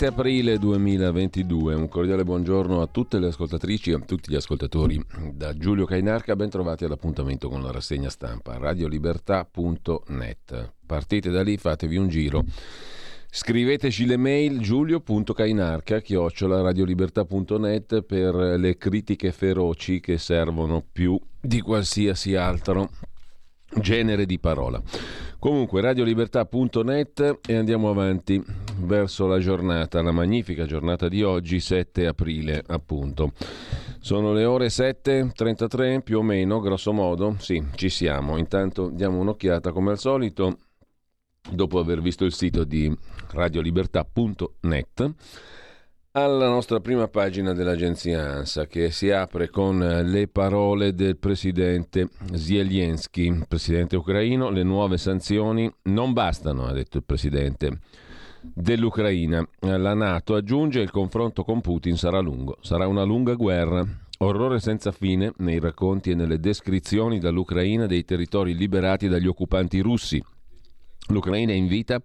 aprile 2022, un cordiale buongiorno a tutte le ascoltatrici e a tutti gli ascoltatori. Da Giulio Cainarca ben trovati all'appuntamento con la rassegna stampa, radiolibertà.net. Partite da lì, fatevi un giro. Scriveteci le mail giulio.cainarca@radiolibertà.net per le critiche feroci che servono più di qualsiasi altro genere di parola. Comunque radiolibertà.net, e andiamo avanti verso la giornata, la magnifica giornata di oggi, 7 aprile appunto. Sono le ore 7:33 più o meno, grosso modo, sì, ci siamo. Intanto diamo un'occhiata come al solito, dopo aver visto il sito di radiolibertà.net, alla nostra prima pagina dell'agenzia ANSA, che si apre con le parole del presidente Zelensky, presidente ucraino. Le nuove sanzioni non bastano, ha detto il presidente dell'Ucraina. La NATO aggiunge: il confronto con Putin sarà lungo, sarà una lunga guerra. Orrore senza fine nei racconti e nelle descrizioni dall'Ucraina dei territori liberati dagli occupanti russi. L'Ucraina invita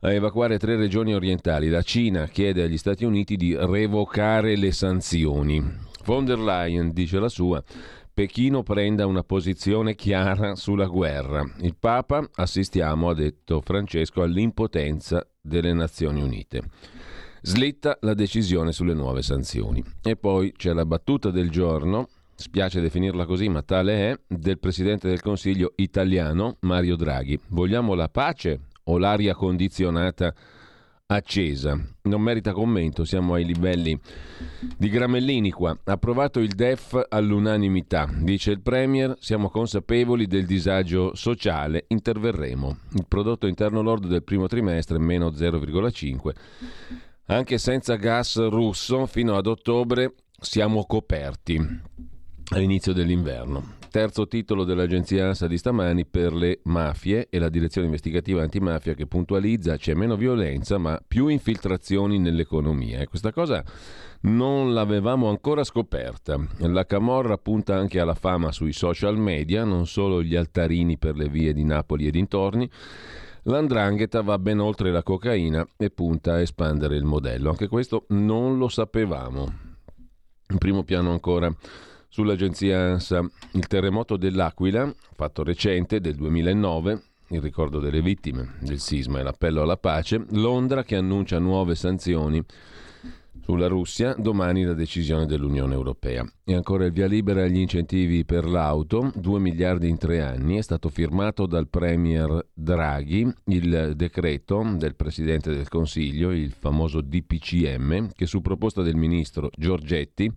a evacuare 3 regioni orientali. La Cina chiede agli Stati Uniti di revocare le sanzioni. Von der Leyen dice la sua: Pechino prenda una posizione chiara sulla guerra. Il Papa: assistiamo, ha detto Francesco, all'impotenza delle Nazioni Unite. Slitta la decisione sulle nuove sanzioni. E poi c'è la battuta del giorno, spiace definirla così ma tale è, del presidente del Consiglio italiano Mario Draghi. Vogliamo la pace o l'aria condizionata accesa? Non merita commento, siamo ai livelli di Gramellini qua. Approvato il DEF all'unanimità, dice il Premier, siamo consapevoli del disagio sociale, interverremo. Il prodotto interno lordo del primo trimestre meno 0,5, anche senza gas russo fino ad ottobre siamo coperti all'inizio dell'inverno. Terzo titolo dell'agenzia ANSA di stamani per le mafie e la direzione investigativa antimafia che puntualizza: c'è meno violenza ma più infiltrazioni nell'economia, e questa cosa non l'avevamo ancora scoperta. La camorra punta anche alla fama sui social media, non solo gli altarini per le vie di Napoli e dintorni. L'andrangheta va ben oltre la cocaina e punta a espandere il modello, anche questo non lo sapevamo. In primo piano ancora sull'agenzia ANSA il terremoto dell'Aquila, fatto recente del 2009, il ricordo delle vittime del sisma e l'appello alla pace. Londra che annuncia nuove sanzioni sulla Russia, domani la decisione dell'Unione Europea. E ancora il via libera agli incentivi per l'auto, 2 miliardi in 3 anni, è stato firmato dal Premier Draghi il decreto del Presidente del Consiglio, il famoso DPCM, che su proposta del Ministro Giorgetti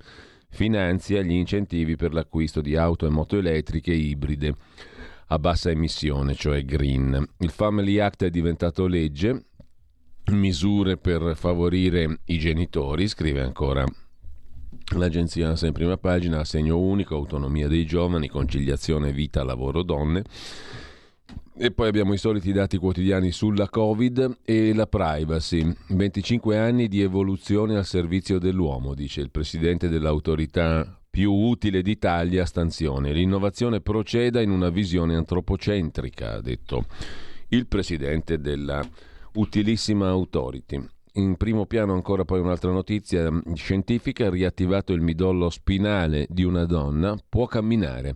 finanzia gli incentivi per l'acquisto di auto e moto elettriche ibride a bassa emissione, cioè green. Il Family Act è diventato legge, misure per favorire i genitori, scrive ancora l'agenzia ANSA in prima pagina, assegno unico, autonomia dei giovani, conciliazione vita, lavoro, donne. E poi abbiamo i soliti dati quotidiani sulla Covid e la privacy. 25 anni di evoluzione al servizio dell'uomo, dice il presidente dell'autorità più utile d'Italia stanzioni. L'innovazione proceda in una visione antropocentrica, ha detto il presidente della utilissima Authority. In primo piano ancora poi un'altra notizia scientifica: riattivato il midollo spinale di una donna, può camminare.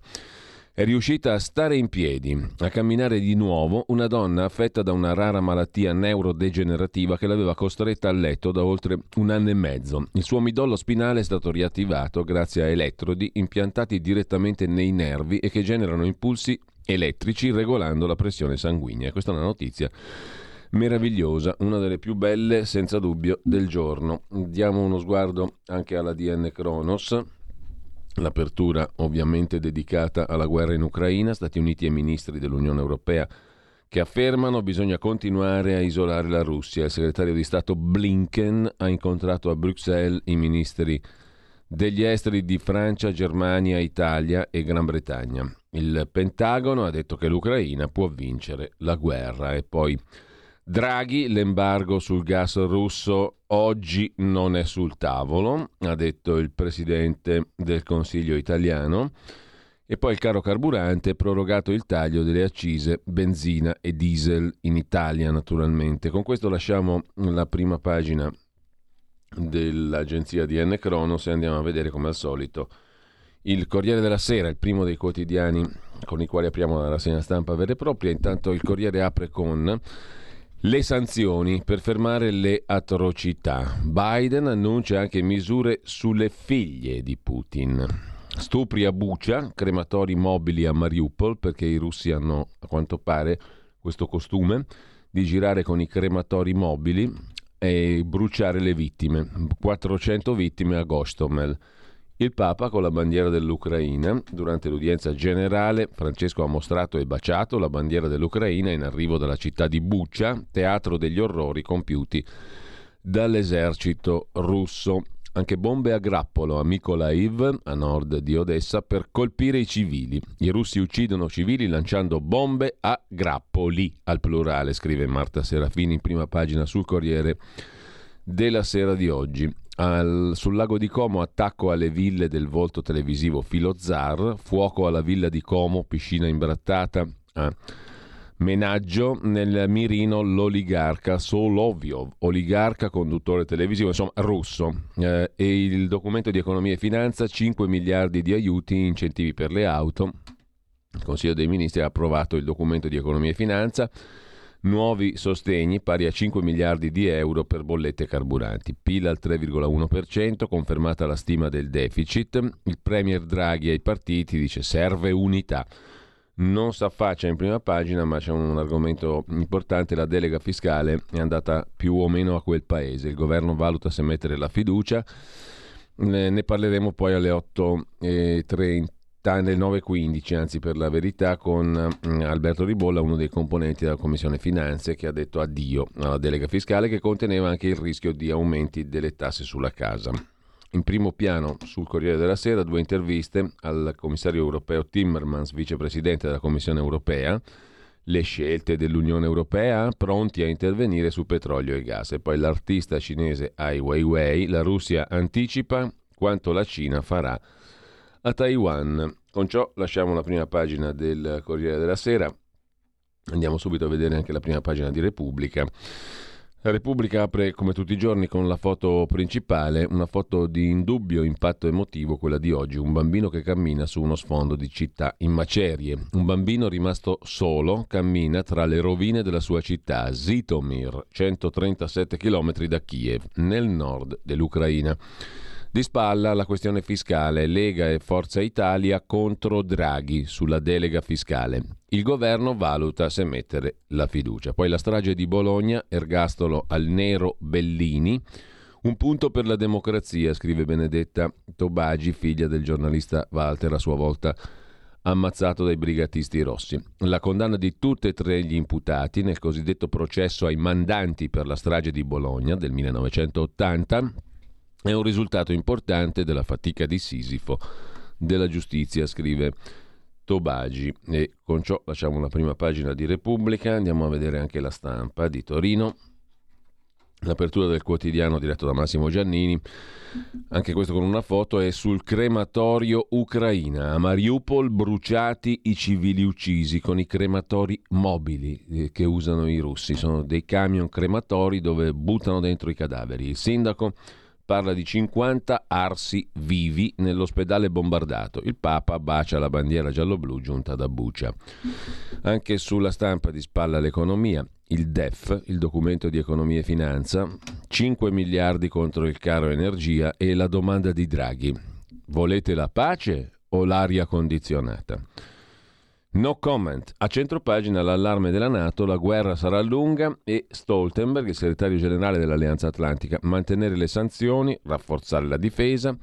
È riuscita a stare in piedi, a camminare di nuovo, una donna affetta da una rara malattia neurodegenerativa che l'aveva costretta a letto da oltre un anno e mezzo. Il suo midollo spinale è stato riattivato grazie a elettrodi impiantati direttamente nei nervi e che generano impulsi elettrici regolando la pressione sanguigna. Questa è una notizia meravigliosa, una delle più belle senza dubbio del giorno. Diamo uno sguardo anche alla DN Kronos. L'apertura ovviamente dedicata alla guerra in Ucraina, Stati Uniti e ministri dell'Unione Europea che affermano bisogna continuare a isolare la Russia. Il segretario di Stato Blinken ha incontrato a Bruxelles i ministri degli esteri di Francia, Germania, Italia e Gran Bretagna. Il Pentagono ha detto che l'Ucraina può vincere la guerra. E poi Draghi, l'embargo sul gas russo oggi non è sul tavolo, ha detto il presidente del Consiglio italiano. E poi il caro carburante, prorogato il taglio delle accise benzina e diesel in Italia naturalmente. Con questo lasciamo la prima pagina dell'agenzia DN Kronos e andiamo a vedere come al solito il Corriere della Sera, il primo dei quotidiani con i quali apriamo la rassegna stampa vera e propria. Intanto il Corriere apre con le sanzioni per fermare le atrocità. Biden annuncia anche misure sulle figlie di Putin. Stupri a Bucha, crematori mobili a Mariupol, perché i russi hanno, a quanto pare, questo costume di girare con i crematori mobili e bruciare le vittime. 400 vittime a Gostomel. Il Papa con la bandiera dell'Ucraina. Durante l'udienza generale Francesco ha mostrato e baciato la bandiera dell'Ucraina in arrivo dalla città di Bucha, teatro degli orrori compiuti dall'esercito russo. Anche bombe a grappolo a Mykolaiv, a nord di Odessa, per colpire i civili. I russi uccidono civili lanciando bombe a grappoli, al plurale, scrive Marta Serafini in prima pagina sul Corriere della Sera di oggi. Sul lago di Como attacco alle ville del volto televisivo Filozar, fuoco alla villa di Como, piscina imbrattata a Menaggio, nel mirino l'oligarca Soloviov, oligarca conduttore televisivo, insomma russo, e il documento di economia e finanza, 5 miliardi di aiuti, incentivi per le auto. Il Consiglio dei Ministri ha approvato il documento di economia e finanza, nuovi sostegni pari a 5 miliardi di euro per bollette e carburanti. PIL al 3,1%, confermata la stima del deficit. Il premier Draghi ai partiti dice serve unità. Non s'affaccia in prima pagina, ma c'è un argomento importante, la delega fiscale è andata più o meno a quel paese. Il governo valuta se mettere la fiducia, ne parleremo poi alle 8:30. Nel 9.15, anzi per la verità, con Alberto Ribolla, uno dei componenti della Commissione Finanze, che ha detto addio alla delega fiscale che conteneva anche il rischio di aumenti delle tasse sulla casa. In primo piano sul Corriere della Sera due interviste al commissario europeo Timmermans, vicepresidente della Commissione Europea, le scelte dell'Unione Europea, pronti a intervenire su petrolio e gas. E poi l'artista cinese Ai Weiwei, la Russia anticipa quanto la Cina farà a Taiwan. Con ciò lasciamo la prima pagina del Corriere della Sera, andiamo subito a vedere anche la prima pagina di Repubblica. La Repubblica apre come tutti i giorni con la foto principale, una foto di indubbio impatto emotivo, quella di oggi, un bambino che cammina su uno sfondo di città in macerie, un bambino rimasto solo cammina tra le rovine della sua città, Zitomir, 137 km da Kiev, nel nord dell'Ucraina. Di spalla la questione fiscale, Lega e Forza Italia contro Draghi sulla delega fiscale. Il governo valuta se mettere la fiducia. Poi la strage di Bologna, ergastolo al nero Bellini, un punto per la democrazia, scrive Benedetta Tobagi, figlia del giornalista Walter, a sua volta ammazzato dai brigatisti rossi. La condanna di tutti e tre gli imputati nel cosiddetto processo ai mandanti per la strage di Bologna del 1980 è un risultato importante della fatica di Sisifo della giustizia, scrive Tobagi. E con ciò lasciamo la prima pagina di Repubblica, andiamo a vedere anche la Stampa di Torino. L'apertura del quotidiano diretto da Massimo Giannini, anche questo con una foto, è sul crematorio Ucraina. A Mariupol bruciati i civili uccisi con i crematori mobili che usano i russi. Sono dei camion crematori dove buttano dentro i cadaveri. Il sindaco parla di 50 arsi vivi nell'ospedale bombardato. Il Papa bacia la bandiera giallo-blu giunta da Bucha. Anche sulla stampa di spalla l'economia. Il DEF, il documento di economia e finanza, 5 miliardi contro il caro energia e la domanda di Draghi. Volete la pace o l'aria condizionata? No comment. A centropagina l'allarme della NATO, la guerra sarà lunga e Stoltenberg, il segretario generale dell'Alleanza Atlantica, mantenere le sanzioni, rafforzare la difesa.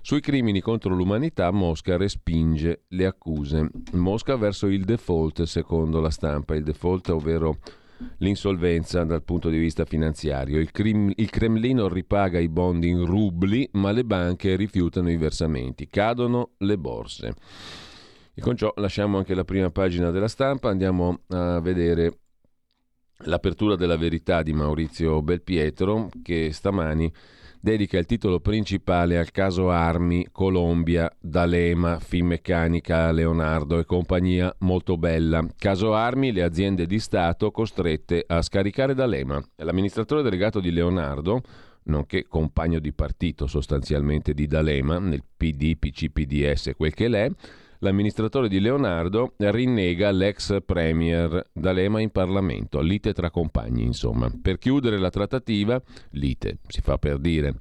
Sui crimini contro l'umanità Mosca respinge le accuse. Mosca verso il default, secondo la stampa. Il default, ovvero l'insolvenza dal punto di vista finanziario. Il Cremlino ripaga i bond in rubli, ma le banche rifiutano i versamenti. Cadono le borse. E con ciò lasciamo anche la prima pagina della stampa, andiamo a vedere l'apertura della Verità di Maurizio Belpietro, che stamani dedica il titolo principale al caso Armi, Colombia, D'Alema, Finmeccanica, Leonardo e compagnia molto bella. Caso Armi, le aziende di Stato costrette a scaricare D'Alema. L'amministratore delegato di Leonardo, nonché compagno di partito sostanzialmente di D'Alema, nel PD, PC, PDS, quel che l'è, l'amministratore di Leonardo rinnega l'ex premier D'Alema in Parlamento, lite tra compagni insomma. Per chiudere la trattativa, lite, si fa per dire,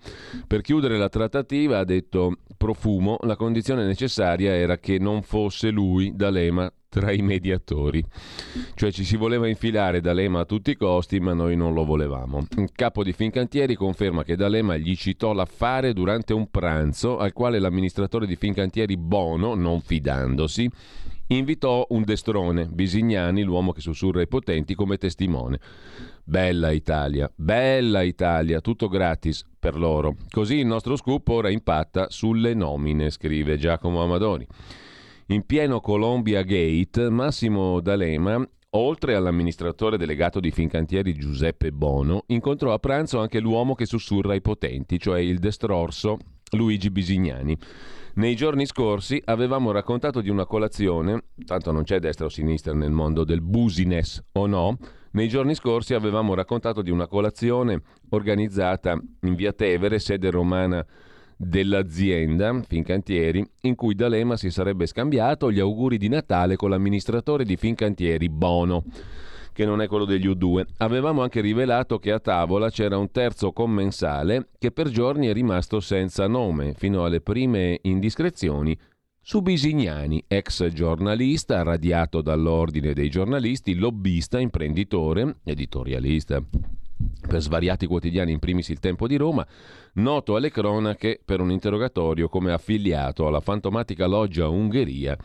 per chiudere la trattativa, ha detto Profumo, la condizione necessaria era che non fosse lui, D'Alema, tra i mediatori. Cioè ci si voleva infilare D'Alema a tutti i costi, ma noi non lo volevamo. Il capo di Fincantieri conferma che D'Alema gli citò l'affare durante un pranzo al quale l'amministratore di Fincantieri Bono, non fidandosi, invitò un destrone, Bisignani, l'uomo che sussurra ai potenti, come testimone. Bella Italia, tutto gratis per loro. Così il nostro scoop ora impatta sulle nomine, scrive Giacomo Amadori. In pieno Colombia Gate, Massimo D'Alema, oltre all'amministratore delegato di Fincantieri Giuseppe Bono, incontrò a pranzo anche l'uomo che sussurra ai potenti, cioè il destrorso Luigi Bisignani. Nei giorni scorsi avevamo raccontato di una colazione, tanto non c'è destra o sinistra nel mondo del business o no, nei giorni scorsi avevamo raccontato di una colazione organizzata in via Tevere, sede romana dell'azienda Fincantieri, in cui D'Alema si sarebbe scambiato gli auguri di Natale con l'amministratore di Fincantieri Bono, che non è quello degli U2. Avevamo anche rivelato che a tavola c'era un terzo commensale che per giorni è rimasto senza nome, fino alle prime indiscrezioni su Bisignani, ex giornalista, radiato dall'ordine dei giornalisti, lobbista, imprenditore, editorialista per svariati quotidiani, in primis Il Tempo di Roma, noto alle cronache per un interrogatorio come affiliato alla fantomatica loggia Ungheria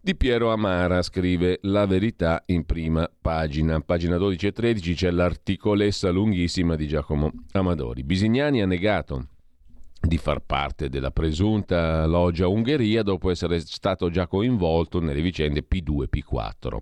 di Piero Amara, scrive La Verità in prima pagina. Pagina 12 e 13 c'è l'articolessa lunghissima di Giacomo Amadori. Bisignani ha negato di far parte della presunta loggia Ungheria dopo essere stato già coinvolto nelle vicende P2 e P4.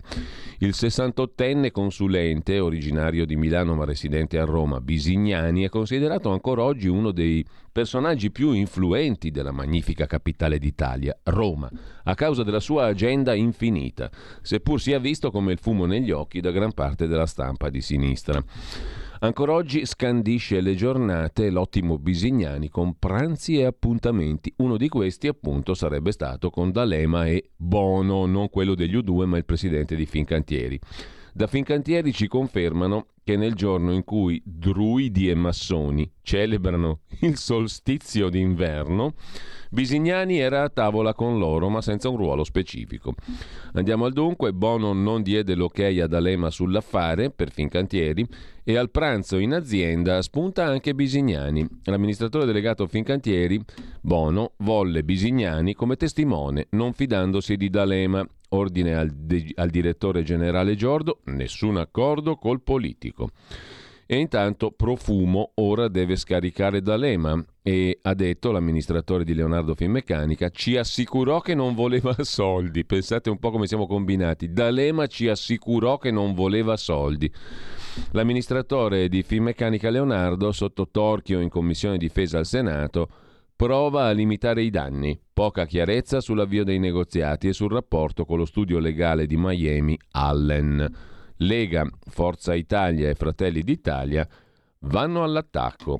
Il 68enne consulente, originario di Milano ma residente a Roma, Bisignani, è considerato ancora oggi uno dei personaggi più influenti della magnifica capitale d'Italia, Roma, a causa della sua agenda infinita, seppur sia visto come il fumo negli occhi da gran parte della stampa di sinistra. Ancora oggi scandisce le giornate l'ottimo Bisignani con pranzi e appuntamenti. Uno di questi, appunto, sarebbe stato con D'Alema e Bono, non quello degli U2 ma il presidente di Fincantieri. Da Fincantieri ci confermano che nel giorno in cui druidi e massoni celebrano il solstizio d'inverno, Bisignani era a tavola con loro, ma senza un ruolo specifico. Andiamo al dunque. Bono non diede l'ok ad D'Alema sull'affare per Fincantieri e al pranzo in azienda spunta anche Bisignani. L'amministratore delegato Fincantieri, Bono, volle Bisignani come testimone, non fidandosi di D'Alema. Ordine al direttore generale Giordo, nessun accordo col politico. E intanto Profumo ora deve scaricare D'Alema e ha detto l'amministratore di Leonardo Finmeccanica ci assicurò che non voleva soldi. Pensate un po' come siamo combinati. D'Alema ci assicurò che non voleva soldi. L'amministratore di Finmeccanica Leonardo, sotto torchio in Commissione Difesa al Senato, prova a limitare i danni. Poca chiarezza sull'avvio dei negoziati e sul rapporto con lo studio legale di Miami, Allen. Lega, Forza Italia e Fratelli d'Italia vanno all'attacco.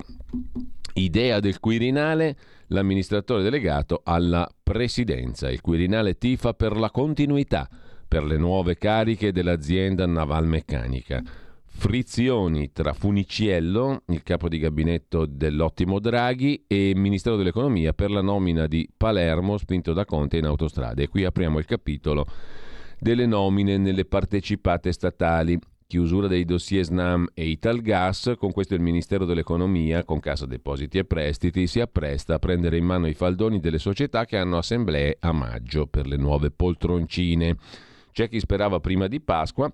Idea del Quirinale, l'amministratore delegato alla presidenza. Il Quirinale tifa per la continuità, per le nuove cariche dell'azienda navalmeccanica. Frizioni tra Funiciello, il capo di gabinetto dell'ottimo Draghi, e Ministero dell'Economia per la nomina di Palermo spinto da Conte in autostrade. E qui apriamo il capitolo delle nomine nelle partecipate statali. Chiusura dei dossier Snam e Italgas. Con questo il Ministero dell'Economia, con Cassa Depositi e Prestiti, si appresta a prendere in mano i faldoni delle società che hanno assemblee a maggio per le nuove poltroncine. C'è chi sperava prima di Pasqua.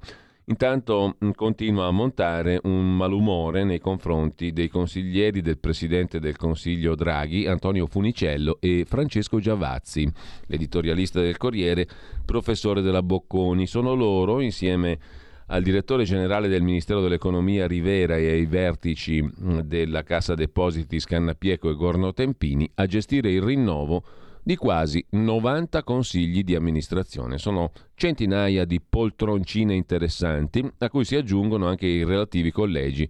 Intanto continua a montare un malumore nei confronti dei consiglieri del Presidente del Consiglio Draghi, Antonio Funicello e Francesco Giavazzi, l'editorialista del Corriere, professore della Bocconi. Sono loro, insieme al direttore generale del Ministero dell'Economia Rivera e ai vertici della Cassa Depositi Scannapieco e Gorno Tempini, a gestire il rinnovo di quasi 90 consigli di amministrazione. Sono centinaia di poltroncine interessanti, a cui si aggiungono anche i relativi collegi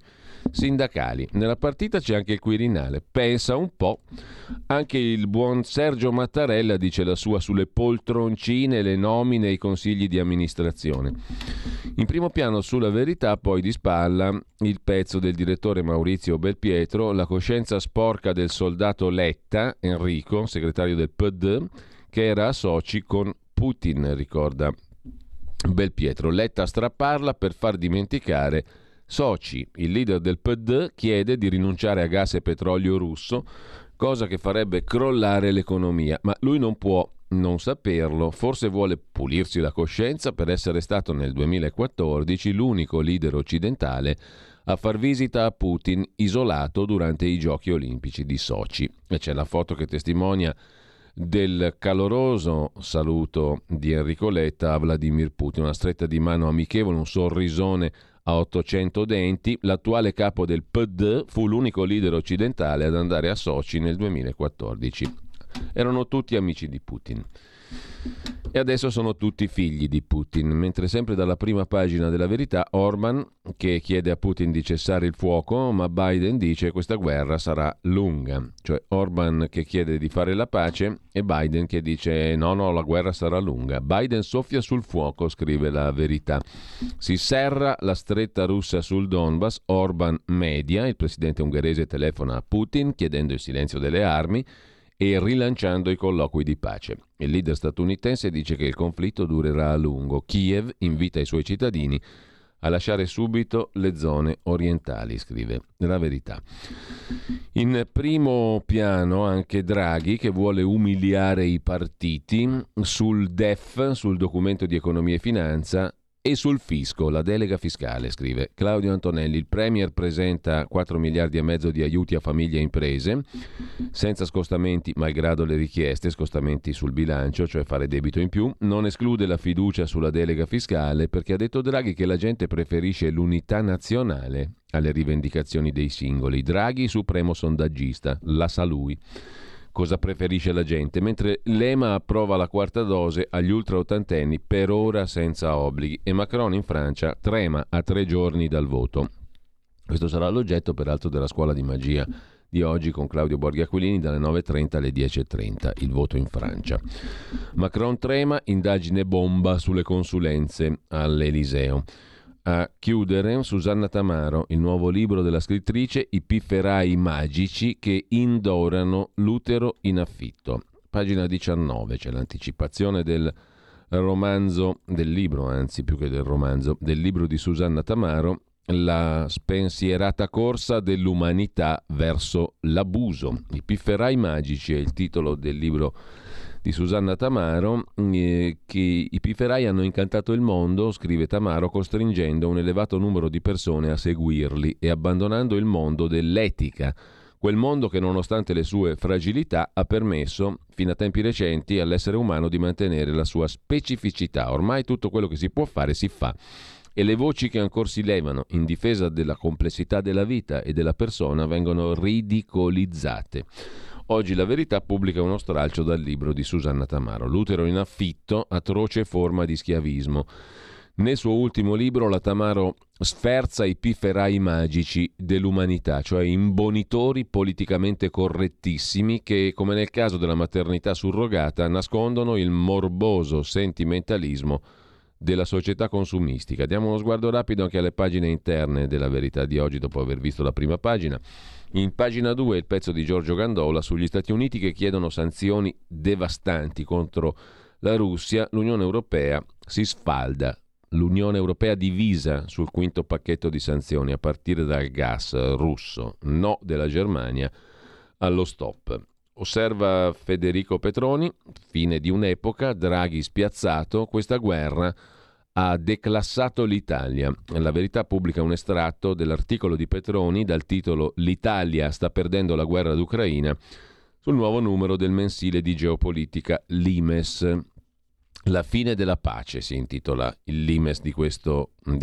sindacali. Nella partita c'è anche il Quirinale. Pensa un po', anche il buon Sergio Mattarella dice la sua sulle poltroncine, le nomine e i consigli di amministrazione. In primo piano sulla Verità, poi di spalla, il pezzo del direttore Maurizio Belpietro, la coscienza sporca del soldato Letta, Enrico, segretario del PD, che era a Sochi con Putin, ricorda Belpietro. Letta strapparla per far dimenticare Sochi. Il leader del PD chiede di rinunciare a gas e petrolio russo, cosa che farebbe crollare l'economia, ma lui non può non saperlo. Forse vuole pulirsi la coscienza per essere stato nel 2014 l'unico leader occidentale a far visita a Putin isolato durante i Giochi Olimpici di Sochi. E c'è la foto che testimonia del caloroso saluto di Enrico Letta a Vladimir Putin, una stretta di mano amichevole, un sorrisone a 800 denti. L'attuale capo del PD fu l'unico leader occidentale ad andare a Sochi nel 2014. Erano tutti amici di Putin e adesso sono tutti figli di Putin. Mentre sempre dalla prima pagina della Verità, Orban che chiede a Putin di cessare il fuoco, ma Biden dice questa guerra sarà lunga. Cioè Orban che chiede di fare la pace e Biden che dice no, la guerra sarà lunga. Biden soffia sul fuoco, scrive la Verità. Si serra la stretta russa sul Donbass, Orban media, il presidente ungherese telefona a Putin chiedendo il silenzio delle armi e rilanciando i colloqui di pace. Il leader statunitense dice che il conflitto durerà a lungo. Kiev invita i suoi cittadini a lasciare subito le zone orientali, scrive la Verità. In primo piano anche Draghi che vuole umiliare i partiti sul DEF, sul documento di economia e finanza, e sul fisco, la delega fiscale, scrive Claudio Antonelli. Il premier presenta 4,5 miliardi di aiuti a famiglie e imprese, senza scostamenti, malgrado le richieste, scostamenti sul bilancio, cioè fare debito in più. Non esclude la fiducia sulla delega fiscale perché ha detto Draghi che la gente preferisce l'unità nazionale alle rivendicazioni dei singoli. Draghi, supremo sondaggista, la sa lui cosa preferisce la gente, mentre l'EMA approva la quarta dose agli ultraottantenni, per ora senza obblighi, e Macron in Francia trema a 3 giorni dal voto. Questo sarà l'oggetto peraltro della scuola di magia di oggi con Claudio Borghi Aquilini dalle 9.30 alle 10.30, il voto in Francia. Macron trema, indagine bomba sulle consulenze all'Eliseo. A chiudere Susanna Tamaro, il nuovo libro della scrittrice, I pifferai magici che indorano l'utero in affitto. Pagina 19, c'è l'anticipazione del libro di Susanna Tamaro, la spensierata corsa dell'umanità verso l'abuso. I pifferai magici è il titolo del libro di Susanna Tamaro, che i piferai hanno incantato il mondo, scrive Tamaro, costringendo un elevato numero di persone a seguirli e abbandonando il mondo dell'etica, quel mondo che nonostante le sue fragilità ha permesso fino a tempi recenti all'essere umano di mantenere la sua specificità. Ormai tutto quello che si può fare si fa, e le voci che ancora si levano in difesa della complessità della vita e della persona vengono ridicolizzate. Oggi La Verità pubblica uno stralcio dal libro di Susanna Tamaro, L'utero in affitto, atroce forma di schiavismo. Nel suo ultimo libro la Tamaro sferza i piferai magici dell'umanità, cioè imbonitori politicamente correttissimi che, come nel caso della maternità surrogata, nascondono il morboso sentimentalismo della società consumistica. Diamo uno sguardo rapido anche alle pagine interne della Verità di oggi, dopo aver visto la prima pagina. In pagina 2 il pezzo di Giorgio Gandola sugli Stati Uniti che chiedono sanzioni devastanti contro la Russia. L'Unione Europea si sfalda, l'Unione Europea divisa sul quinto pacchetto di sanzioni a partire dal gas russo, no della Germania allo stop. Osserva Federico Petroni, fine di un'epoca, Draghi spiazzato, questa guerra ha declassato l'Italia. La Verità pubblica un estratto dell'articolo di Petroni dal titolo L'Italia sta perdendo la guerra d'Ucraina sul nuovo numero del mensile di geopolitica Limes. La fine della pace si intitola il Limes di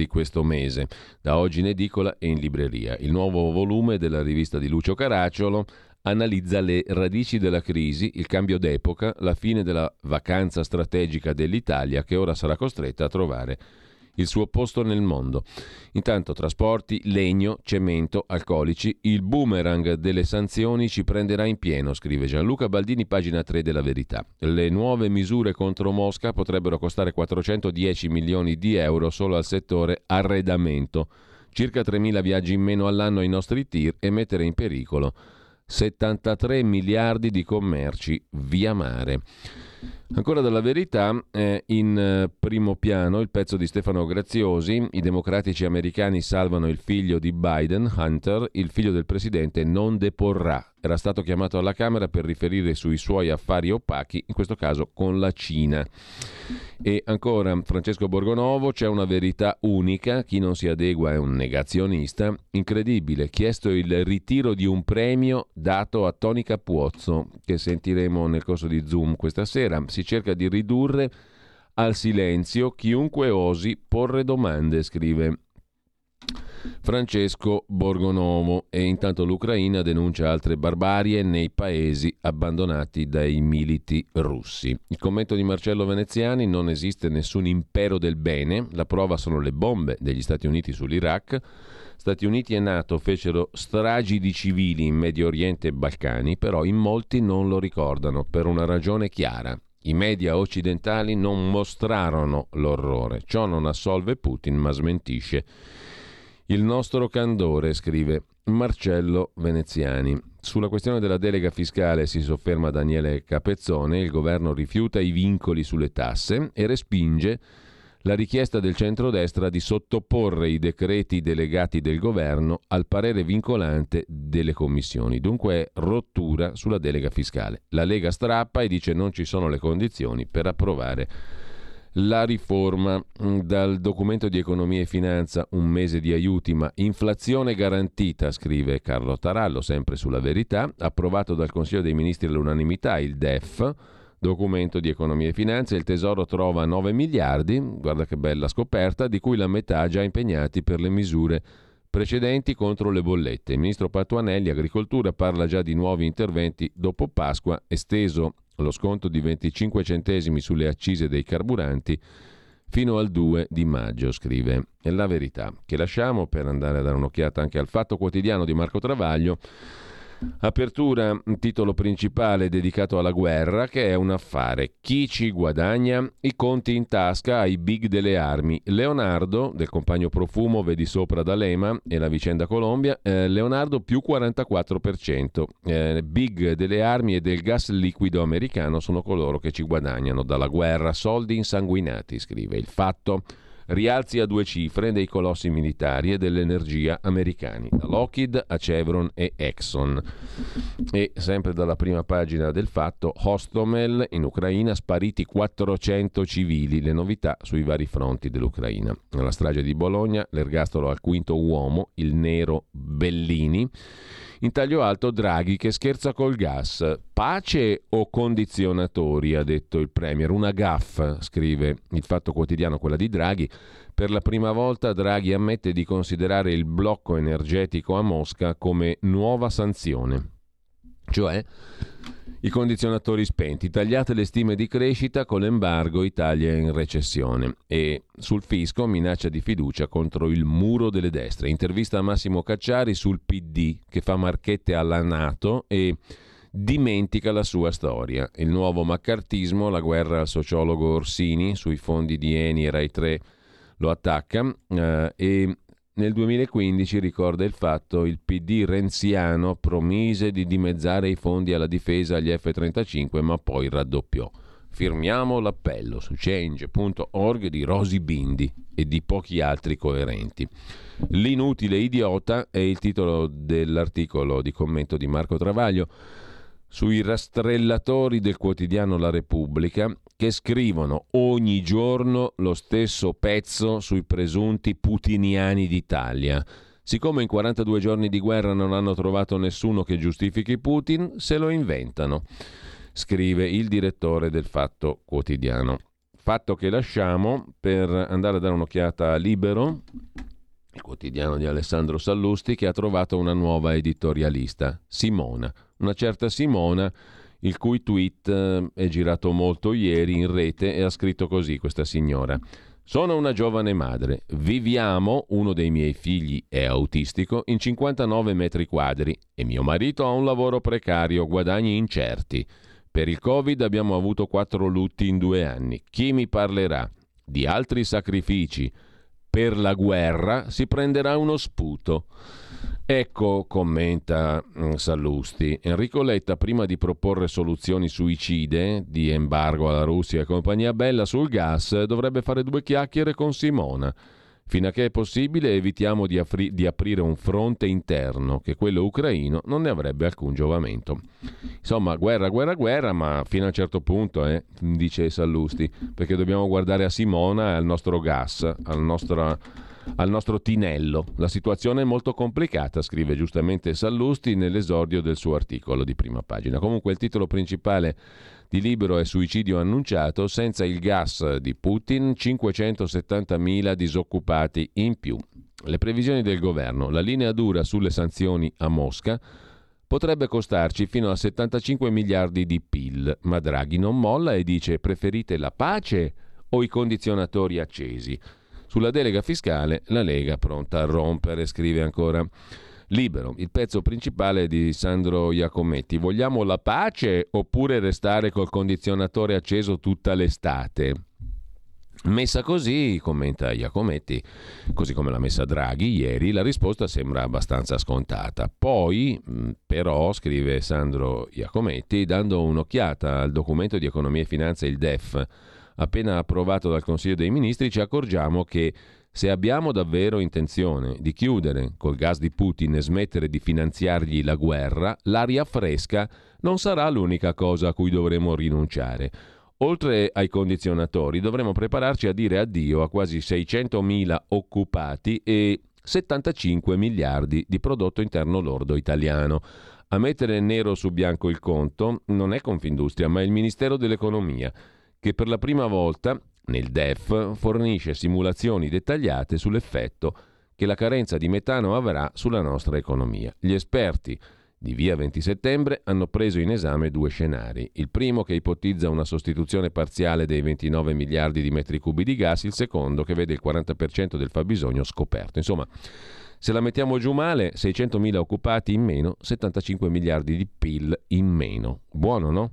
questo mese, da oggi in edicola e in libreria. Il nuovo volume della rivista di Lucio Caracciolo analizza le radici della crisi, il cambio d'epoca, la fine della vacanza strategica dell'Italia che ora sarà costretta a trovare il suo posto nel mondo. Intanto trasporti, legno, cemento, alcolici, il boomerang delle sanzioni ci prenderà in pieno, scrive Gianluca Baldini, pagina 3 della Verità. Le nuove misure contro Mosca potrebbero costare 410 milioni di euro solo al settore arredamento, circa 3.000 viaggi in meno all'anno ai nostri tir e mettere in pericolo 73 miliardi di commerci via mare. Ancora dalla Verità, in primo piano il pezzo di Stefano Graziosi, i democratici americani salvano il figlio di Biden, Hunter, il figlio del presidente non deporrà. Era stato chiamato alla Camera per riferire sui suoi affari opachi, in questo caso con la Cina. E ancora Francesco Borgonovo, c'è una verità unica, chi non si adegua è un negazionista, incredibile, chiesto il ritiro di un premio dato a Toni Capuzzo, che sentiremo nel corso di Zoom questa sera. Si cerca di ridurre al silenzio chiunque osi porre domande, scrive Francesco Borgonovo. E intanto l'Ucraina denuncia altre barbarie nei paesi abbandonati dai militi russi. Il commento di Marcello Veneziani, non esiste nessun impero del bene, la prova sono le bombe degli Stati Uniti sull'Iraq. Stati Uniti e NATO fecero stragi di civili in Medio Oriente e Balcani, però in molti non lo ricordano per una ragione chiara. I media occidentali non mostrarono l'orrore. Ciò non assolve Putin, ma smentisce il nostro candore, scrive Marcello Veneziani. Sulla questione della delega fiscale si sofferma Daniele Capezzone. Il governo rifiuta i vincoli sulle tasse e respinge la richiesta del centrodestra di sottoporre i decreti delegati del governo al parere vincolante delle commissioni. Dunque rottura sulla delega fiscale. La Lega strappa e dice non ci sono le condizioni per approvare la riforma. Dal documento di economia e finanza un mese di aiuti ma inflazione garantita, scrive Carlo Tarallo, sempre sulla Verità. Approvato dal Consiglio dei Ministri all'unanimità il DEF, documento di economia e finanza, il Tesoro trova 9 miliardi, guarda che bella scoperta, di cui la metà già impegnati per le misure precedenti contro le bollette. Il ministro Patuanelli, Agricoltura, parla già di nuovi interventi dopo Pasqua, esteso lo sconto di 25 centesimi sulle accise dei carburanti fino al 2 di maggio, scrive La Verità, che lasciamo per andare a dare un'occhiata anche al Fatto Quotidiano di Marco Travaglio. Apertura, titolo principale dedicato alla guerra, che è un affare. Chi ci guadagna? I conti in tasca ai big delle armi. Leonardo, del compagno Profumo, vedi sopra D'Alema e la vicenda Colombia, Leonardo più 44%. Big delle armi e del gas liquido americano sono coloro che ci guadagnano dalla guerra, soldi insanguinati, scrive Il Fatto. rialzi a due cifre dei colossi militari e dell'energia americani, da Lockheed a Chevron e Exxon. E sempre dalla prima pagina del Fatto, Hostomel in Ucraina, spariti 400 civili, le novità sui vari fronti dell'Ucraina. Nella strage di Bologna, l'ergastolo al quinto uomo, il nero Bellini. In taglio alto Draghi che scherza col gas, pace o condizionatori, ha detto il premier, una gaffa, scrive il Fatto Quotidiano, quella di Draghi. Per la prima volta Draghi ammette di considerare il blocco energetico a Mosca come nuova sanzione, cioè i condizionatori spenti, tagliate le stime di crescita con l'embargo, Italia in recessione. E sul fisco, minaccia di fiducia contro il muro delle destre. Intervista a Massimo Cacciari sul PD che fa marchette alla NATO e dimentica la sua storia. Il nuovo maccartismo, la guerra al sociologo Orsini sui fondi di Eni e Rai 3 lo attacca, e nel 2015, ricorda il Fatto, il PD renziano promise di dimezzare i fondi alla difesa, agli F-35, ma poi raddoppiò. Firmiamo l'appello su change.org di Rosi Bindi e di pochi altri coerenti. L'inutile idiota è il titolo dell'articolo di commento di Marco Travaglio sui rastrellatori del quotidiano La Repubblica, che scrivono ogni giorno lo stesso pezzo sui presunti putiniani d'Italia. Siccome in 42 giorni di guerra non hanno trovato nessuno che giustifichi Putin, se lo inventano, scrive il direttore del Fatto Quotidiano. Fatto che lasciamo per andare a dare un'occhiata a Libero, il quotidiano di Alessandro Sallusti, che ha trovato una nuova editorialista, Simona, una certa Simona, il cui tweet è girato molto ieri in rete, e ha scritto così questa signora: sono una giovane madre, viviamo, uno dei miei figli è autistico, in 59 metri quadri e mio marito ha un lavoro precario, guadagni incerti. Per il Covid abbiamo avuto 4 lutti in 2 anni. Chi mi parlerà di altri sacrifici per la guerra si prenderà uno sputo. Ecco, commenta Sallusti, Enrico Letta prima di proporre soluzioni suicide di embargo alla Russia e compagnia bella sul gas dovrebbe fare 2 chiacchiere con Simona. Fino a che è possibile evitiamo di aprire un fronte interno, che quello ucraino non ne avrebbe alcun giovamento. Insomma, guerra, guerra, guerra, ma fino a un certo punto, dice Sallusti, perché dobbiamo guardare a Simona e al nostro gas, al nostro tinello. La situazione è molto complicata, scrive giustamente Sallusti nell'esordio del suo articolo di prima pagina. Comunque il titolo principale di Libero è suicidio annunciato, senza il gas di Putin 570.000 disoccupati in più. Le previsioni del governo, la linea dura sulle sanzioni a Mosca potrebbe costarci fino a 75 miliardi di PIL, ma Draghi non molla e dice: preferite la pace o i condizionatori accesi? Sulla delega fiscale la Lega pronta a rompere, scrive ancora Libero. Il pezzo principale di Sandro Iacometti. Vogliamo la pace oppure restare col condizionatore acceso tutta l'estate? Messa così, commenta Iacometti, così come l'ha messa Draghi ieri, la risposta sembra abbastanza scontata. Poi, però, scrive Sandro Iacometti, dando un'occhiata al documento di economia e finanza, il DEF, appena approvato dal Consiglio dei Ministri, ci accorgiamo che se abbiamo davvero intenzione di chiudere col gas di Putin e smettere di finanziargli la guerra, l'aria fresca non sarà l'unica cosa a cui dovremo rinunciare. Oltre ai condizionatori, dovremo prepararci a dire addio a quasi 600.000 occupati e 75 miliardi di prodotto interno lordo italiano. A mettere nero su bianco il conto non è Confindustria, ma il Ministero dell'Economia, che per la prima volta nel DEF fornisce simulazioni dettagliate sull'effetto che la carenza di metano avrà sulla nostra economia. Gli esperti di Via 20 Settembre hanno preso in esame 2 scenari. Il primo, che ipotizza una sostituzione parziale dei 29 miliardi di metri cubi di gas, il secondo che vede il 40% del fabbisogno scoperto. Insomma, se la mettiamo giù male, 600.000 occupati in meno, 75 miliardi di PIL in meno. Buono, no?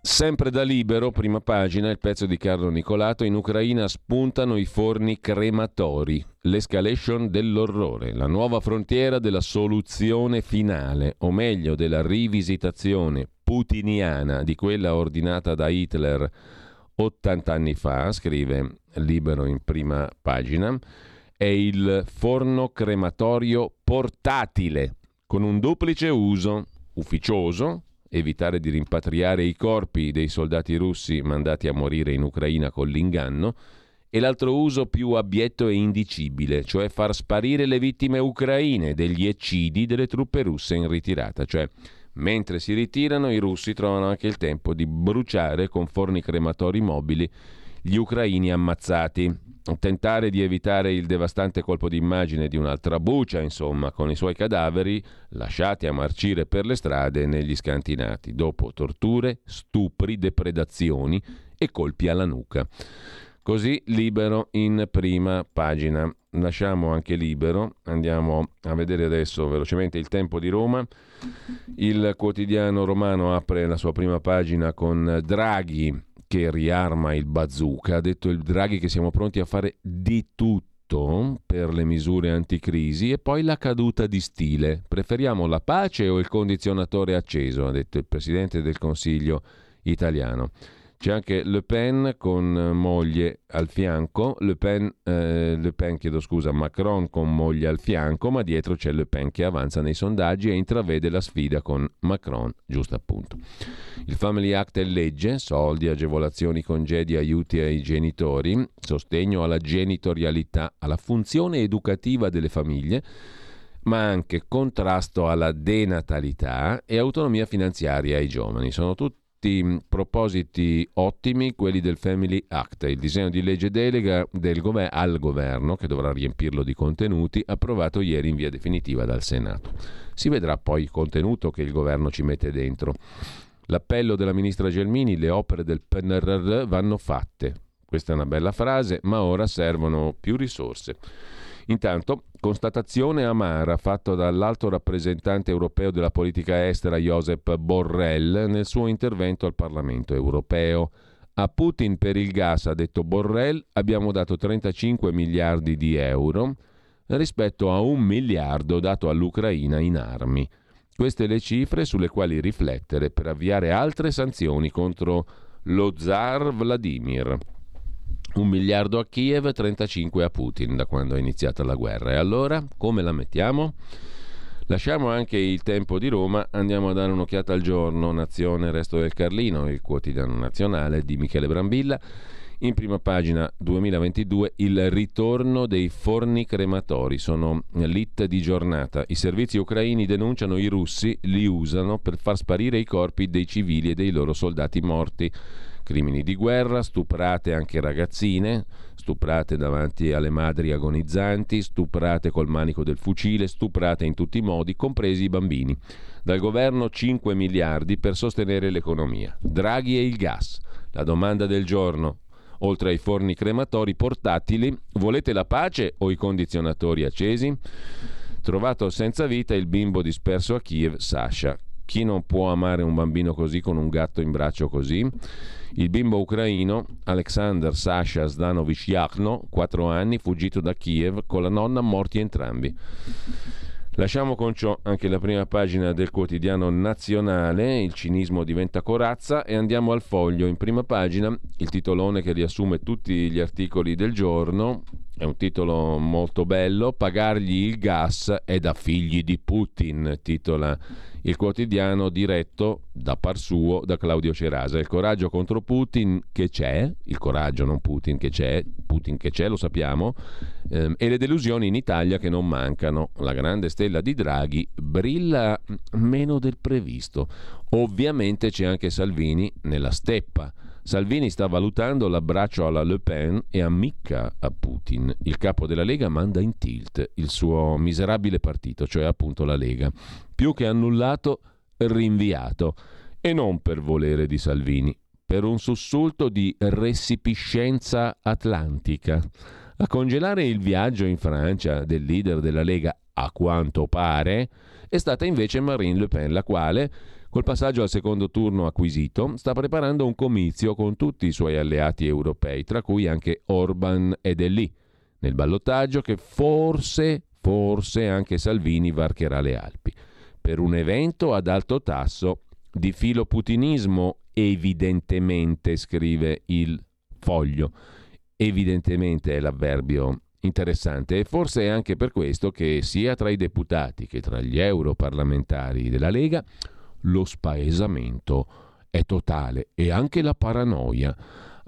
Sempre da Libero, prima pagina, il pezzo di Carlo Nicolato. In Ucraina spuntano i forni crematori, l'escalation dell'orrore, la nuova frontiera della soluzione finale, o meglio della rivisitazione putiniana di quella ordinata da Hitler 80 anni fa, scrive Libero in prima pagina. È il forno crematorio portatile, con un duplice uso, ufficioso, evitare di rimpatriare i corpi dei soldati russi mandati a morire in Ucraina con l'inganno, e l'altro uso più abietto e indicibile, cioè far sparire le vittime ucraine degli eccidi delle truppe russe in ritirata, cioè mentre si ritirano i russi trovano anche il tempo di bruciare con forni crematori mobili gli ucraini ammazzati. Tentare di evitare il devastante colpo d'immagine di un'altra buccia, insomma, con i suoi cadaveri lasciati a marcire per le strade negli scantinati, dopo torture, stupri, depredazioni e colpi alla nuca. Così Libero in prima pagina. Lasciamo anche Libero, andiamo a vedere adesso velocemente Il Tempo di Roma. Il quotidiano romano apre la sua prima pagina con Draghi che riarma il bazooka. Ha detto il Draghi che siamo pronti a fare di tutto per le misure anticrisi, e poi la caduta di stile. Preferiamo la pace o il condizionatore acceso, ha detto il Presidente del Consiglio italiano. C'è anche Le Pen con moglie al fianco, Macron con moglie al fianco, ma dietro c'è Le Pen che avanza nei sondaggi e intravede la sfida con Macron, giusto appunto. Il Family Act è legge, soldi, agevolazioni, congedi, aiuti ai genitori, sostegno alla genitorialità, alla funzione educativa delle famiglie, ma anche contrasto alla denatalità e autonomia finanziaria ai giovani. Sono tutti propositi ottimi quelli del Family Act, il disegno di legge delega al governo che dovrà riempirlo di contenuti, approvato ieri in via definitiva dal Senato. Si vedrà poi il contenuto che il governo ci mette dentro. L'appello della ministra Gelmini: le opere del PNRR vanno fatte. Questa è una bella frase, ma ora servono più risorse. Intanto, constatazione amara fatta dall'alto rappresentante europeo della politica estera Josep Borrell nel suo intervento al Parlamento europeo. A Putin per il gas, ha detto Borrell, abbiamo dato 35 miliardi di euro rispetto a 1 miliardo dato all'Ucraina in armi. Queste le cifre sulle quali riflettere per avviare altre sanzioni contro lo zar Vladimir. 1 miliardo a Kiev, 35 a Putin da quando è iniziata la guerra. E allora come la mettiamo? Lasciamo anche Il Tempo di Roma, andiamo a dare un'occhiata al Giorno, Nazione, Resto del Carlino, il quotidiano nazionale di Michele Brambilla. In prima pagina, 2022, il ritorno dei forni crematori, sono lit di giornata. I servizi ucraini denunciano i russi, li usano per far sparire i corpi dei civili e dei loro soldati morti. Crimini di guerra, stuprate anche ragazzine, stuprate davanti alle madri agonizzanti, stuprate col manico del fucile, stuprate in tutti i modi, compresi i bambini. Dal governo 5 miliardi per sostenere l'economia. Draghi e il gas. La domanda del giorno, oltre ai forni crematori portatili, volete la pace o i condizionatori accesi? Trovato senza vita il bimbo disperso a Kiev, Sasha. Chi non può amare un bambino così, con un gatto in braccio così? Il bimbo ucraino Alexander Sasha Zdanovic Yakhno, 4 anni, fuggito da Kiev con la nonna, morti entrambi. Lasciamo con ciò anche la prima pagina del quotidiano nazionale, il cinismo diventa corazza, e andiamo al Foglio in prima pagina, il titolone che riassume tutti gli articoli del giorno. È un titolo molto bello, pagargli il gas è da figli di Putin, titola il quotidiano diretto da par suo da Claudio Cerasa. Il coraggio contro Putin che c'è, il coraggio non Putin che c'è, Putin che c'è lo sappiamo, e le delusioni in Italia che non mancano. La grande stella di Draghi brilla meno del previsto. Ovviamente c'è anche Salvini nella steppa. Salvini sta valutando l'abbraccio alla Le Pen e ammicca a Putin. Il capo della Lega manda in tilt il suo miserabile partito, cioè appunto la Lega. Più che annullato, rinviato. E non per volere di Salvini. per un sussulto di resipiscenza atlantica. A congelare il viaggio in Francia del leader della Lega, a quanto pare, è stata invece Marine Le Pen, la quale, col passaggio al secondo turno acquisito, sta preparando un comizio con tutti i suoi alleati europei, tra cui anche Orban ed è lì, nel ballottaggio che forse anche Salvini varcherà le Alpi, per un evento ad alto tasso di filoputinismo, evidentemente, scrive il Foglio. Evidentemente è l'avverbio interessante, e forse è anche per questo che sia tra i deputati che tra gli europarlamentari della Lega lo spaesamento è totale, e anche la paranoia.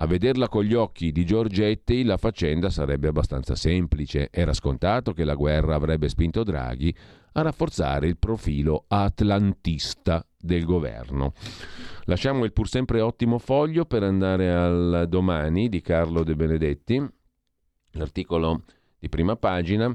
A vederla con gli occhi di Giorgetti la faccenda sarebbe abbastanza semplice. Era scontato che la guerra avrebbe spinto Draghi a rafforzare il profilo atlantista del governo. Lasciamo il pur sempre ottimo Foglio per andare al Domani di Carlo De Benedetti, l'articolo di prima pagina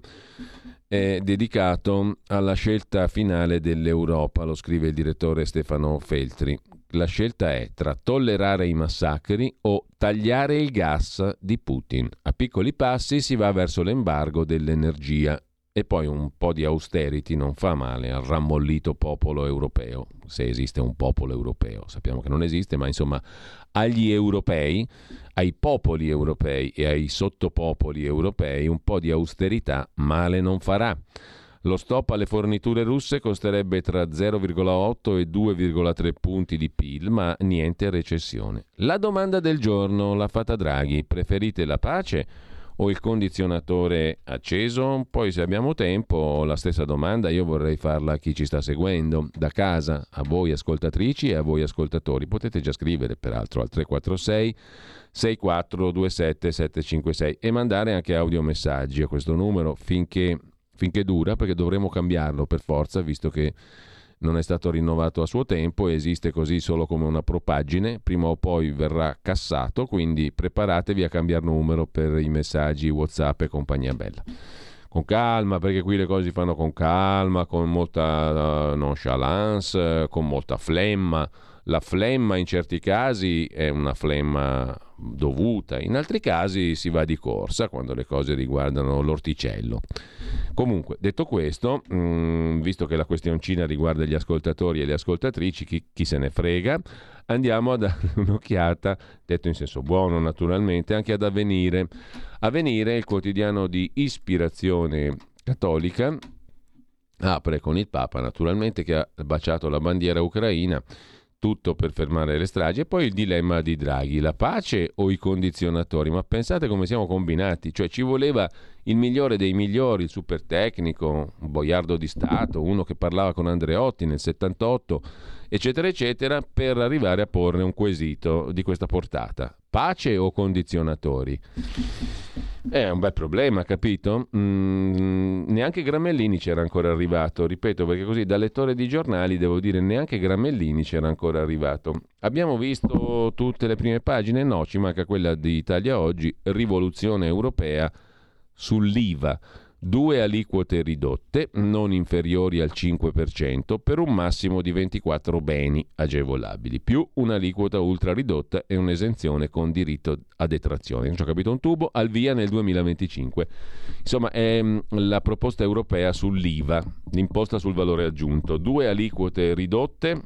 è dedicato alla scelta finale dell'Europa, lo scrive il direttore Stefano Feltri. La scelta è tra tollerare i massacri o tagliare il gas di Putin. A piccoli passi si va verso l'embargo dell'energia e poi un po' di austerity non fa male al rammollito popolo europeo, se esiste un popolo europeo. Sappiamo che non esiste, ma insomma agli europei, ai popoli europei e ai sottopopoli europei un po' di austerità male non farà. Lo stop alle forniture russe costerebbe tra 0,8 e 2,3 punti di PIL, ma niente recessione. La domanda del giorno l'ha fatta Draghi: preferite la pace o il condizionatore acceso? Poi, se abbiamo tempo, la stessa domanda io vorrei farla a chi ci sta seguendo da casa, a voi ascoltatrici e a voi ascoltatori. Potete già scrivere peraltro al 346 6427 756 e mandare anche audiomessaggi a questo numero finché dura, perché dovremo cambiarlo per forza, visto che non è stato rinnovato a suo tempo e esiste così solo come una propaggine, prima o poi verrà cassato, quindi preparatevi a cambiare numero per i messaggi WhatsApp e compagnia bella. Con calma, perché qui le cose si fanno con calma, con molta nonchalance, con molta flemma. La flemma in certi casi è una flemma dovuta, in altri casi si va di corsa quando le cose riguardano l'orticello. Comunque, detto questo, visto che la questioncina riguarda gli ascoltatori e le ascoltatrici, chi se ne frega, andiamo a dare un'occhiata, detto in senso buono naturalmente, anche ad Avvenire. Avvenire, il quotidiano di ispirazione cattolica, apre con il Papa naturalmente che ha baciato la bandiera ucraina, tutto per fermare le stragi, e poi il dilemma di Draghi: la pace o i condizionatori? Ma pensate come siamo combinati, cioè ci voleva il migliore dei migliori, il super tecnico, un boiardo di Stato, uno che parlava con Andreotti nel 78, eccetera eccetera, per arrivare a porre un quesito di questa portata: pace o condizionatori? È un bel problema, capito? Neanche Gramellini c'era ancora arrivato, ripeto, perché così da lettore di giornali devo dire neanche Gramellini c'era ancora arrivato. Abbiamo visto tutte le prime pagine? No, ci manca quella di Italia Oggi, rivoluzione europea sull'IVA, 2 aliquote ridotte, non inferiori al 5%, per un massimo di 24 beni agevolabili, più un'aliquota ultra ridotta e un'esenzione con diritto a detrazione. Non ci ho capito un tubo, al via nel 2025. Insomma, è la proposta europea sull'IVA, l'imposta sul valore aggiunto. 2 aliquote ridotte,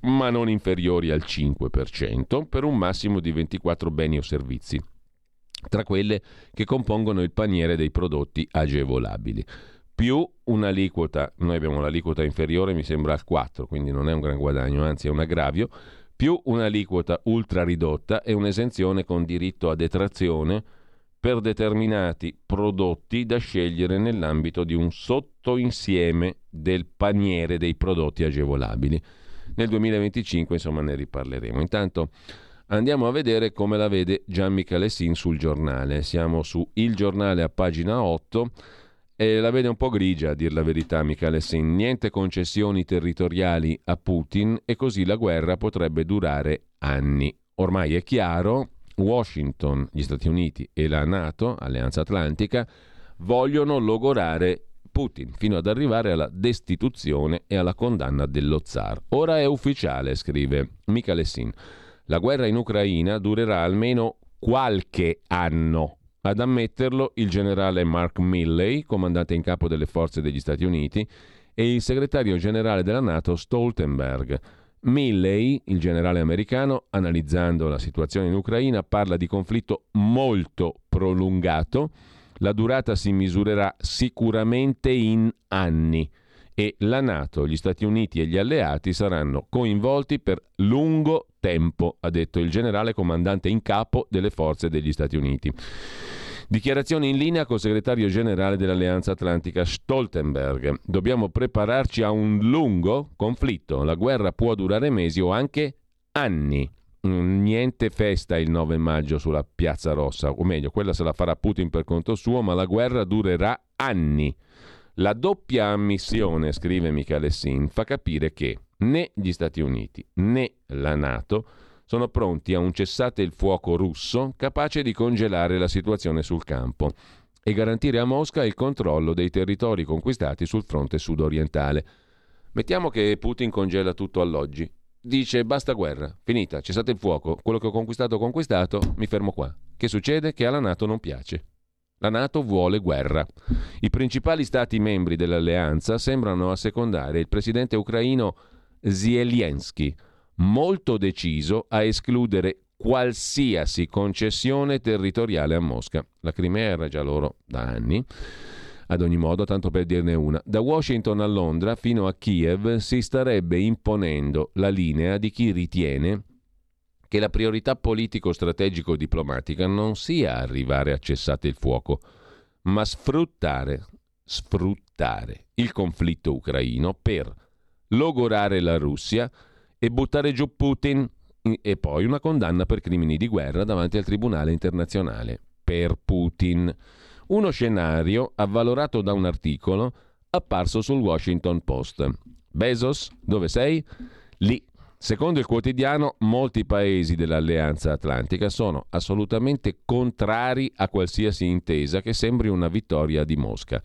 ma non inferiori al 5%, per un massimo di 24 beni o servizi, tra quelle che compongono il paniere dei prodotti agevolabili, più un'aliquota, noi abbiamo l'aliquota inferiore mi sembra al 4, quindi non è un gran guadagno, anzi è un aggravio, più un'aliquota ultra ridotta e un'esenzione con diritto a detrazione per determinati prodotti da scegliere nell'ambito di un sottoinsieme del paniere dei prodotti agevolabili. Nel 2025 insomma ne riparleremo. Intanto andiamo a vedere come la vede Gian Micalessin sul Giornale. Siamo su Il Giornale a pagina 8 e la vede un po' grigia, a dir la verità, Micalessin. Niente concessioni territoriali a Putin e così la guerra potrebbe durare anni. Ormai è chiaro, Washington, gli Stati Uniti e la NATO, Alleanza Atlantica, vogliono logorare Putin fino ad arrivare alla destituzione e alla condanna dello zar. Ora è ufficiale, scrive Micalessin. La guerra in Ucraina durerà almeno qualche anno. Ad ammetterlo il generale Mark Milley, comandante in capo delle forze degli Stati Uniti, e il segretario generale della NATO Stoltenberg. Milley, il generale americano, analizzando la situazione in Ucraina, parla di conflitto molto prolungato. La durata si misurerà sicuramente in anni e la NATO, gli Stati Uniti e gli alleati saranno coinvolti per lungo tempo, ha detto il generale comandante in capo delle forze degli Stati Uniti. Dichiarazioni in linea col segretario generale dell'Alleanza Atlantica Stoltenberg. Dobbiamo prepararci a un lungo conflitto. La guerra può durare mesi o anche anni. Niente festa il 9 maggio sulla Piazza Rossa, o meglio, quella se la farà Putin per conto suo, ma la guerra durerà anni. La doppia ammissione, scrive Micalessin, fa capire che né gli Stati Uniti né la NATO sono pronti a un cessate il fuoco russo capace di congelare la situazione sul campo e garantire a Mosca il controllo dei territori conquistati sul fronte sudorientale. Mettiamo che Putin congela tutto all'oggi. Dice basta guerra, finita, cessate il fuoco, quello che ho conquistato, mi fermo qua. Che succede? Che alla NATO non piace. La NATO vuole guerra. I principali stati membri dell'alleanza sembrano assecondare il presidente ucraino Zelensky, molto deciso a escludere qualsiasi concessione territoriale a Mosca. La Crimea era già loro da anni. Ad ogni modo, tanto per dirne una, da Washington a Londra fino a Kiev si starebbe imponendo la linea di chi ritiene che la priorità politico-strategico-diplomatica non sia arrivare a cessate il fuoco, ma sfruttare il conflitto ucraino per logorare la Russia e buttare giù Putin, e poi una condanna per crimini di guerra davanti al Tribunale Internazionale per Putin. Uno scenario avvalorato da un articolo apparso sul Washington Post. Bezos, dove sei? Lì. Secondo il quotidiano, molti paesi dell'Alleanza Atlantica sono assolutamente contrari a qualsiasi intesa che sembri una vittoria di Mosca.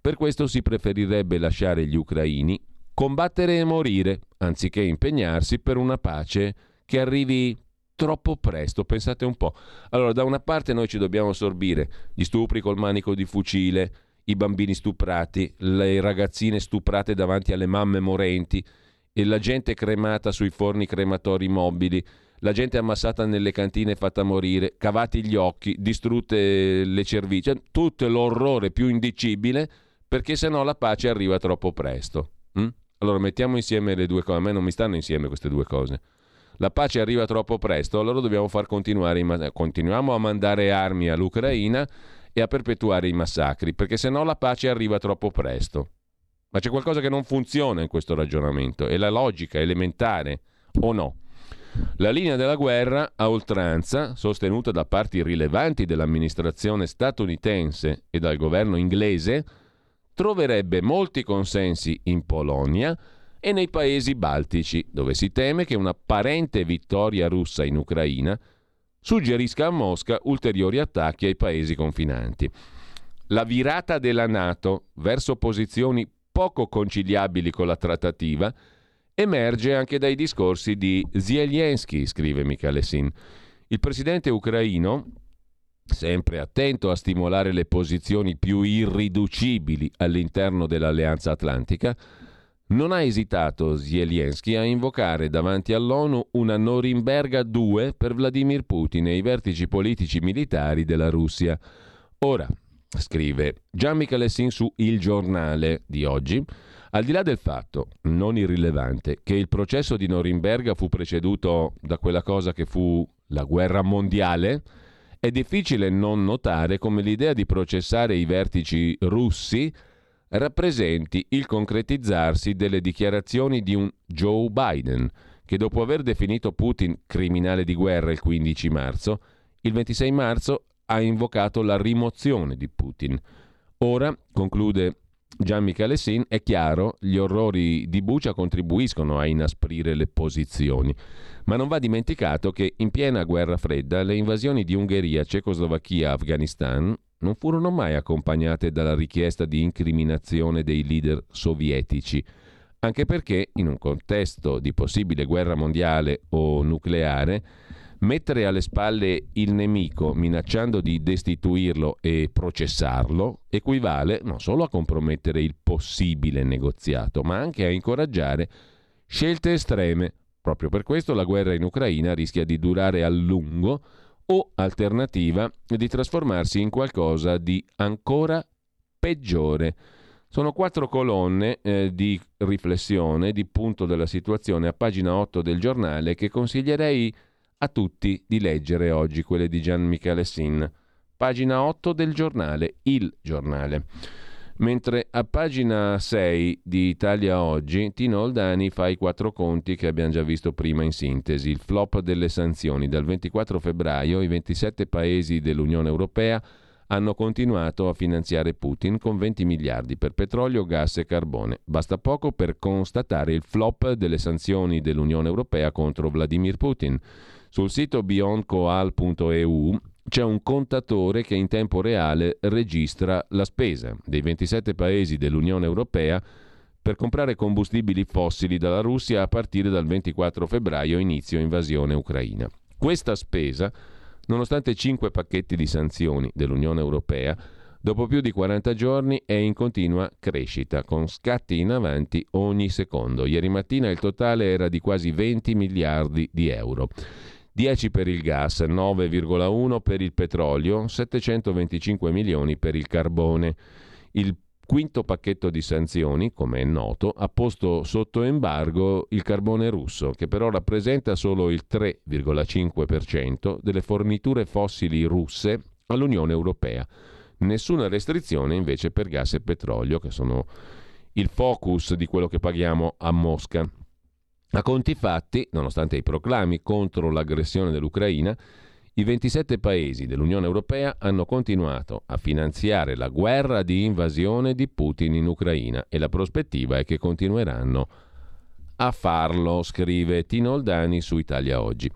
Per questo si preferirebbe lasciare gli ucraini combattere e morire, anziché impegnarsi per una pace che arrivi troppo presto, pensate un po'. Allora, da una parte noi ci dobbiamo sorbire gli stupri col manico di fucile, i bambini stuprati, le ragazzine stuprate davanti alle mamme morenti, e la gente cremata sui forni crematori mobili, la gente ammassata nelle cantine fatta morire, cavati gli occhi, distrutte le cervici, tutto l'orrore più indicibile, perché sennò la pace arriva troppo presto. Allora mettiamo insieme le due cose, a me non mi stanno insieme queste due cose. La pace arriva troppo presto, allora dobbiamo far continuiamo a mandare armi all'Ucraina e a perpetuare i massacri, perché sennò la pace arriva troppo presto. Ma c'è qualcosa che non funziona in questo ragionamento, è la logica elementare, o no? La linea della guerra a oltranza, sostenuta da parti rilevanti dell'amministrazione statunitense e dal governo inglese, troverebbe molti consensi in Polonia e nei paesi baltici, dove si teme che un'apparente vittoria russa in Ucraina suggerisca a Mosca ulteriori attacchi ai paesi confinanti. La virata della NATO verso posizioni poco conciliabili con la trattativa emerge anche dai discorsi di Zelensky, scrive Micalessin. Il presidente ucraino, sempre attento a stimolare le posizioni più irriducibili all'interno dell'Alleanza Atlantica, non ha esitato Zelensky a invocare davanti all'ONU una Norimberga 2 per Vladimir Putin e i vertici politici militari della Russia. Ora, scrive Gian Micalessin su Il Giornale di oggi, al di là del fatto, non irrilevante, che il processo di Norimberga fu preceduto da quella cosa che fu la guerra mondiale, è difficile non notare come l'idea di processare i vertici russi rappresenti il concretizzarsi delle dichiarazioni di un Joe Biden, che dopo aver definito Putin criminale di guerra il 15 marzo, il 26 marzo ha invocato la rimozione di Putin. Ora, conclude Gian Micalessin, è chiaro, gli orrori di Bucha contribuiscono a inasprire le posizioni, ma non va dimenticato che in piena guerra fredda le invasioni di Ungheria, Cecoslovacchia, Afghanistan non furono mai accompagnate dalla richiesta di incriminazione dei leader sovietici, anche perché in un contesto di possibile guerra mondiale o nucleare mettere alle spalle il nemico minacciando di destituirlo e processarlo equivale non solo a compromettere il possibile negoziato, ma anche a incoraggiare scelte estreme. Proprio per questo la guerra in Ucraina rischia di durare a lungo o, alternativa, di trasformarsi in qualcosa di ancora peggiore. Sono 4 colonne di riflessione, di punto della situazione, a pagina 8 del giornale, che consiglierei a tutti di leggere oggi, quelle di Gian Micalessin. Pagina 8 del giornale, Il Giornale. Mentre a pagina 6 di Italia Oggi, Tino Oldani fa i 4 conti che abbiamo già visto prima in sintesi. Il flop delle sanzioni. Dal 24 febbraio i 27 paesi dell'Unione Europea hanno continuato a finanziare Putin con 20 miliardi per petrolio, gas e carbone. Basta poco per constatare il flop delle sanzioni dell'Unione Europea contro Vladimir Putin. Sul sito beyondcoal.eu c'è un contatore che in tempo reale registra la spesa dei 27 paesi dell'Unione Europea per comprare combustibili fossili dalla Russia a partire dal 24 febbraio, inizio invasione ucraina. Questa spesa, nonostante 5 pacchetti di sanzioni dell'Unione Europea, dopo più di 40 giorni è in continua crescita, con scatti in avanti ogni secondo. Ieri mattina il totale era di quasi 20 miliardi di euro. 10 per il gas, 9,1 per il petrolio, 725 milioni per il carbone. Il quinto pacchetto di sanzioni, come è noto, ha posto sotto embargo il carbone russo, che però rappresenta solo il 3,5% delle forniture fossili russe all'Unione Europea. Nessuna restrizione invece per gas e petrolio, che sono il focus di quello che paghiamo a Mosca. A conti fatti, nonostante i proclami contro l'aggressione dell'Ucraina, i 27 paesi dell'Unione Europea hanno continuato a finanziare la guerra di invasione di Putin in Ucraina e la prospettiva è che continueranno a farlo, scrive Tino Oldani su Italia Oggi.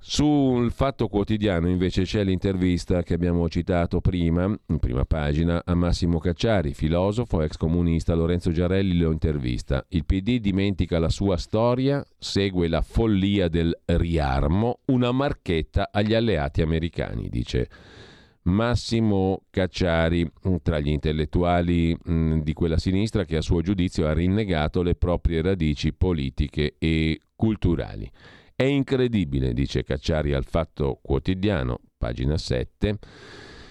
Sul Fatto Quotidiano invece c'è l'intervista che abbiamo citato prima, in prima pagina, a Massimo Cacciari, filosofo, ex comunista. Lorenzo Giarelli lo intervista. Il PD dimentica la sua storia, segue la follia del riarmo, una marchetta agli alleati americani, dice Massimo Cacciari, tra gli intellettuali di quella sinistra che a suo giudizio ha rinnegato le proprie radici politiche e culturali. È incredibile, dice Cacciari al Fatto Quotidiano, pagina 7,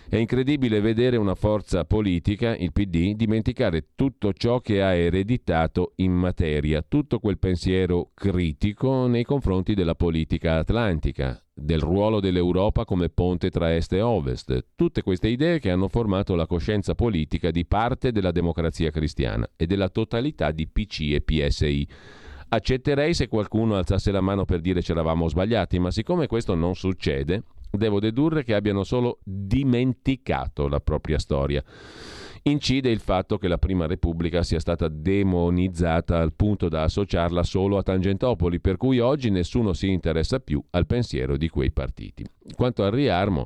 è incredibile vedere una forza politica, il PD, dimenticare tutto ciò che ha ereditato in materia, tutto quel pensiero critico nei confronti della politica atlantica, del ruolo dell'Europa come ponte tra est e ovest, tutte queste idee che hanno formato la coscienza politica di parte della Democrazia Cristiana e della totalità di PC e PSI. Accetterei se qualcuno alzasse la mano per dire c'eravamo sbagliati, ma siccome questo non succede, devo dedurre che abbiano solo dimenticato la propria storia. Incide il fatto che la Prima Repubblica sia stata demonizzata al punto da associarla solo a Tangentopoli, per cui oggi nessuno si interessa più al pensiero di quei partiti. Quanto al riarmo,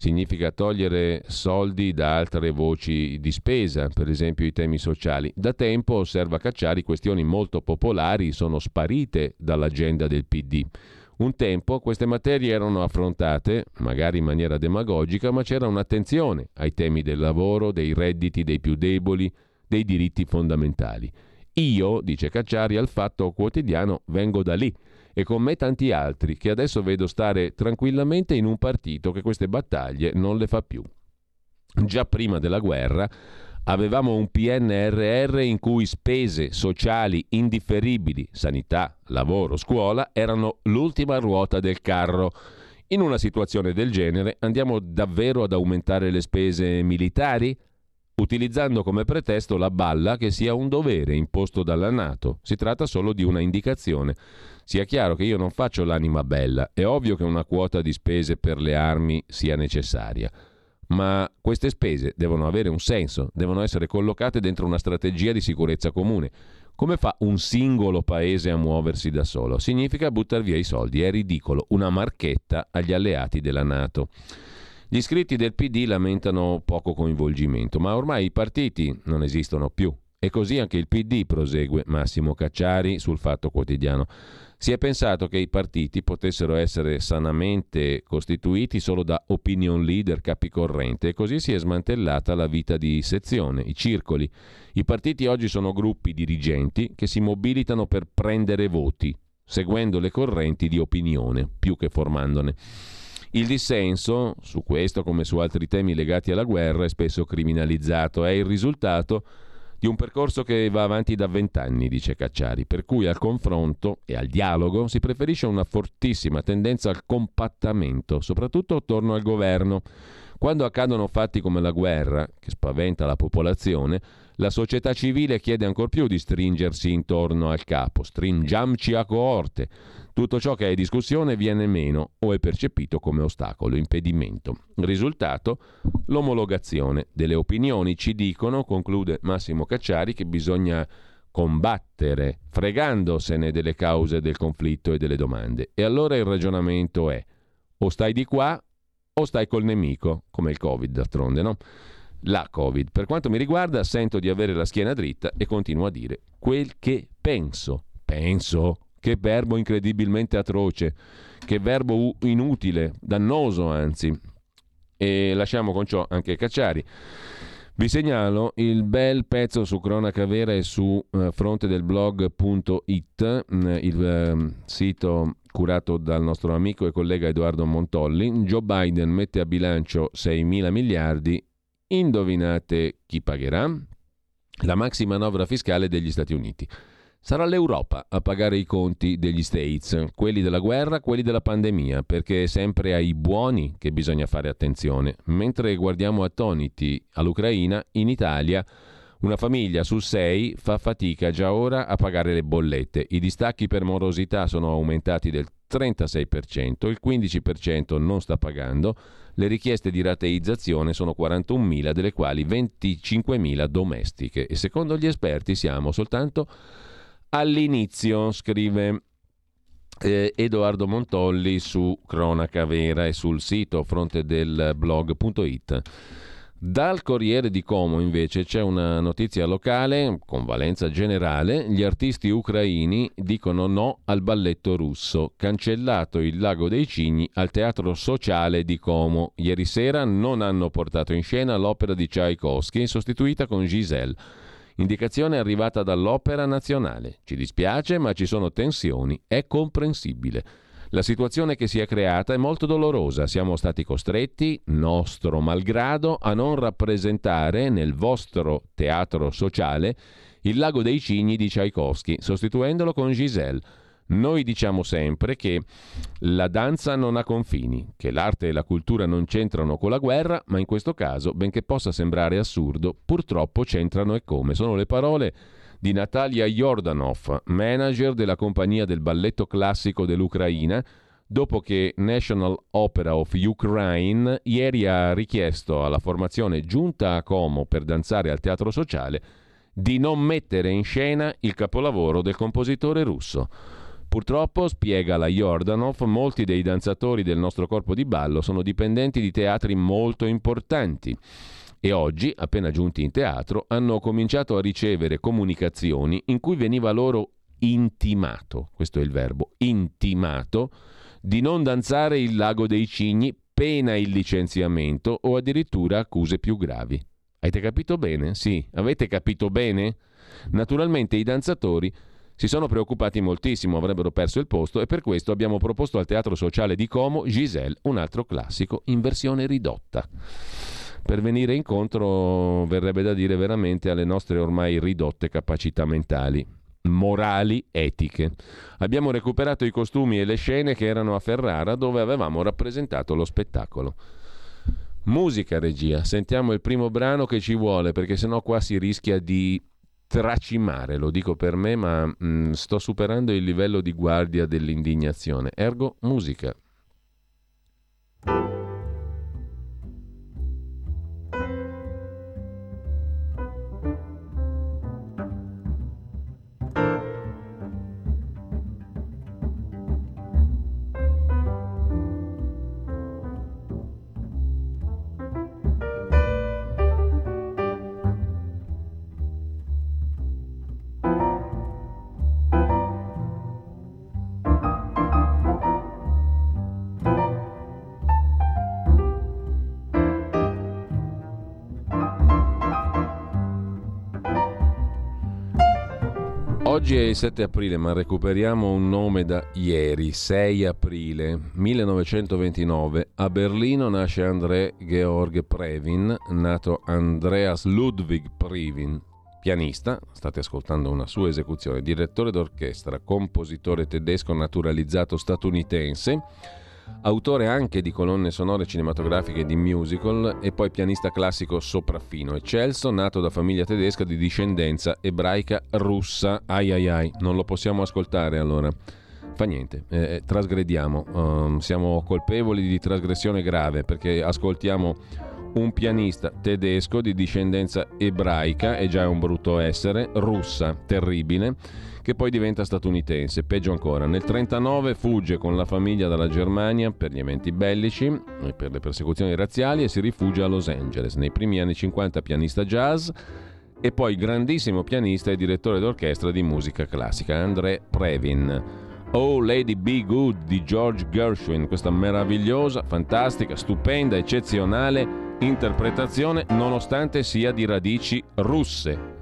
significa togliere soldi da altre voci di spesa, per esempio i temi sociali. Da tempo, osserva Cacciari, questioni molto popolari sono sparite dall'agenda del PD. Un tempo queste materie erano affrontate, magari in maniera demagogica, ma c'era un'attenzione ai temi del lavoro, dei redditi, dei più deboli, dei diritti fondamentali. Io, dice Cacciari al Fatto Quotidiano, vengo da lì. E con me tanti altri che adesso vedo stare tranquillamente in un partito che queste battaglie non le fa più. Già prima della guerra avevamo un PNRR in cui spese sociali indifferibili, sanità, lavoro, scuola, erano l'ultima ruota del carro. In una situazione del genere andiamo davvero ad aumentare le spese militari? Utilizzando come pretesto la balla che sia un dovere imposto dalla NATO. Si tratta solo di una indicazione. Sia chiaro che io non faccio l'anima bella, è ovvio che una quota di spese per le armi sia necessaria, ma queste spese devono avere un senso, devono essere collocate dentro una strategia di sicurezza comune. Come fa un singolo paese a muoversi da solo? Significa buttar via i soldi, è ridicolo, una marchetta agli alleati della NATO. Gli iscritti del PD lamentano poco coinvolgimento, ma ormai i partiti non esistono più E così anche il PD, prosegue Massimo Cacciari sul Fatto Quotidiano. Si è pensato che i partiti potessero essere sanamente costituiti solo da opinion leader, capicorrente, e così si è smantellata la vita di sezione, i circoli. I partiti oggi sono gruppi dirigenti che si mobilitano per prendere voti, seguendo le correnti di opinione, più che formandone. Il dissenso, su questo come su altri temi legati alla guerra, è spesso criminalizzato. È il risultato di un percorso che va avanti da 20 anni, dice Cacciari, per cui al confronto e al dialogo si preferisce una fortissima tendenza al compattamento, soprattutto attorno al governo. Quando accadono fatti come la guerra, che spaventa la popolazione, la società civile chiede ancor più di stringersi intorno al capo, stringiamci a coorte. Tutto ciò che è discussione viene meno o è percepito come ostacolo, impedimento. Risultato? L'omologazione delle opinioni. Ci dicono, conclude Massimo Cacciari, che bisogna combattere, fregandosene delle cause del conflitto e delle domande. E allora il ragionamento è: o stai di qua o stai col nemico, come il Covid d'altronde, no? La Covid. Per quanto mi riguarda, sento di avere la schiena dritta e continuo a dire quel che penso. Penso? Che verbo incredibilmente atroce, che verbo inutile, dannoso anzi. E lasciamo con ciò anche Cacciari. Vi segnalo il bel pezzo su Cronaca Vera e su frontedelblog.it, il sito curato dal nostro amico e collega Edoardo Montolli. Joe Biden mette a bilancio 6.000 miliardi. Indovinate chi pagherà? La maxi manovra fiscale degli Stati Uniti. Sarà l'Europa a pagare i conti degli States, quelli della guerra, quelli della pandemia, perché è sempre ai buoni che bisogna fare attenzione. Mentre guardiamo attoniti all'Ucraina, in Italia una famiglia su 6 fa fatica già ora a pagare le bollette. I distacchi per morosità sono aumentati del 36%, il 15% non sta pagando, le richieste di rateizzazione sono 41.000, delle quali 25.000 domestiche. E secondo gli esperti siamo soltanto all'inizio, scrive Edoardo Montolli su Cronaca Vera e sul sito frontedelblog.it. Dal Corriere di Como invece c'è una notizia locale con valenza generale. Gli artisti ucraini dicono no al balletto russo, cancellato il Lago dei Cigni al Teatro Sociale di Como. Ieri sera non hanno portato in scena l'opera di Tchaikovsky, sostituita con Giselle. Indicazione arrivata dall'Opera Nazionale. Ci dispiace, ma ci sono tensioni, è comprensibile. La situazione che si è creata è molto dolorosa. Siamo stati costretti, nostro malgrado, a non rappresentare nel vostro teatro sociale il Lago dei Cigni di Tchaikovsky, sostituendolo con Giselle. Noi diciamo sempre che la danza non ha confini, che l'arte e la cultura non c'entrano con la guerra, ma in questo caso, benché possa sembrare assurdo, purtroppo c'entrano e come. Sono le parole di Natalia Yordanov, manager della compagnia del balletto classico dell'Ucraina, dopo che National Opera of Ukraine ieri ha richiesto alla formazione giunta a Como per danzare al teatro sociale di non mettere in scena il capolavoro del compositore russo. Purtroppo, spiega la Yordanov, molti dei danzatori del nostro corpo di ballo sono dipendenti di teatri molto importanti e oggi, appena giunti in teatro, hanno cominciato a ricevere comunicazioni in cui veniva loro intimato, questo è il verbo, intimato, di non danzare il Lago dei Cigni, pena il licenziamento o addirittura accuse più gravi. Avete capito bene? Sì, avete capito bene? Naturalmente i danzatori si sono preoccupati moltissimo, avrebbero perso il posto e per questo abbiamo proposto al Teatro Sociale di Como Giselle, un altro classico in versione ridotta. Per venire incontro, verrebbe da dire, veramente alle nostre ormai ridotte capacità mentali, morali, etiche. Abbiamo recuperato i costumi e le scene che erano a Ferrara, dove avevamo rappresentato lo spettacolo. Musica, regia, sentiamo il primo brano che ci vuole, perché sennò qua si rischia di tracimare, lo dico per me, ma sto superando il livello di guardia dell'indignazione. Ergo, musica. Oggi è il 7 aprile, ma recuperiamo un nome da ieri, 6 aprile 1929. A Berlino nasce André Georg Previn, nato Andreas Ludwig Previn, pianista, state ascoltando una sua esecuzione, direttore d'orchestra, compositore tedesco naturalizzato statunitense, autore anche di colonne sonore cinematografiche e di musical e poi pianista classico sopraffino eccelso, nato da famiglia tedesca di discendenza ebraica russa. Non lo possiamo ascoltare allora, fa niente, trasgrediamo, siamo colpevoli di trasgressione grave perché ascoltiamo un pianista tedesco di discendenza ebraica, e già è un brutto essere, russa, terribile, che poi diventa statunitense, peggio ancora. Nel 1939 fugge con la famiglia dalla Germania per gli eventi bellici e per le persecuzioni razziali e si rifugia a Los Angeles. Nei primi anni 50 pianista jazz e poi grandissimo pianista e direttore d'orchestra di musica classica, André Previn. Oh Lady Be Good di George Gershwin, questa meravigliosa, fantastica, stupenda, eccezionale interpretazione nonostante sia di radici russe.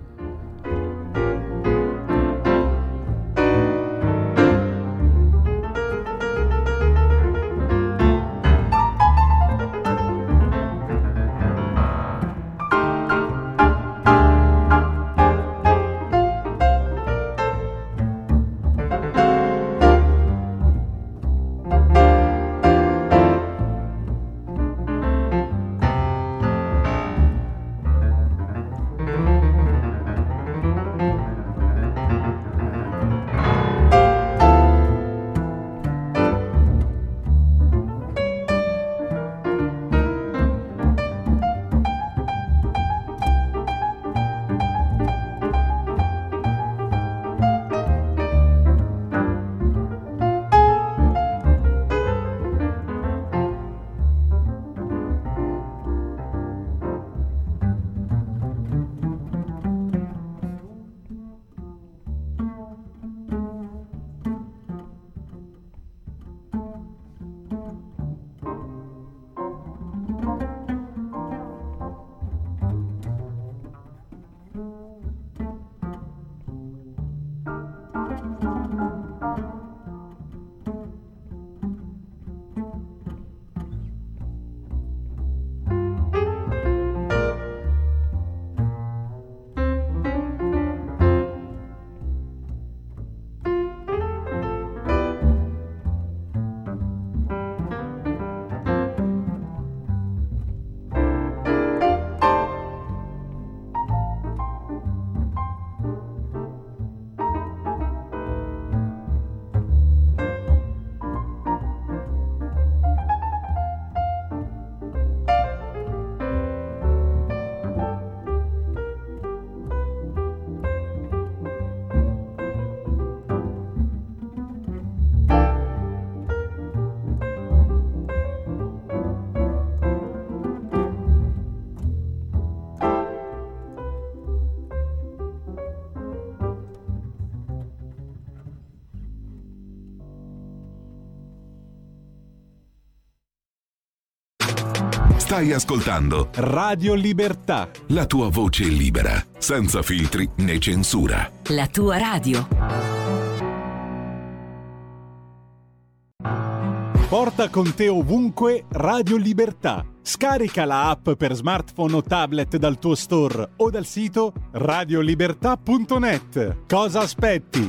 Stai ascoltando Radio Libertà, la tua voce libera, senza filtri né censura. La tua radio. Porta con te ovunque Radio Libertà. Scarica la app per smartphone o tablet dal tuo store o dal sito radiolibertà.net. Cosa aspetti?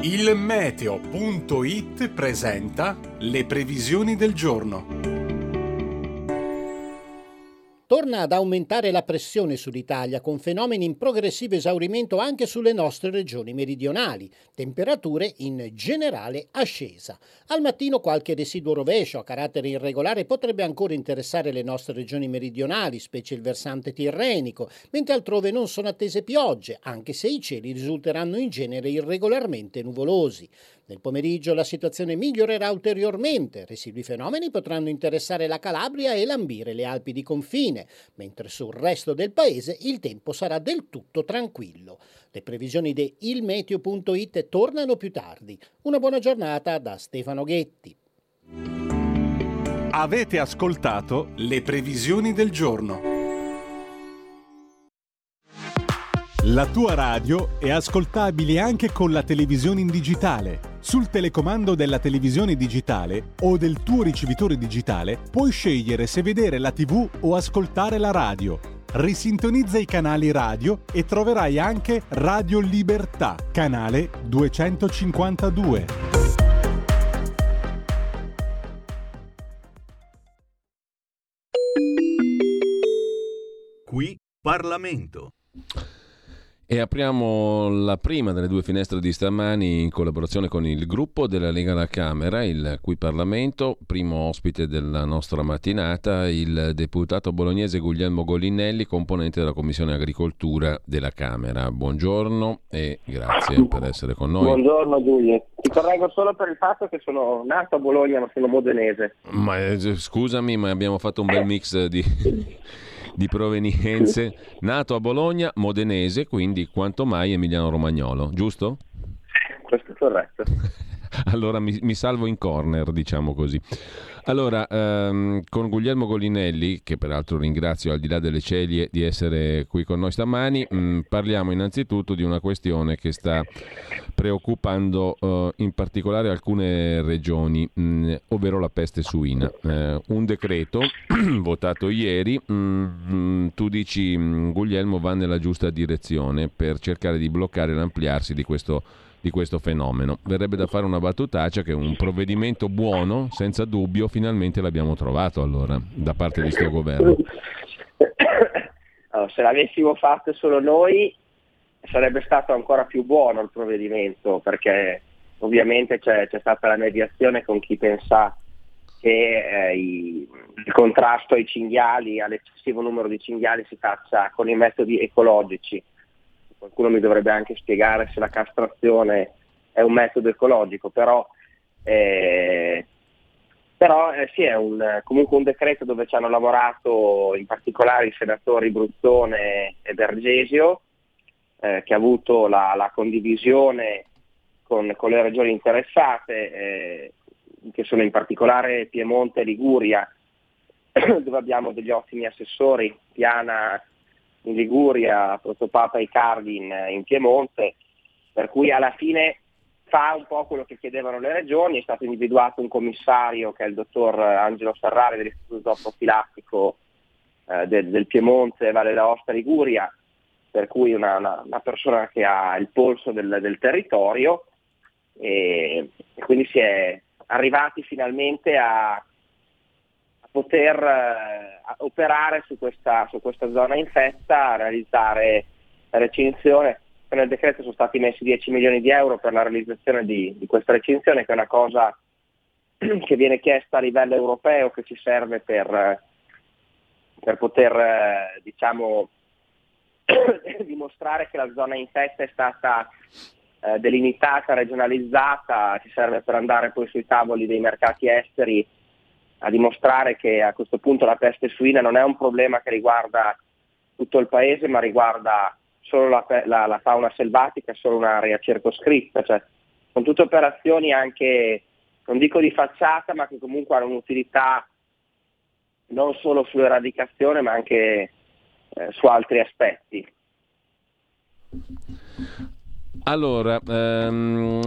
Il Meteo.it presenta le previsioni del giorno. torna ad aumentare la pressione sull'Italia con fenomeni in progressivo esaurimento anche sulle nostre regioni meridionali, temperature in generale ascesa. Al mattino qualche residuo rovescio a carattere irregolare potrebbe ancora interessare le nostre regioni meridionali, specie il versante tirrenico, mentre altrove non sono attese piogge, anche se i cieli risulteranno in genere irregolarmente nuvolosi. Nel pomeriggio la situazione migliorerà ulteriormente, residui fenomeni potranno interessare la Calabria e lambire le Alpi di confine, mentre sul resto del paese il tempo sarà del tutto tranquillo. Le previsioni di ilmeteo.it tornano più tardi. Una buona giornata da Stefano Ghetti. Avete ascoltato le previsioni del giorno. La tua radio è ascoltabile anche con la televisione in digitale. Sul telecomando della televisione digitale o del tuo ricevitore digitale puoi scegliere se vedere la TV o ascoltare la radio. Risintonizza i canali radio e troverai anche Radio Libertà, canale 252. Qui Parlamento. E apriamo la prima delle due finestre di stamani in collaborazione con il gruppo della Lega alla Camera, il cui Parlamento, primo ospite della nostra mattinata, il deputato bolognese Guglielmo Golinelli, componente della Commissione Agricoltura della Camera. Buongiorno e grazie per essere con noi. Buongiorno Giulio, ti correggo solo per il fatto che sono nato a Bologna ma sono modenese. Ma scusami, ma abbiamo fatto un bel mix di provenienze, nato a Bologna, modenese, quindi quanto mai emiliano-romagnolo, giusto? Questo è corretto. Allora mi salvo in corner, diciamo così. Allora, con Guglielmo Golinelli, che peraltro ringrazio al di là delle celie di essere qui con noi stamani, parliamo innanzitutto di una questione che sta preoccupando in particolare alcune regioni, ovvero la peste suina. Un decreto votato ieri, tu dici Guglielmo va nella giusta direzione per cercare di bloccare l'ampliarsi di questo fenomeno. Verrebbe da fare una battutaccia che un provvedimento buono, senza dubbio, finalmente l'abbiamo trovato allora da parte di sto governo. Allora, se l'avessimo fatto solo noi sarebbe stato ancora più buono il provvedimento, perché ovviamente c'è stata la mediazione con chi pensa che il contrasto ai cinghiali, all'eccessivo numero di cinghiali si faccia con i metodi ecologici. Qualcuno mi dovrebbe anche spiegare se la castrazione è un metodo ecologico, però sì, è comunque un decreto dove ci hanno lavorato in particolare i senatori Bruzzone e Bergesio, che ha avuto la condivisione con le regioni interessate, che sono in particolare Piemonte e Liguria, dove abbiamo degli ottimi assessori, Piana in Liguria, Protopapa Icardi in Piemonte, per cui alla fine fa un po' quello che chiedevano le regioni. È stato individuato un commissario che è il dottor Angelo Ferrari dell'Istituto Profilattico del Piemonte, Valle d'Aosta, Liguria, per cui una persona che ha il polso del territorio, e quindi si è arrivati finalmente a poter operare su questa zona infetta, realizzare la recinzione. Nel decreto sono stati messi 10 milioni di euro per la realizzazione di questa recinzione, che è una cosa che viene chiesta a livello europeo, che ci serve per poter diciamo dimostrare che la zona infetta è stata delimitata, regionalizzata. Ci serve per andare poi sui tavoli dei mercati esteri a dimostrare che a questo punto la peste suina non è un problema che riguarda tutto il paese, ma riguarda solo la fauna selvatica, solo un'area circoscritta. Cioè, sono tutte operazioni anche, non dico di facciata, ma che comunque hanno un'utilità non solo sull'eradicazione, ma anche su altri aspetti. Allora, no,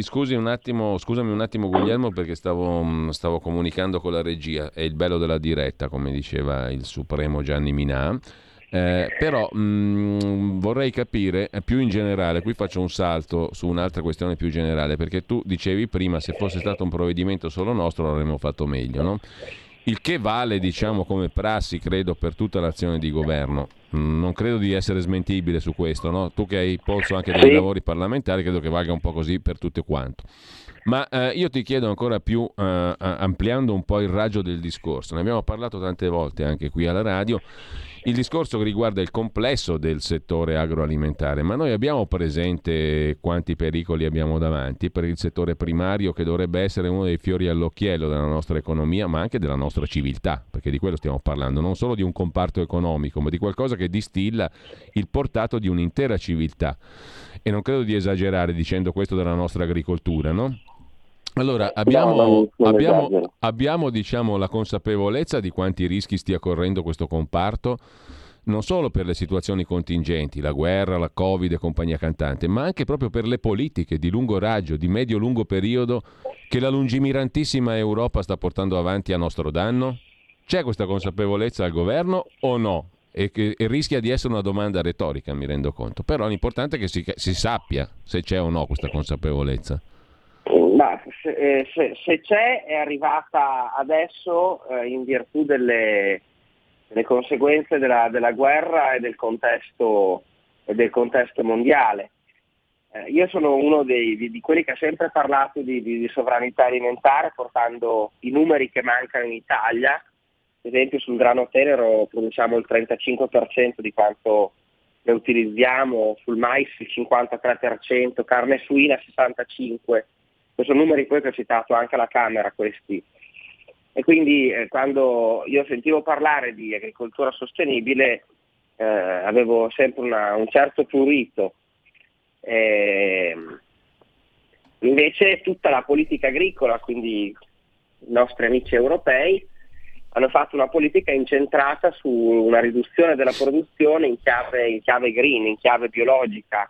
scusami un attimo Guglielmo, perché stavo comunicando con la regia, è il bello della diretta, come diceva il supremo Gianni Minà, però vorrei capire più in generale, qui faccio un salto su un'altra questione più generale, perché tu dicevi prima se fosse stato un provvedimento solo nostro l'avremmo fatto meglio, no? il che vale, diciamo, come prassi, credo, per tutta l'azione di governo. Non credo di essere smentibile su questo, no? Tu che hai polso anche dei lavori parlamentari, credo che valga un po' così per tutto quanto. Ma io ti chiedo ancora più, ampliando un po' il raggio del discorso, ne abbiamo parlato tante volte anche qui alla radio, il discorso che riguarda il complesso del settore agroalimentare, ma noi abbiamo presente quanti pericoli abbiamo davanti per il settore primario, che dovrebbe essere uno dei fiori all'occhiello della nostra economia, ma anche della nostra civiltà, perché di quello stiamo parlando, non solo di un comparto economico, ma di qualcosa che distilla il portato di un'intera civiltà. E non credo di esagerare dicendo questo della nostra agricoltura, no? Allora, abbiamo diciamo, la consapevolezza di quanti rischi stia correndo questo comparto, non solo per le situazioni contingenti, la guerra, la Covid e compagnia cantante, ma anche proprio per le politiche di lungo raggio, di medio-lungo periodo, che la lungimirantissima Europa sta portando avanti a nostro danno? C'è questa consapevolezza al governo o no? E rischia di essere una domanda retorica, mi rendo conto, però l'importante è che si sappia se c'è o no questa consapevolezza. Ma se c'è, è arrivata adesso in virtù delle conseguenze della guerra e del contesto mondiale. Io sono uno di quelli che ha sempre parlato di sovranità alimentare, portando i numeri che mancano in Italia. Ad esempio, sul grano tenero produciamo il 35% di quanto ne utilizziamo, sul mais il 53%, carne suina 65%. Sono numeri poi che ho citato anche alla Camera, questi. E quindi quando io sentivo parlare di agricoltura sostenibile avevo sempre un certo prurito. Invece tutta la politica agricola, quindi i nostri amici europei, hanno fatto una politica incentrata su una riduzione della produzione in chiave green, in chiave biologica.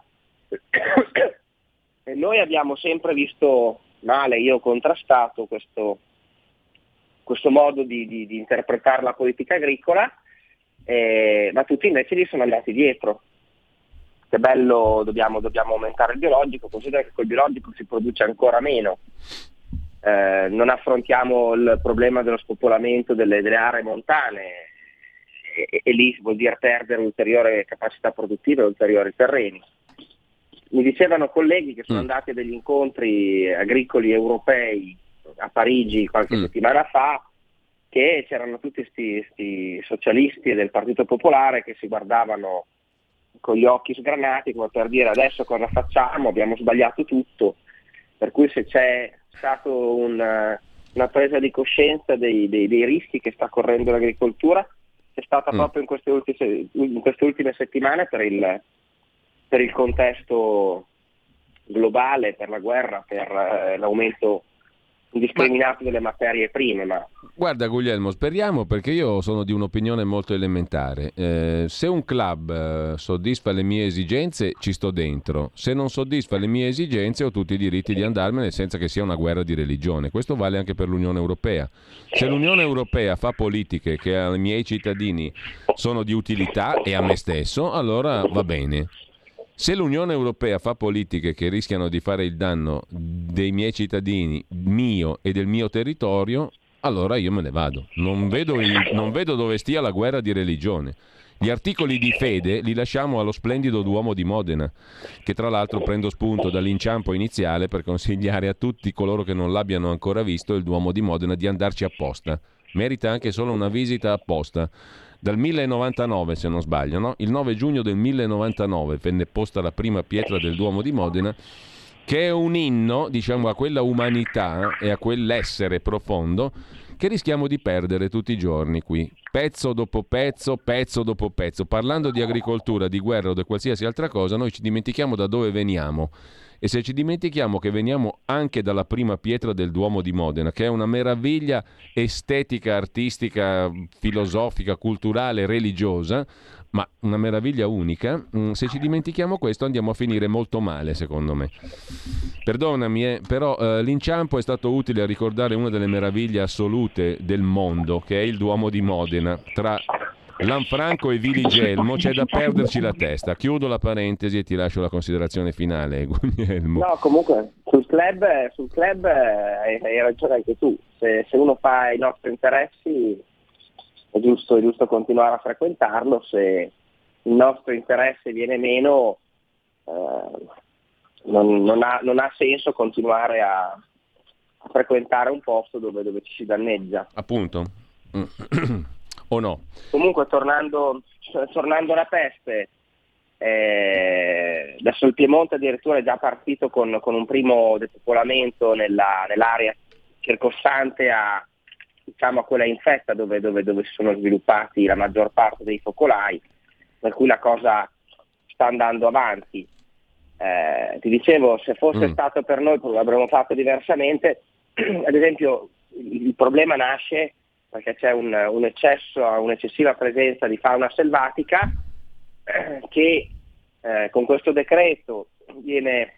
E noi abbiamo sempre visto male, io ho contrastato questo modo di interpretare la politica agricola, ma tutti invece gli sono andati dietro. Che bello, dobbiamo aumentare il biologico, considera che col biologico si produce ancora meno. Non affrontiamo il problema dello spopolamento delle aree montane e lì vuol dire perdere ulteriore capacità produttiva e ulteriori terreni. Mi dicevano colleghi che sono andati a degli incontri agricoli europei a Parigi qualche settimana fa, che c'erano tutti questi socialisti del Partito Popolare che si guardavano con gli occhi sgranati come per dire: adesso cosa facciamo? Abbiamo sbagliato tutto. Per cui se c'è stata una presa di coscienza dei rischi che sta correndo l'agricoltura, c'è stata proprio in queste ultime settimane per il contesto globale, per la guerra, per l'aumento indiscriminato delle materie prime. Guarda Guglielmo, speriamo, perché io sono di un'opinione molto elementare. Se un club soddisfa le mie esigenze, ci sto dentro. Se non soddisfa le mie esigenze, ho tutti i diritti di andarmene senza che sia una guerra di religione. Questo vale anche per l'Unione Europea. Se l'Unione Europea fa politiche che ai miei cittadini sono di utilità e a me stesso, allora va bene. Se l'Unione Europea fa politiche che rischiano di fare il danno dei miei cittadini, mio e del mio territorio, allora io me ne vado. Non vedo dove stia la guerra di religione. Gli articoli di fede li lasciamo allo splendido Duomo di Modena, che tra l'altro prendo spunto dall'inciampo iniziale per consigliare a tutti coloro che non l'abbiano ancora visto il Duomo di Modena di andarci apposta. Merita anche solo una visita apposta. Dal 1099, se non sbaglio, no? Il 9 giugno del 1099 venne posta la prima pietra del Duomo di Modena, che è un inno, diciamo, a quella umanità e a quell'essere profondo che rischiamo di perdere tutti i giorni qui, pezzo dopo pezzo, pezzo dopo pezzo. Parlando di agricoltura, di guerra o di qualsiasi altra cosa, noi ci dimentichiamo da dove veniamo. E se ci dimentichiamo che veniamo anche dalla prima pietra del Duomo di Modena, che è una meraviglia estetica, artistica, filosofica, culturale, religiosa, ma una meraviglia unica, se ci dimentichiamo questo andiamo a finire molto male, secondo me. Perdonami, però l'inciampo è stato utile a ricordare una delle meraviglie assolute del mondo, che è il Duomo di Modena, tra Lanfranco e Viligelmo, c'è da perderci la testa. Chiudo la parentesi e ti lascio la considerazione finale, Guglielmo. No, comunque sul club hai ragione anche tu. Se uno fa i nostri interessi è giusto continuare a frequentarlo. Se il nostro interesse viene meno, non ha senso continuare a frequentare un posto dove ci si danneggia. Appunto. O no? Comunque tornando alla peste, adesso il Piemonte addirittura è già partito con un primo depopolamento nell'area circostante a quella infetta dove si sono sviluppati la maggior parte dei focolai, per cui la cosa sta andando avanti. Ti dicevo, se fosse stato per noi avremmo fatto diversamente. Ad esempio il problema nasce perché c'è un eccesso, un'eccessiva presenza di fauna selvatica che con questo decreto viene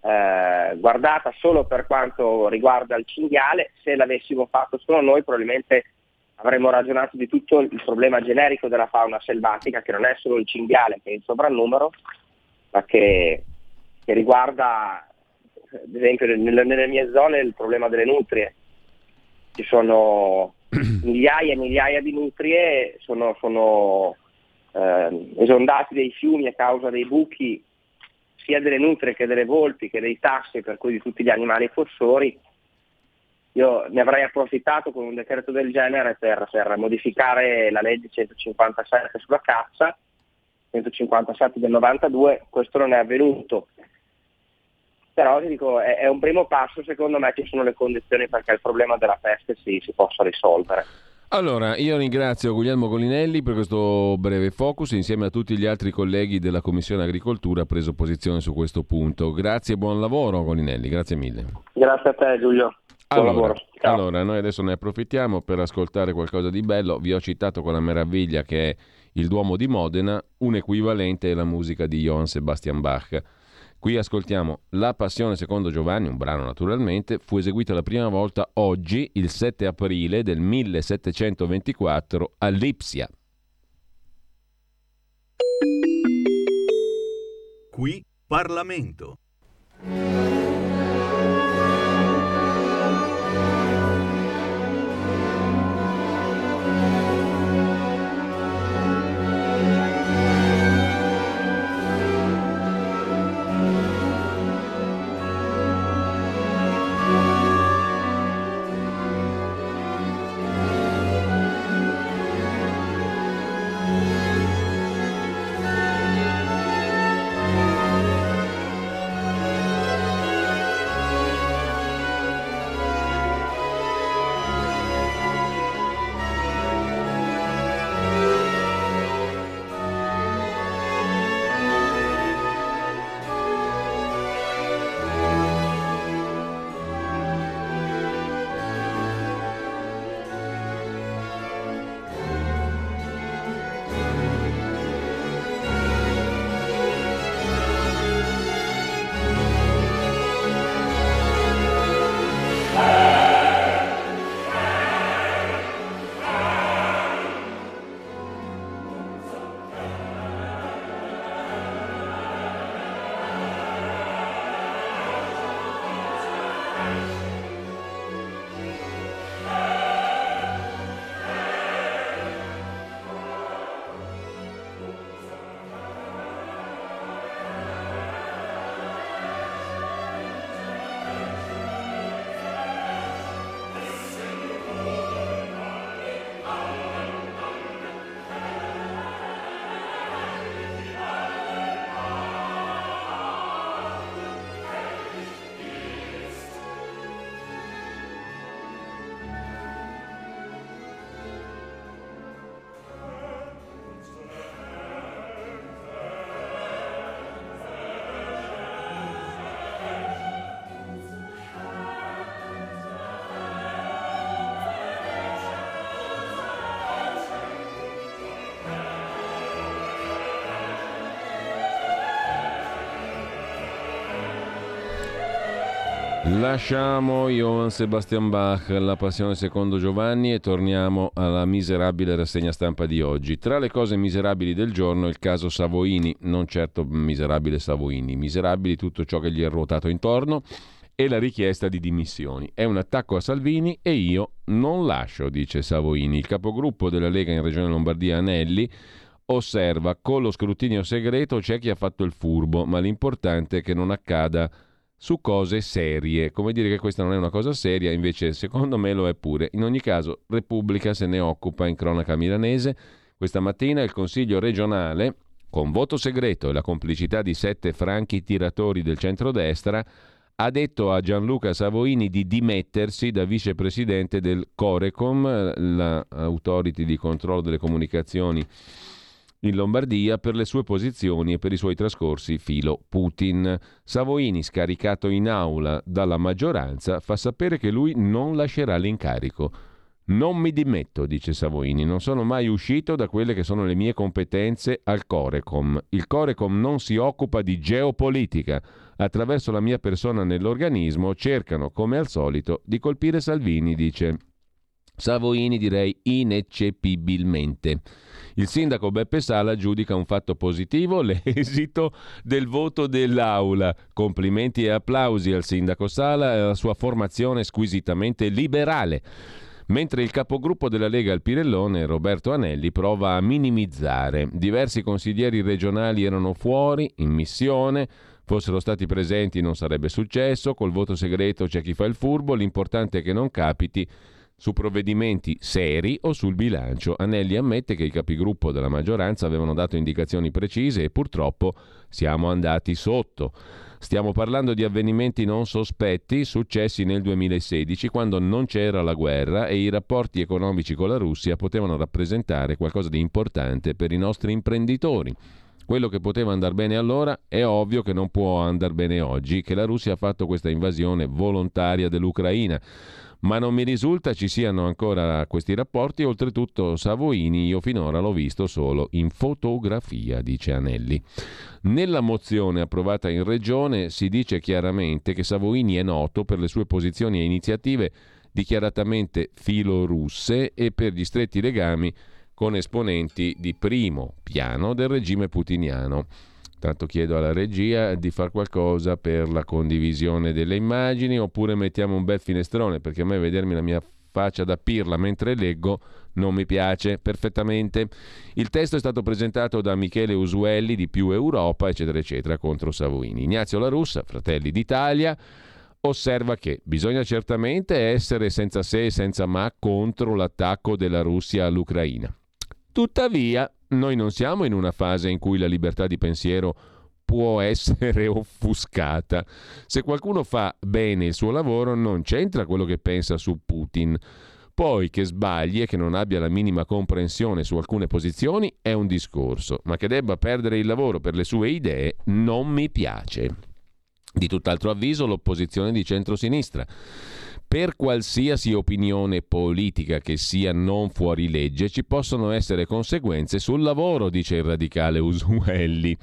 guardata solo per quanto riguarda il cinghiale. Se l'avessimo fatto solo noi probabilmente avremmo ragionato di tutto il problema generico della fauna selvatica, che non è solo il cinghiale che è in sovrannumero, ma che riguarda ad esempio nelle mie zone il problema delle nutrie. Ci sono migliaia e migliaia di nutrie, sono esondati dei fiumi a causa dei buchi sia delle nutrie che delle volpi che dei tassi, per cui di tutti gli animali fossori. Io ne avrei approfittato con un decreto del genere per modificare la legge 157 sulla caccia, 157 del 92, questo non è avvenuto. Però ti dico, è un primo passo, secondo me ci sono le condizioni perché il problema della peste si possa risolvere. Allora, io ringrazio Guglielmo Golinelli per questo breve focus, insieme a tutti gli altri colleghi della Commissione Agricoltura ha preso posizione su questo punto. Grazie e buon lavoro Golinelli, grazie mille. Grazie a te Giulio, buon lavoro. Ciao. Allora, noi adesso ne approfittiamo per ascoltare qualcosa di bello. Vi ho citato con la meraviglia che è il Duomo di Modena, un equivalente è la musica di Johann Sebastian Bach. Qui ascoltiamo La Passione secondo Giovanni, un brano naturalmente, fu eseguita la prima volta oggi, il 7 aprile del 1724 a Lipsia. Qui Parlamento. Lasciamo Johann Sebastian Bach, la passione secondo Giovanni, e torniamo alla miserabile rassegna stampa di oggi. Tra le cose miserabili del giorno il caso Savoini, non certo miserabile Savoini, miserabili tutto ciò che gli è ruotato intorno, e la richiesta di dimissioni. È un attacco a Salvini e io non lascio, dice Savoini. Il capogruppo della Lega in Regione Lombardia, Anelli, osserva: con lo scrutinio segreto c'è chi ha fatto il furbo, ma l'importante è che non accada su cose serie. Come dire che questa non è una cosa seria, invece secondo me lo è pure. In ogni caso Repubblica se ne occupa in cronaca milanese. Questa mattina il Consiglio regionale, con voto segreto e la complicità di 7 franchi tiratori del centrodestra, ha detto a Gianluca Savoini di dimettersi da vicepresidente del Corecom, l'autority di controllo delle comunicazioni in Lombardia, per le sue posizioni e per i suoi trascorsi filo Putin. Savoini, scaricato in aula dalla maggioranza, fa sapere che lui non lascerà l'incarico. Non mi dimetto, dice Savoini, non sono mai uscito da quelle che sono le mie competenze al Corecom. Il Corecom non si occupa di geopolitica. Attraverso la mia persona nell'organismo cercano, come al solito, di colpire Salvini, dice Savoini, direi ineccepibilmente. Il sindaco Beppe Sala giudica un fatto positivo l'esito del voto dell'Aula. Complimenti e applausi al sindaco Sala e alla sua formazione squisitamente liberale. Mentre il capogruppo della Lega al Pirellone, Roberto Anelli, prova a minimizzare. Diversi consiglieri regionali erano fuori, in missione. Fossero stati presenti non sarebbe successo. Col voto segreto c'è chi fa il furbo. L'importante è che non capiti su provvedimenti seri o sul bilancio. Anelli ammette che i capigruppo della maggioranza avevano dato indicazioni precise e purtroppo siamo andati sotto. Stiamo parlando di avvenimenti non sospetti successi nel 2016, quando non c'era la guerra e i rapporti economici con la Russia potevano rappresentare qualcosa di importante per i nostri imprenditori. Quello che poteva andar bene allora è ovvio che non può andar bene oggi, che la Russia ha fatto questa invasione volontaria dell'Ucraina. Ma non mi risulta ci siano ancora questi rapporti. Oltretutto Savoini io finora l'ho visto solo in fotografia, dice Anelli. Nella mozione approvata in Regione si dice chiaramente che Savoini è noto per le sue posizioni e iniziative dichiaratamente filorusse e per gli stretti legami con esponenti di primo piano del regime putiniano. Tanto chiedo alla regia di far qualcosa per la condivisione delle immagini, oppure mettiamo un bel finestrone, perché a me vedermi la mia faccia da pirla mentre leggo non mi piace perfettamente. Il testo è stato presentato da Michele Usuelli di Più Europa, eccetera eccetera, contro Savoini. Ignazio La Russa, Fratelli d'Italia, osserva che bisogna certamente essere senza se e senza ma contro l'attacco della Russia all'Ucraina. Tuttavia, noi non siamo in una fase in cui la libertà di pensiero può essere offuscata. Se qualcuno fa bene il suo lavoro, non c'entra quello che pensa su Putin. Poi che sbagli e che non abbia la minima comprensione su alcune posizioni è un discorso, ma che debba perdere il lavoro per le sue idee non mi piace. Di tutt'altro avviso l'opposizione di centrosinistra. Per qualsiasi opinione politica che sia non fuori legge ci possono essere conseguenze sul lavoro, dice il radicale Usuelli.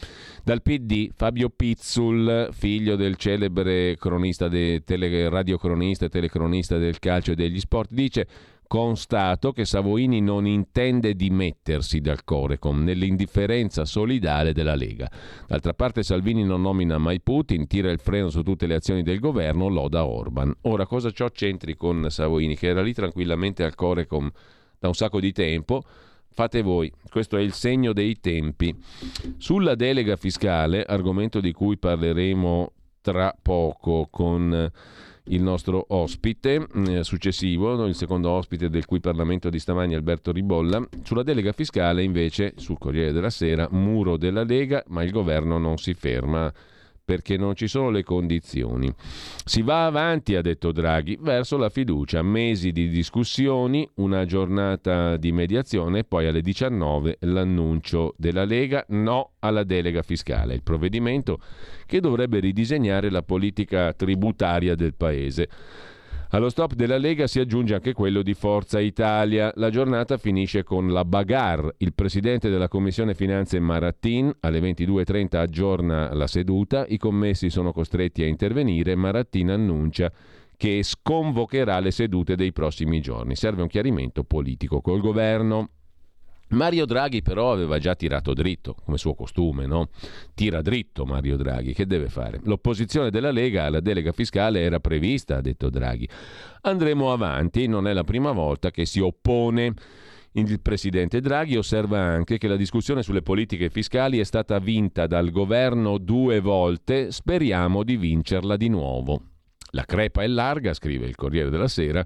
Dal PD Fabio Pizzul, figlio del celebre radiocronista e telecronista del calcio e degli sport, dice: constato che Savoini non intende dimettersi dal Corecom nell'indifferenza solidale della Lega. D'altra parte Salvini non nomina mai Putin, tira il freno su tutte le azioni del governo, loda Orban. Ora, cosa ciò c'entri con Savoini, che era lì tranquillamente al Corecom da un sacco di tempo? Fate voi, questo è il segno dei tempi. Sulla delega fiscale, argomento di cui parleremo tra poco con il nostro ospite successivo, il secondo ospite del Qui Parlamento di stamani, Alberto Ribolla. Sulla delega fiscale invece, sul Corriere della Sera, muro della Lega, ma il governo non si ferma perché non ci sono le condizioni. Si va avanti, ha detto Draghi, verso la fiducia. Mesi di discussioni, una giornata di mediazione e poi alle 19 l'annuncio della Lega: no alla delega fiscale, il provvedimento che dovrebbe ridisegnare la politica tributaria del Paese. Allo stop della Lega si aggiunge anche quello di Forza Italia. La giornata finisce con la bagarre. Il presidente della Commissione Finanze Marattin alle 22.30 aggiorna la seduta, i commessi sono costretti a intervenire, Marattin annuncia che sconvocherà le sedute dei prossimi giorni. Serve un chiarimento politico col governo. Mario Draghi però aveva già tirato dritto, come suo costume, no? Tira dritto Mario Draghi, che deve fare? L'opposizione della Lega alla delega fiscale era prevista, ha detto Draghi. Andremo avanti, non è la prima volta che si oppone. Il presidente Draghi osserva anche che la discussione sulle politiche fiscali è stata vinta dal governo 2 volte, speriamo di vincerla di nuovo. La crepa è larga, scrive il Corriere della Sera.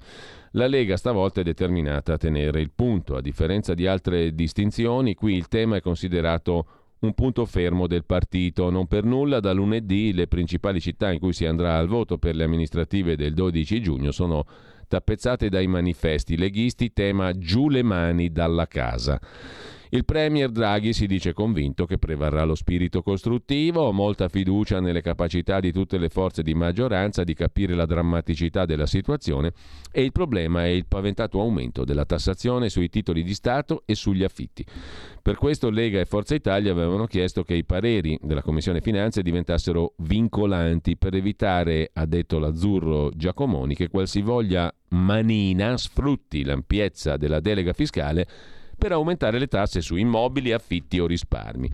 La Lega stavolta è determinata a tenere il punto. A differenza di altre distinzioni, qui il tema è considerato un punto fermo del partito. Non per nulla, da lunedì le principali città in cui si andrà al voto per le amministrative del 12 giugno sono tappezzate dai manifesti leghisti, tema giù le mani dalla casa. Il premier Draghi si dice convinto che prevarrà lo spirito costruttivo, molta fiducia nelle capacità di tutte le forze di maggioranza di capire la drammaticità della situazione, e il problema è il paventato aumento della tassazione sui titoli di Stato e sugli affitti. Per questo Lega e Forza Italia avevano chiesto che i pareri della Commissione Finanze diventassero vincolanti per evitare, ha detto l'azzurro Giacomoni, che qualsivoglia manina sfrutti l'ampiezza della delega fiscale per aumentare le tasse su immobili, affitti o risparmi.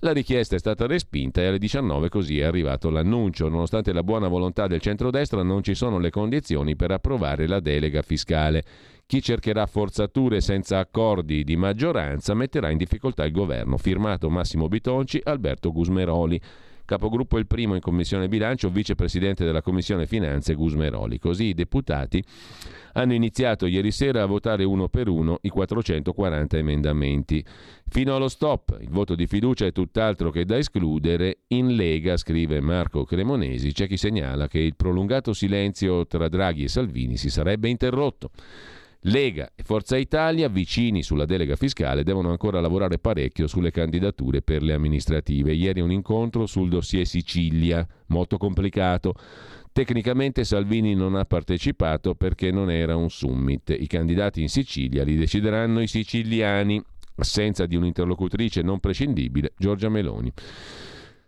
La richiesta è stata respinta e alle 19 così è arrivato l'annuncio. Nonostante la buona volontà del centrodestra, non ci sono le condizioni per approvare la delega fiscale. Chi cercherà forzature senza accordi di maggioranza metterà in difficoltà il governo. Firmato Massimo Bitonci, Alberto Gusmeroli. Capogruppo il primo in Commissione Bilancio, vicepresidente della Commissione Finanze Gusmeroli. Così i deputati hanno iniziato ieri sera a votare uno per uno i 440 emendamenti. Fino allo stop, il voto di fiducia è tutt'altro che da escludere. In Lega, scrive Marco Cremonesi, c'è chi segnala che il prolungato silenzio tra Draghi e Salvini si sarebbe interrotto. Lega e Forza Italia, vicini sulla delega fiscale, devono ancora lavorare parecchio sulle candidature per le amministrative. Ieri un incontro sul dossier Sicilia, molto complicato. Tecnicamente Salvini non ha partecipato perché non era un summit. I candidati in Sicilia li decideranno i siciliani. Assenza di un'interlocutrice non prescindibile, Giorgia Meloni.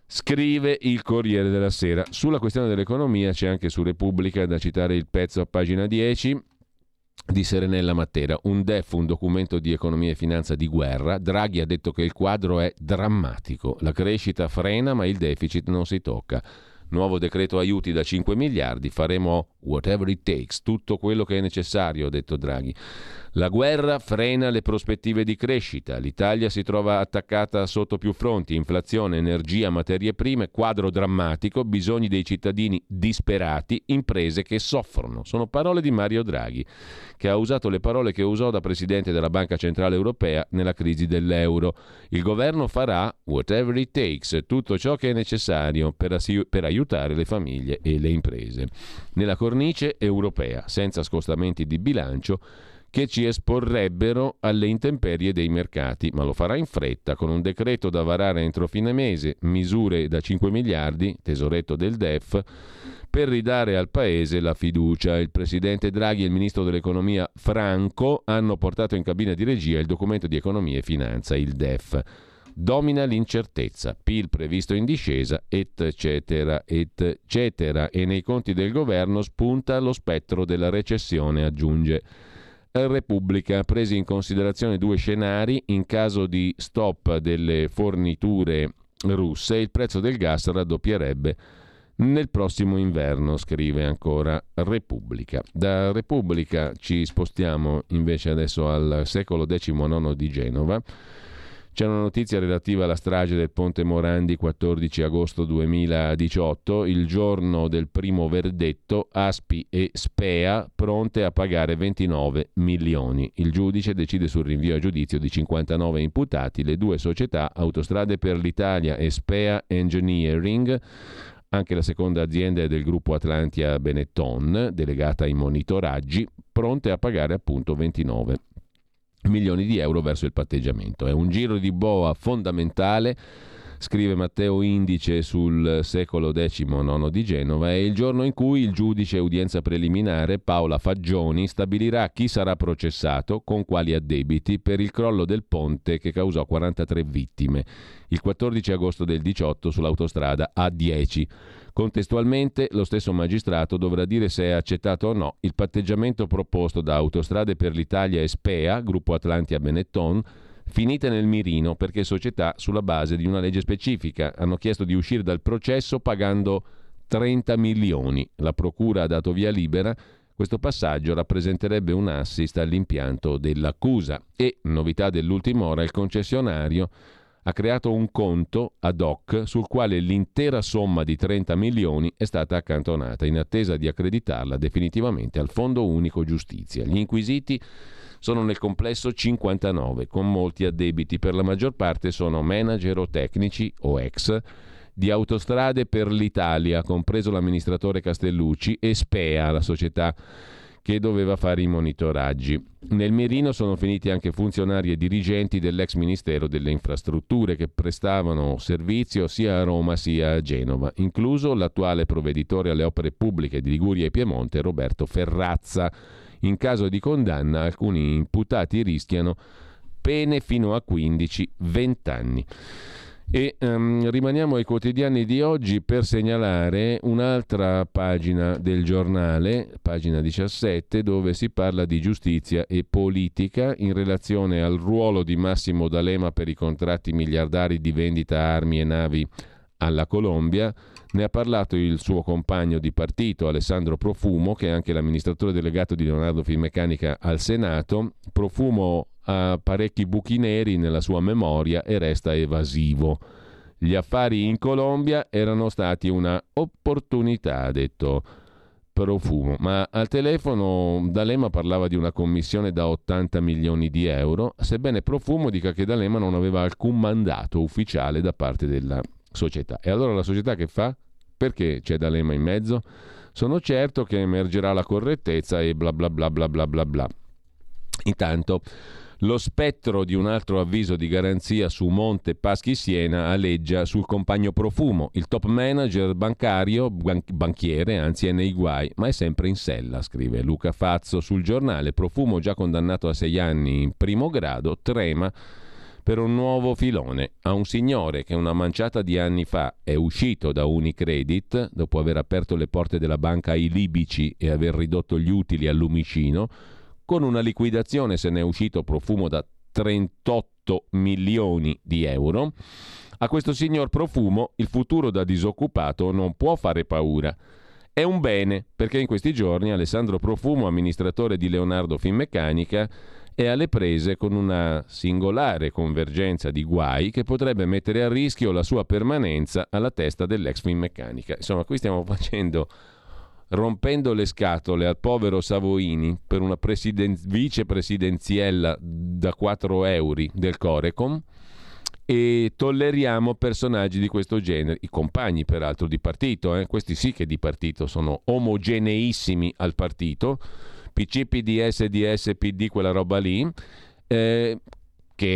Scrive il Corriere della Sera. Sulla questione dell'economia c'è anche su Repubblica da citare il pezzo a pagina 10 di Serenella Matera. Un DEF, un documento di economia e finanza di guerra. Draghi ha detto che il quadro è drammatico, la crescita frena ma il deficit non si tocca. Nuovo decreto aiuti da 5 miliardi, faremo whatever it takes, tutto quello che è necessario, ha detto Draghi. La guerra frena le prospettive di crescita, l'Italia si trova attaccata sotto più fronti, inflazione, energia, materie prime, quadro drammatico, bisogni dei cittadini disperati, imprese che soffrono. Sono parole di Mario Draghi, che ha usato le parole che usò da presidente della Banca Centrale Europea nella crisi dell'euro. Il governo farà whatever it takes, tutto ciò che è necessario per aiutare le famiglie e le imprese. Nella cornice europea, senza scostamenti di bilancio, che ci esporrebbero alle intemperie dei mercati, ma lo farà in fretta con un decreto da varare entro fine mese, misure da 5 miliardi, tesoretto del DEF, per ridare al Paese la fiducia. Il presidente Draghi e il ministro dell'economia Franco hanno portato in cabina di regia il documento di economia e finanza, il DEF. Domina l'incertezza, PIL previsto in discesa, eccetera, eccetera, e nei conti del governo spunta lo spettro della recessione, aggiunge Repubblica. Presi in considerazione 2 scenari, in caso di stop delle forniture russe il prezzo del gas raddoppierebbe nel prossimo inverno, scrive ancora Repubblica. Da Repubblica ci spostiamo invece adesso al secolo XIX di Genova. C'è una notizia relativa alla strage del Ponte Morandi, 14 agosto 2018, il giorno del primo verdetto, Aspi e Spea pronte a pagare 29 milioni. Il giudice decide sul rinvio a giudizio di 59 imputati. Le 2 società, Autostrade per l'Italia e Spea Engineering, anche la seconda azienda è del gruppo Atlantia Benetton, delegata ai monitoraggi, pronte a pagare appunto 29 milioni di euro verso il patteggiamento. È un giro di boa fondamentale, scrive Matteo Indice sul Secolo XIX di Genova, è il giorno in cui il giudice udienza preliminare Paola Faggioni stabilirà chi sarà processato, con quali addebiti, per il crollo del ponte che causò 43 vittime il 14 agosto del 18 sull'autostrada A10. Contestualmente lo stesso magistrato dovrà dire se è accettato o no il patteggiamento proposto da Autostrade per l'Italia e SPEA, Gruppo Atlantia Benetton, finite nel mirino perché società sulla base di una legge specifica. Hanno chiesto di uscire dal processo pagando 30 milioni. La procura ha dato via libera. Questo passaggio rappresenterebbe un assist all'impianto dell'accusa. E, novità dell'ultima ora, il concessionario ha creato un conto ad hoc sul quale l'intera somma di 30 milioni è stata accantonata in attesa di accreditarla definitivamente al Fondo Unico Giustizia. Gli inquisiti sono nel complesso 59, con molti addebiti. Per la maggior parte sono manager o tecnici o ex di Autostrade per l'Italia, compreso l'amministratore Castellucci, e SPEA, la società che doveva fare i monitoraggi. Nel mirino sono finiti anche funzionari e dirigenti dell'ex Ministero delle Infrastrutture che prestavano servizio sia a Roma sia a Genova, incluso l'attuale provveditore alle opere pubbliche di Liguria e Piemonte, Roberto Ferrazza. In caso di condanna, alcuni imputati rischiano pene fino a 15-20 anni. E rimaniamo ai quotidiani di oggi per segnalare un'altra pagina del giornale, pagina 17, dove si parla di giustizia e politica in relazione al ruolo di Massimo D'Alema per i contratti miliardari di vendita armi e navi alla Colombia. Ne ha parlato il suo compagno di partito Alessandro Profumo, che è anche l'amministratore delegato di Leonardo Finmeccanica al Senato. Profumo ha parecchi buchi neri nella sua memoria e resta evasivo. Gli affari in Colombia erano stati una opportunità, ha detto Profumo, ma al telefono D'Alema parlava di una commissione da 80 milioni di euro, sebbene Profumo dica che D'Alema non aveva alcun mandato ufficiale da parte della società. E allora la società che fa? Perché c'è D'Alema in mezzo? Sono certo che emergerà la correttezza e bla bla bla bla bla bla bla. Intanto lo spettro di un altro avviso di garanzia su Monte Paschi Siena aleggia sul compagno Profumo. Il top manager banchiere, è nei guai, ma è sempre in sella, scrive Luca Fazzo sul giornale. Profumo, già condannato a 6 anni in primo grado, trema per un nuovo filone. A un signore che una manciata di anni fa è uscito da Unicredit dopo aver aperto le porte della banca ai libici e aver ridotto gli utili al lumicino. Con una liquidazione se n'è uscito Profumo da 38 milioni di euro. A questo signor Profumo il futuro da disoccupato non può fare paura. È un bene, perché in questi giorni Alessandro Profumo, amministratore di Leonardo Finmeccanica, è alle prese con una singolare convergenza di guai che potrebbe mettere a rischio la sua permanenza alla testa dell'ex Finmeccanica. Insomma, qui stiamo rompendo le scatole al povero Savoini per una vicepresidenziella da 4 euro del Corecom, e tolleriamo personaggi di questo genere, i compagni peraltro di partito, questi sì che di partito sono omogeneissimi al partito, PC, PD, SDS, PD, quella roba lì, che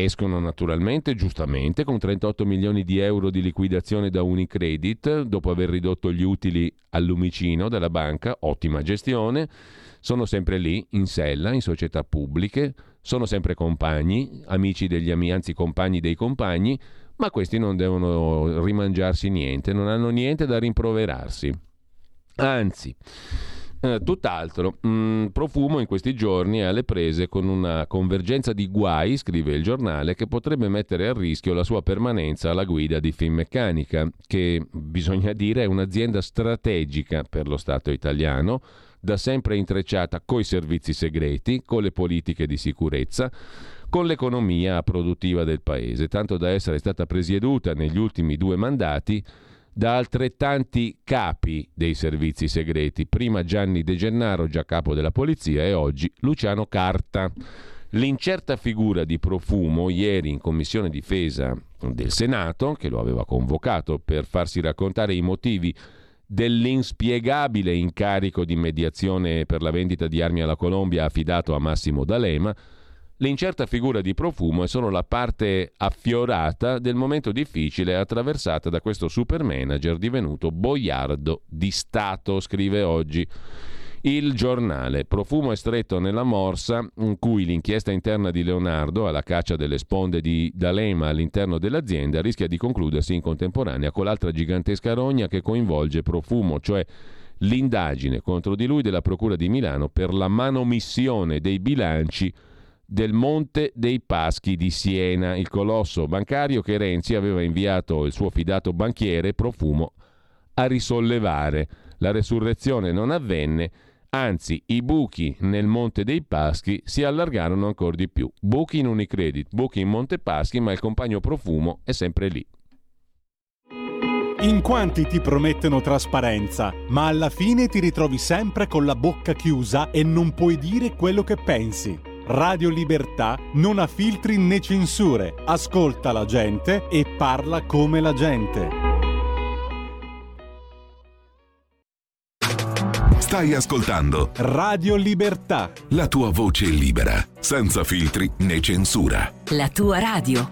escono naturalmente, giustamente, con 38 milioni di euro di liquidazione da Unicredit, dopo aver ridotto gli utili al lumicino della banca, ottima gestione, sono sempre lì, in sella, in società pubbliche, sono sempre compagni, amici degli amici, anzi compagni dei compagni, ma questi non devono rimangiarsi niente, non hanno niente da rimproverarsi. Anzi, tutt'altro. Profumo in questi giorni è alle prese con una convergenza di guai, scrive il giornale, che potrebbe mettere a rischio la sua permanenza alla guida di Finmeccanica, che bisogna dire è un'azienda strategica per lo Stato italiano, da sempre intrecciata coi servizi segreti, con le politiche di sicurezza, con l'economia produttiva del paese, tanto da essere stata presieduta negli ultimi 2 mandati da altrettanti capi dei servizi segreti, prima Gianni De Gennaro, già capo della polizia, e oggi Luciano Carta. L'incerta figura di Profumo, ieri in Commissione Difesa del Senato, che lo aveva convocato per farsi raccontare i motivi dell'inspiegabile incarico di mediazione per la vendita di armi alla Colombia affidato a Massimo D'Alema, L'incerta figura di Profumo è solo la parte affiorata del momento difficile attraversata da questo super manager divenuto boiardo di Stato, scrive oggi Il Giornale. Profumo è stretto nella morsa in cui l'inchiesta interna di Leonardo alla caccia delle sponde di D'Alema all'interno dell'azienda rischia di concludersi in contemporanea con l'altra gigantesca rogna che coinvolge Profumo, cioè l'indagine contro di lui della Procura di Milano per la manomissione dei bilanci del Monte dei Paschi di Siena, il colosso bancario che Renzi aveva inviato il suo fidato banchiere Profumo a risollevare. La resurrezione non avvenne, anzi i buchi nel Monte dei Paschi si allargarono ancora di più. Buchi in Unicredit, buchi in Monte Paschi, ma il compagno Profumo è sempre lì. In quanti ti promettono trasparenza, ma alla fine ti ritrovi sempre con la bocca chiusa e non puoi dire quello che pensi. Radio Libertà non ha filtri né censure, ascolta la gente e parla come la gente. Stai ascoltando Radio Libertà, la tua voce libera, senza filtri né censura. La tua radio.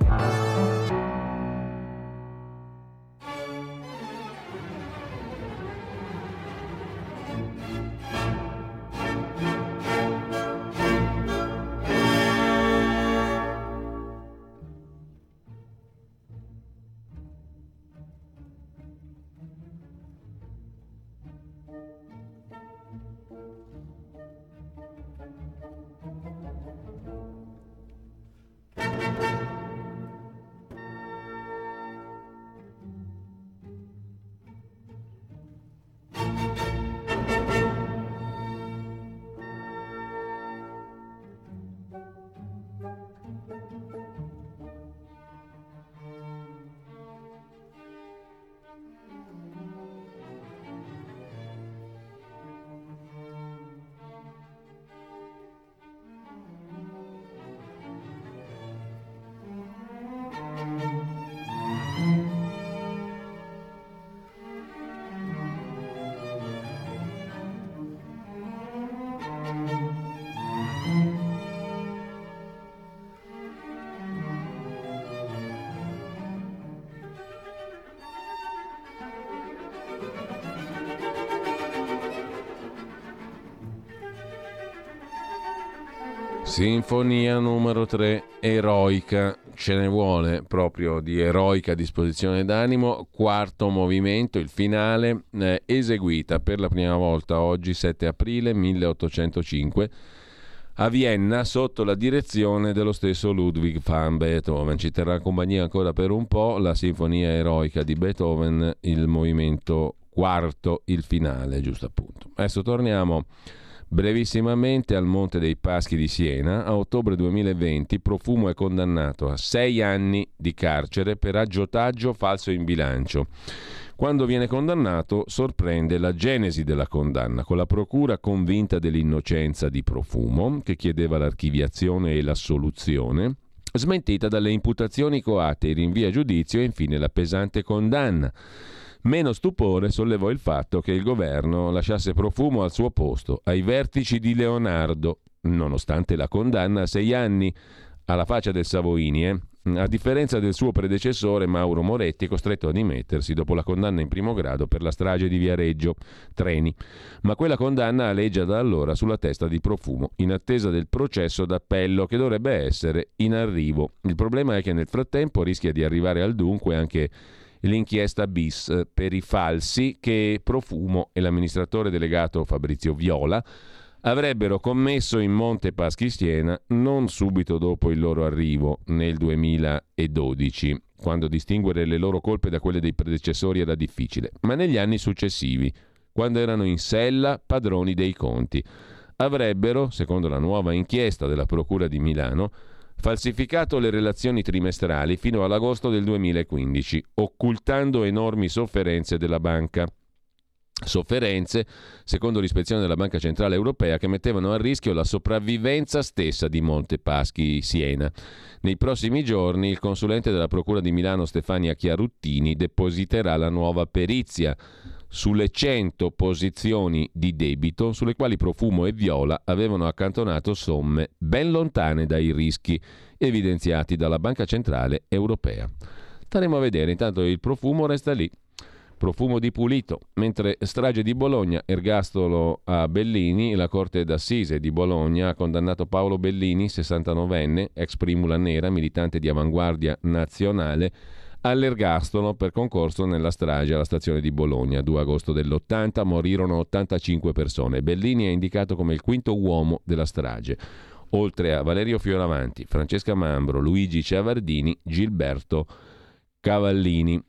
Sinfonia numero 3, eroica, ce ne vuole proprio di eroica disposizione d'animo, quarto movimento, il finale, eseguita per la prima volta oggi 7 aprile 1805 a Vienna sotto la direzione dello stesso Ludwig van Beethoven. Ci terrà compagnia ancora per un po' la sinfonia eroica di Beethoven, il movimento quarto, il finale, giusto appunto. Adesso torniamo brevissimamente al Monte dei Paschi di Siena. A ottobre 2020 Profumo è condannato a 6 anni di carcere per aggiotaggio falso in bilancio. Quando viene condannato sorprende la genesi della condanna, con la procura convinta dell'innocenza di Profumo, che chiedeva l'archiviazione e l'assoluzione, smentita dalle imputazioni coate, il rinvio a giudizio e infine la pesante condanna. Meno stupore sollevò il fatto che il governo lasciasse Profumo al suo posto, ai vertici di Leonardo, nonostante la condanna a 6 anni, alla faccia del Savoini, a differenza del suo predecessore Mauro Moretti, costretto a dimettersi dopo la condanna in primo grado per la strage di Viareggio Treni. Ma quella condanna aleggia da allora sulla testa di Profumo, in attesa del processo d'appello che dovrebbe essere in arrivo. Il problema è che nel frattempo rischia di arrivare al dunque anche l'inchiesta bis per i falsi che Profumo e l'amministratore delegato Fabrizio Viola avrebbero commesso in Monte Paschi Siena non subito dopo il loro arrivo nel 2012, quando distinguere le loro colpe da quelle dei predecessori era difficile, ma negli anni successivi, quando erano in sella padroni dei conti, avrebbero, secondo la nuova inchiesta della Procura di Milano, falsificato le relazioni trimestrali fino all'agosto del 2015, occultando enormi sofferenze della banca. Sofferenze, secondo l'ispezione della Banca Centrale Europea, che mettevano a rischio la sopravvivenza stessa di Monte Paschi Siena. Nei prossimi giorni il consulente della Procura di Milano Stefania Chiaruttini depositerà la nuova perizia sulle 100 posizioni di debito sulle quali Profumo e Viola avevano accantonato somme ben lontane dai rischi evidenziati dalla Banca Centrale Europea. Staremo a vedere, intanto il Profumo resta lì, Profumo di pulito, mentre strage di Bologna, ergastolo a Bellini. La Corte d'Assise di Bologna ha condannato Paolo Bellini, 69enne, ex primula nera, militante di Avanguardia Nazionale, all'ergastolo per concorso nella strage alla stazione di Bologna. 2 agosto dell'80 morirono 85 persone. Bellini è indicato come il quinto uomo della strage, oltre a Valerio Fioravanti, Francesca Mambro, Luigi Ciavardini, Gilberto Cavallini.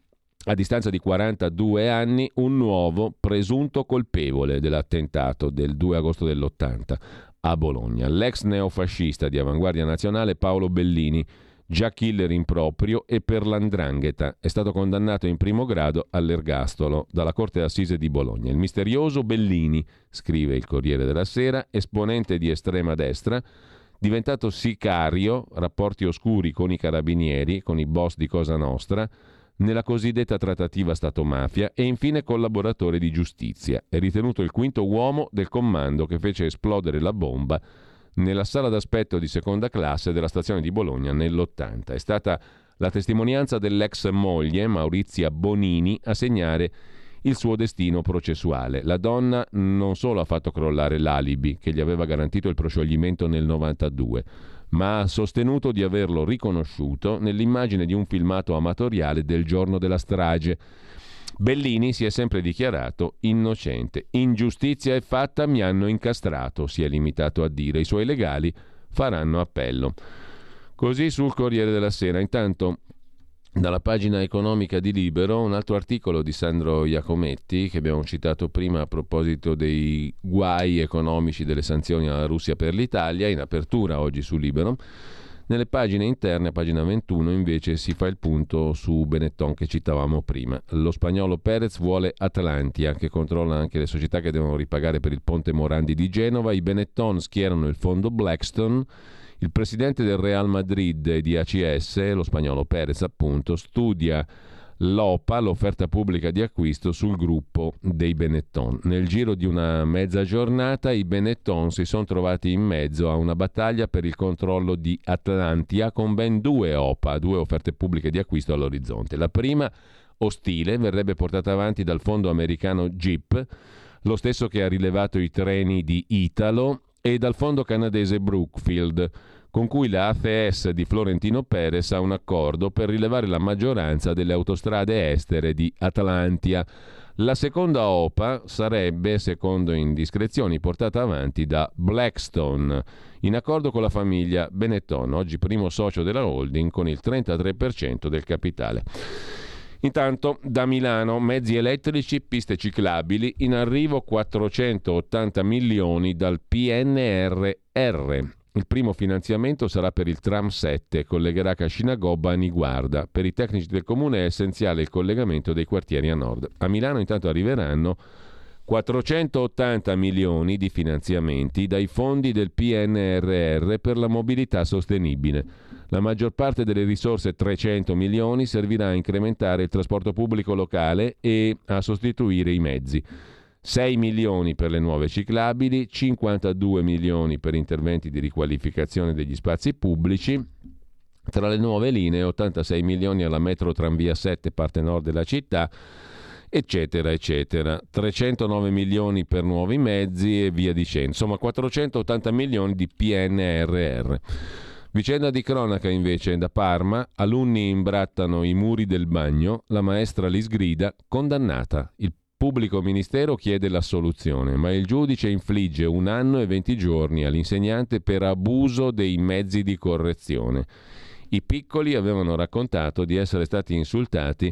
A distanza di 42 anni, un nuovo presunto colpevole dell'attentato del 2 agosto dell'80 a Bologna. L'ex neofascista di Avanguardia Nazionale Paolo Bellini, già killer improprio e per l''ndrangheta, è stato condannato in primo grado all'ergastolo dalla Corte d'Assise di Bologna. Il misterioso Bellini, scrive il Corriere della Sera, esponente di estrema destra, diventato sicario, rapporti oscuri con i carabinieri, con i boss di Cosa Nostra, nella cosiddetta trattativa Stato-mafia, e infine collaboratore di giustizia. È ritenuto il quinto uomo del comando che fece esplodere la bomba nella sala d'aspetto di seconda classe della stazione di Bologna nell'80. È stata la testimonianza dell'ex moglie, Maurizia Bonini, a segnare il suo destino processuale. La donna non solo ha fatto crollare l'alibi che gli aveva garantito il proscioglimento nel 92, ma ha sostenuto di averlo riconosciuto nell'immagine di un filmato amatoriale del giorno della strage. Bellini si è sempre dichiarato innocente. Ingiustizia è fatta, mi hanno incastrato, si è limitato a dire. I suoi legali faranno appello. Così sul Corriere della Sera. Intanto, dalla pagina economica di Libero, un altro articolo di Sandro Iacometti, che abbiamo citato prima a proposito dei guai economici delle sanzioni alla Russia per l'Italia, in apertura oggi su Libero. Nelle pagine interne, a pagina 21, invece, si fa il punto su Benetton che citavamo prima. Lo spagnolo Perez vuole Atlantia, che controlla anche le società che devono ripagare per il ponte Morandi di Genova. I Benetton schierano il fondo Blackstone. Il presidente del Real Madrid e di ACS, lo spagnolo Perez appunto, studia l'OPA, l'offerta pubblica di acquisto sul gruppo dei Benetton. Nel giro di una mezza giornata i Benetton si sono trovati in mezzo a una battaglia per il controllo di Atlantia, con ben 2 OPA, 2 offerte pubbliche di acquisto all'orizzonte. La prima, ostile, verrebbe portata avanti dal fondo americano Jeep, lo stesso che ha rilevato i treni di Italo, e dal fondo canadese Brookfield, con cui la ACS di Florentino Perez ha un accordo per rilevare la maggioranza delle autostrade estere di Atlantia. La seconda OPA sarebbe, secondo indiscrezioni, portata avanti da Blackstone, in accordo con la famiglia Benetton, oggi primo socio della holding con il 33% del capitale. Intanto da Milano, mezzi elettrici, piste ciclabili, in arrivo 480 milioni dal PNRR. Il primo finanziamento sarà per il tram 7, collegherà Cascinagobba a Niguarda. Per i tecnici del comune è essenziale il collegamento dei quartieri a nord. A Milano intanto arriveranno 480 milioni di finanziamenti dai fondi del PNRR per la mobilità sostenibile. La maggior parte delle risorse, 300 milioni, servirà a incrementare il trasporto pubblico locale e a sostituire i mezzi. 6 milioni per le nuove ciclabili, 52 milioni per interventi di riqualificazione degli spazi pubblici. Tra le nuove linee, 86 milioni alla metro tranvia 7 parte nord della città, eccetera eccetera, 309 milioni per nuovi mezzi e via dicendo. Insomma, 480 milioni di PNRR. Vicenda di cronaca invece da Parma, alunni imbrattano i muri del bagno, la maestra li sgrida, condannata. Il pubblico ministero chiede l'assoluzione, ma il giudice infligge 1 anno e 20 giorni all'insegnante per abuso dei mezzi di correzione. I piccoli avevano raccontato di essere stati insultati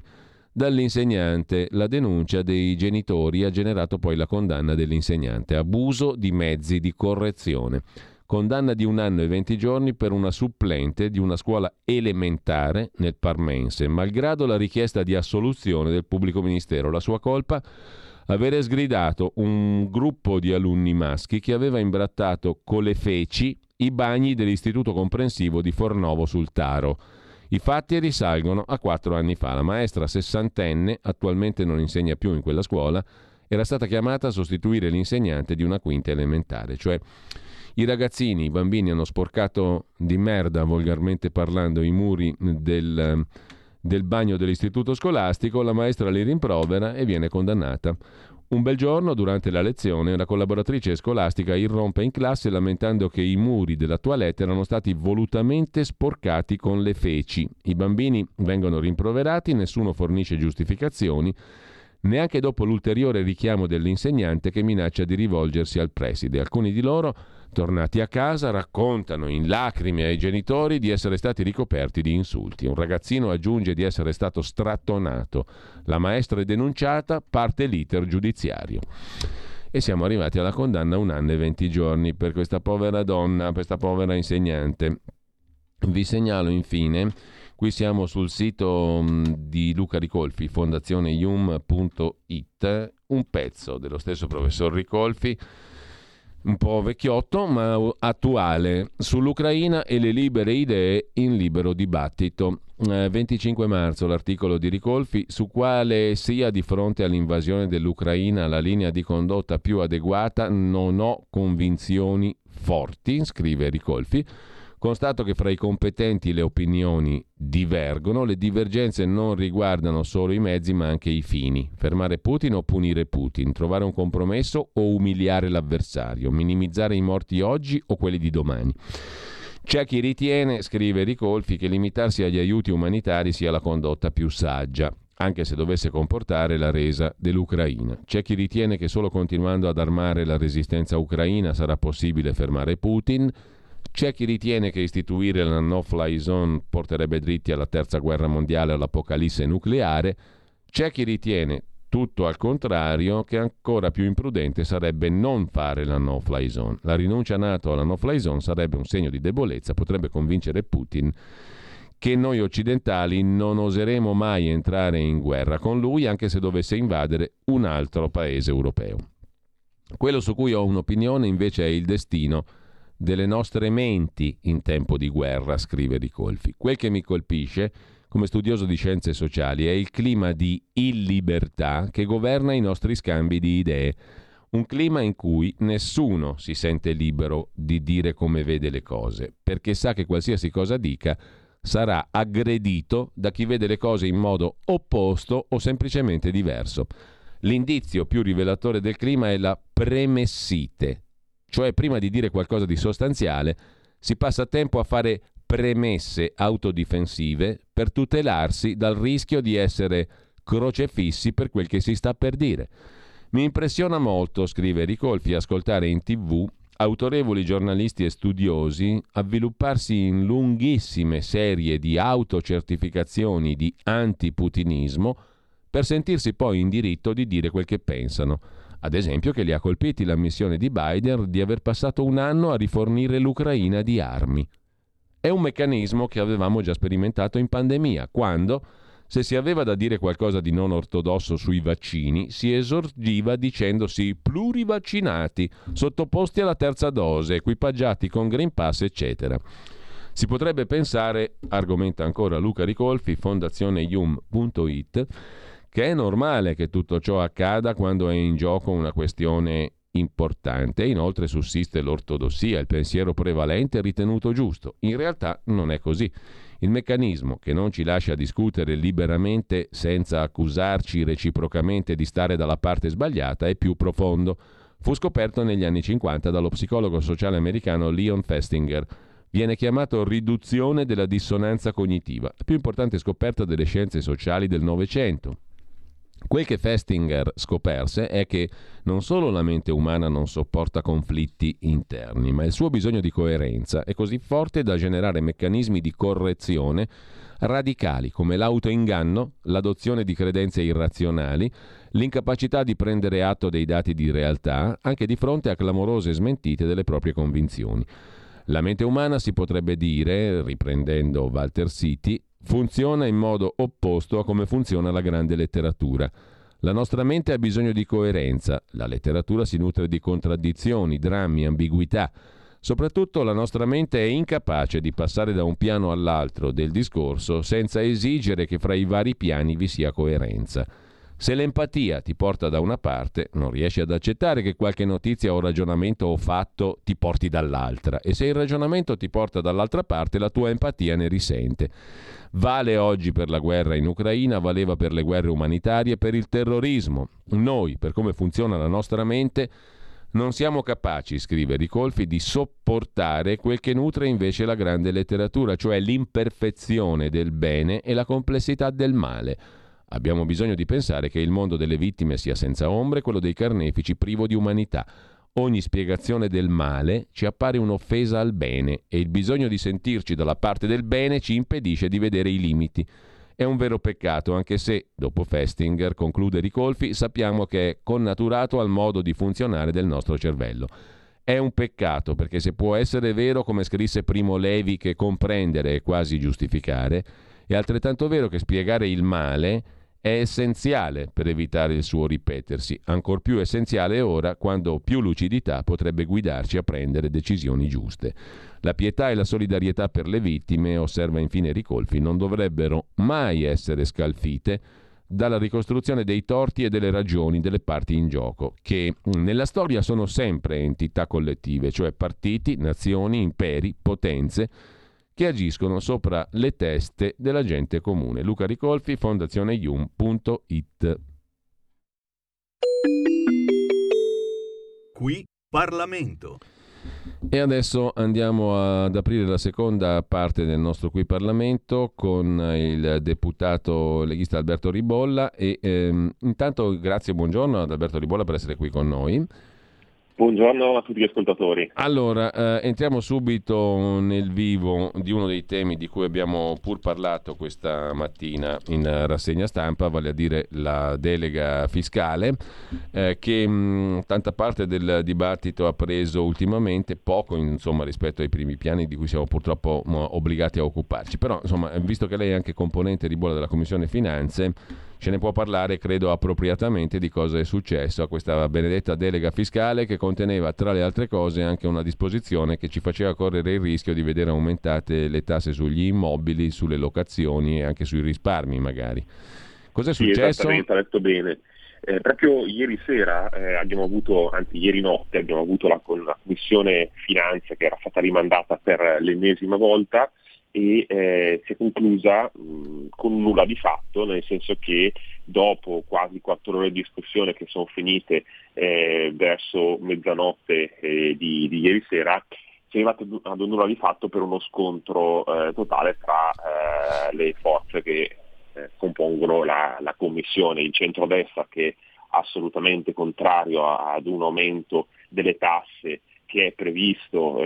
dall'insegnante. La denuncia dei genitori ha generato poi la condanna dell'insegnante, abuso di mezzi di correzione. Condanna di 1 anno e 20 giorni per una supplente di una scuola elementare nel Parmense, malgrado la richiesta di assoluzione del pubblico ministero. La sua colpa? Avere sgridato un gruppo di alunni maschi che aveva imbrattato con le feci i bagni dell'istituto comprensivo di Fornovo sul Taro. I fatti risalgono a 4 anni fa. La maestra 60enne, attualmente non insegna più in quella scuola, era stata chiamata a sostituire l'insegnante di una quinta elementare. Cioè, i ragazzini, i bambini hanno sporcato di merda, volgarmente parlando, i muri del bagno dell'istituto scolastico, la maestra li rimprovera e viene condannata. Un bel giorno, durante la lezione, la collaboratrice scolastica irrompe in classe lamentando che i muri della toilette erano stati volutamente sporcati con le feci. I bambini vengono rimproverati, nessuno fornisce giustificazioni, neanche dopo l'ulteriore richiamo dell'insegnante che minaccia di rivolgersi al preside. Alcuni di loro, tornati a casa, raccontano in lacrime ai genitori di essere stati ricoperti di insulti. Un ragazzino aggiunge di essere stato strattonato. La maestra è denunciata, parte l'iter giudiziario. E siamo arrivati alla condanna a 1 anno e 20 giorni per questa povera donna, questa povera insegnante. Vi segnalo infine, qui siamo sul sito di Luca Ricolfi, fondazioneium.it, un pezzo dello stesso professor Ricolfi, un po' vecchiotto ma attuale, sull'Ucraina e le libere idee in libero dibattito. 25 marzo l'articolo di Ricolfi su quale sia di fronte all'invasione dell'Ucraina la linea di condotta più adeguata. Non ho convinzioni forti, scrive Ricolfi, constato che fra i competenti le opinioni divergono, le divergenze non riguardano solo i mezzi ma anche i fini, fermare Putin o punire Putin, trovare un compromesso o umiliare l'avversario, minimizzare i morti oggi o quelli di domani. C'è chi ritiene, scrive Ricolfi, che limitarsi agli aiuti umanitari sia la condotta più saggia, anche se dovesse comportare la resa dell'Ucraina. C'è chi ritiene che solo continuando ad armare la resistenza ucraina sarà possibile fermare Putin. C'è chi ritiene che istituire la no-fly zone porterebbe dritti alla terza guerra mondiale, all'apocalisse nucleare. C'è chi ritiene, tutto al contrario, che ancora più imprudente sarebbe non fare la no-fly zone. La rinuncia NATO alla no-fly zone sarebbe un segno di debolezza, potrebbe convincere Putin che noi occidentali non oseremo mai entrare in guerra con lui, anche se dovesse invadere un altro paese europeo. Quello su cui ho un'opinione invece è il destino delle nostre menti in tempo di guerra, scrive Ricolfi. Quel che mi colpisce, come studioso di scienze sociali, è il clima di illibertà che governa i nostri scambi di idee, un clima in cui nessuno si sente libero di dire come vede le cose, perché sa che qualsiasi cosa dica sarà aggredito da chi vede le cose in modo opposto o semplicemente diverso. L'indizio più rivelatore del clima è la premessite, cioè prima di dire qualcosa di sostanziale si passa tempo a fare premesse autodifensive per tutelarsi dal rischio di essere crocefissi per quel che si sta per dire. Mi impressiona molto, scrive Ricolfi, ascoltare in TV autorevoli giornalisti e studiosi avvilupparsi in lunghissime serie di autocertificazioni di antiputinismo per sentirsi poi in diritto di dire quel che pensano. Ad esempio che li ha colpiti l'ammissione di Biden di aver passato 1 anno a rifornire l'Ucraina di armi. È un meccanismo che avevamo già sperimentato in pandemia, quando, se si aveva da dire qualcosa di non ortodosso sui vaccini, si esordiva dicendosi plurivaccinati, sottoposti alla terza dose, equipaggiati con Green Pass, eccetera. Si potrebbe pensare, argomenta ancora Luca Ricolfi, fondazioneium.it, che è normale che tutto ciò accada quando è in gioco una questione importante. Inoltre sussiste l'ortodossia, il pensiero prevalente ritenuto giusto. In realtà non è così. Il meccanismo che non ci lascia discutere liberamente senza accusarci reciprocamente di stare dalla parte sbagliata è più profondo. Fu scoperto negli anni 50 dallo psicologo sociale americano Leon Festinger. Viene chiamato riduzione della dissonanza cognitiva, la più importante scoperta delle scienze sociali del Novecento. Quel che Festinger scoperse è che non solo la mente umana non sopporta conflitti interni, ma il suo bisogno di coerenza è così forte da generare meccanismi di correzione radicali come l'autoinganno, l'adozione di credenze irrazionali, l'incapacità di prendere atto dei dati di realtà anche di fronte a clamorose smentite delle proprie convinzioni. La mente umana, si potrebbe dire, riprendendo Walter Siti, funziona in modo opposto a come funziona la grande letteratura. La nostra mente ha bisogno di coerenza, la letteratura si nutre di contraddizioni, drammi, ambiguità. Soprattutto la nostra mente è incapace di passare da un piano all'altro del discorso senza esigere che fra i vari piani vi sia coerenza. Se l'empatia ti porta da una parte, non riesci ad accettare che qualche notizia o ragionamento o fatto ti porti dall'altra, e se il ragionamento ti porta dall'altra parte, la tua empatia ne risente. Vale oggi per la guerra in Ucraina, valeva per le guerre umanitarie, per il terrorismo. Noi, per come funziona la nostra mente, non siamo capaci, scrive Ricolfi, di sopportare quel che nutre invece la grande letteratura, cioè l'imperfezione del bene e la complessità del male. Abbiamo bisogno di pensare che il mondo delle vittime sia senza ombre, quello dei carnefici privo di umanità. Ogni spiegazione del male ci appare un'offesa al bene, e il bisogno di sentirci dalla parte del bene ci impedisce di vedere i limiti. È un vero peccato, anche se, dopo Festinger, conclude Ricolfi, sappiamo che è connaturato al modo di funzionare del nostro cervello. È un peccato perché, se può essere vero, come scrisse Primo Levi, che comprendere è quasi giustificare, è altrettanto vero che spiegare il male è essenziale per evitare il suo ripetersi, ancor più essenziale ora, quando più lucidità potrebbe guidarci a prendere decisioni giuste. La pietà e la solidarietà per le vittime, osserva infine Ricolfi, non dovrebbero mai essere scalfite dalla ricostruzione dei torti e delle ragioni delle parti in gioco, che nella storia sono sempre entità collettive, cioè partiti, nazioni, imperi, potenze, che agiscono sopra le teste della gente comune. Luca Ricolfi, fondazioneium.it. Qui Parlamento. E adesso andiamo ad aprire la seconda parte del nostro Qui Parlamento con il deputato leghista Alberto Ribolla e intanto grazie e buongiorno ad Alberto Ribolla per essere qui con noi. Buongiorno a tutti gli ascoltatori. Allora, entriamo subito nel vivo di uno dei temi di cui abbiamo pur parlato questa mattina in rassegna stampa, vale a dire la delega fiscale, che tanta parte del dibattito ha preso ultimamente, poco insomma rispetto ai primi piani di cui siamo purtroppo obbligati a occuparci. Però insomma, visto che lei è anche componente Ribolla della Commissione Finanze, ce ne può parlare, credo appropriatamente, di cosa è successo a questa benedetta delega fiscale, che conteneva tra le altre cose anche una disposizione che ci faceva correre il rischio di vedere aumentate le tasse sugli immobili, sulle locazioni e anche sui risparmi magari. Cos'è successo? Esattamente, ha detto bene. Proprio ieri sera ieri notte abbiamo avuto la Commissione Finanze, che era stata rimandata per l'ennesima volta, e si è conclusa con nulla di fatto, nel senso che dopo quasi 4 ore di discussione che sono finite verso mezzanotte di ieri sera, si è arrivato ad un nulla di fatto per uno scontro totale tra le forze che compongono la Commissione. Il centrodestra, che è assolutamente contrario ad un aumento delle tasse che è previsto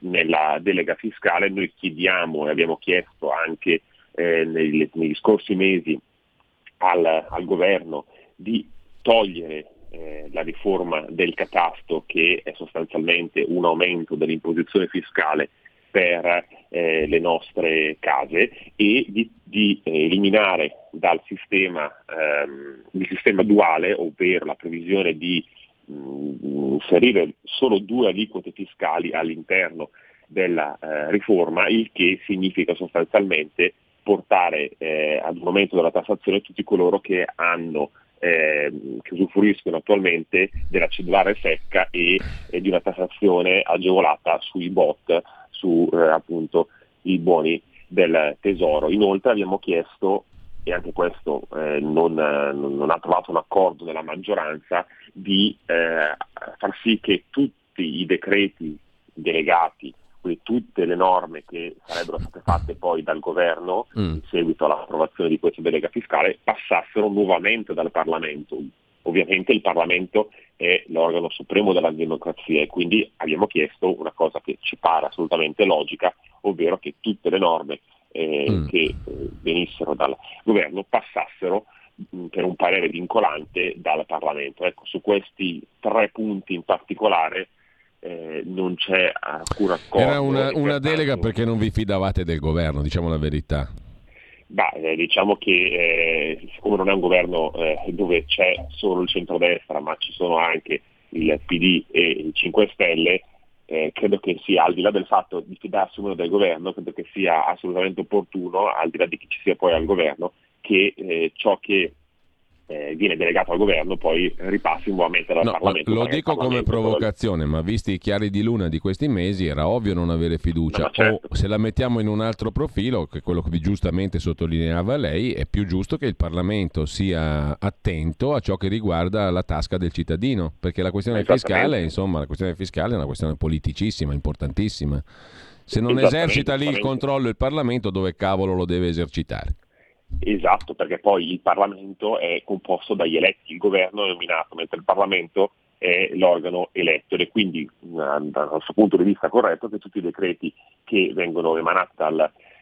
nella delega fiscale. Noi chiediamo e abbiamo chiesto anche negli scorsi mesi al governo di togliere la riforma del catasto, che è sostanzialmente un aumento dell'imposizione fiscale per le nostre case, e di eliminare dal sistema il sistema duale, ovvero la previsione di inserire solo 2 aliquote fiscali all'interno della riforma, il che significa sostanzialmente portare ad un aumento della tassazione tutti coloro che che usufruiscono attualmente della cedolare secca e di una tassazione agevolata sui BOT, su appunto i buoni del tesoro. Inoltre abbiamo chiesto, e anche questo non ha trovato un accordo nella maggioranza, di far sì che tutti i decreti delegati, quindi tutte le norme che sarebbero state fatte poi dal governo in seguito all'approvazione di questa delega fiscale, passassero nuovamente dal Parlamento. Ovviamente il Parlamento è l'organo supremo della democrazia, e quindi abbiamo chiesto una cosa che ci pare assolutamente logica, ovvero che tutte le norme che venissero dal governo passassero per un parere vincolante dal Parlamento. Ecco, su questi 3 punti in particolare non c'è alcun accordo. Era una delega perché non vi fidavate del governo, diciamo la verità. Diciamo che siccome non è un governo dove c'è solo il centrodestra, ma ci sono anche il PD e il 5 Stelle, credo che sia, al di là del fatto di fidarsi uno del governo, credo che sia assolutamente opportuno, al di là di chi ci sia poi al governo, che ciò che viene delegato al governo poi ripassi nuovamente dal Parlamento. Lo dico Parlamento, come provocazione, ma visti i chiari di luna di questi mesi era ovvio non avere fiducia. No, certo. O se la mettiamo in un altro profilo, che quello che giustamente sottolineava lei, è più giusto che il Parlamento sia attento a ciò che riguarda la tasca del cittadino, perché la questione fiscale, insomma, la questione fiscale è una questione politicissima, importantissima. Se non esercita lì il controllo il Parlamento, dove cavolo lo deve esercitare? Esatto, perché poi il Parlamento è composto dagli eletti, il governo è nominato, mentre il Parlamento è l'organo eletto, ed è quindi dal nostro punto di vista corretto che tutti i decreti che vengono emanati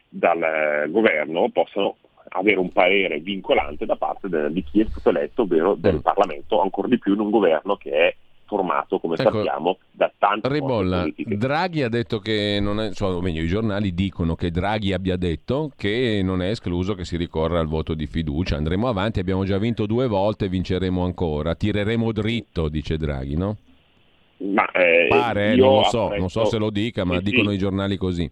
dal governo possano avere un parere vincolante da parte di chi è stato eletto, ovvero del Parlamento, ancora di più in un governo che è formato, come sappiamo, da tante politiche. Draghi ha detto che non è, cioè, o meglio, i giornali dicono che Draghi abbia detto che non è escluso che si ricorra al voto di fiducia. Andremo avanti, abbiamo già vinto 2 volte, vinceremo ancora, tireremo dritto, dice Draghi, no? Ma pare, non so se lo dica, ma dicono sì, i giornali così.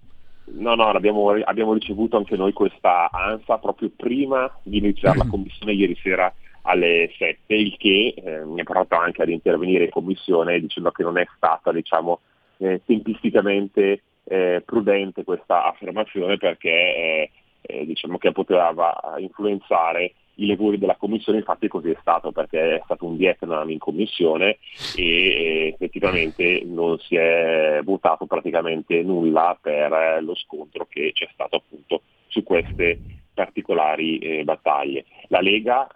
No, abbiamo ricevuto anche noi questa ansa proprio prima di iniziare la commissione ieri sera alle 7, il che mi ha portato anche ad intervenire in commissione dicendo che non è stata, diciamo, tempisticamente prudente questa affermazione, perché diciamo che poteva influenzare i lavori della commissione. Infatti così è stato, perché è stato un Vietnam in commissione e effettivamente non si è votato praticamente nulla per lo scontro che c'è stato appunto su queste particolari battaglie. La Lega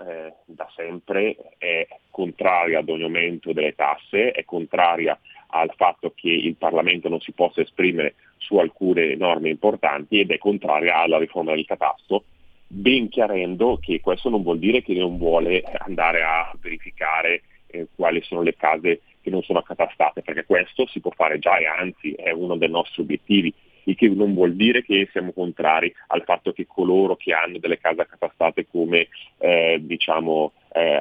da sempre è contraria ad ogni aumento delle tasse, è contraria al fatto che il Parlamento non si possa esprimere su alcune norme importanti ed è contraria alla riforma del catasto, ben chiarendo che questo non vuol dire che non vuole andare a verificare quali sono le case che non sono accatastate, perché questo si può fare già e anzi è uno dei nostri obiettivi. Il che non vuol dire che siamo contrari al fatto che coloro che hanno delle case accatastate come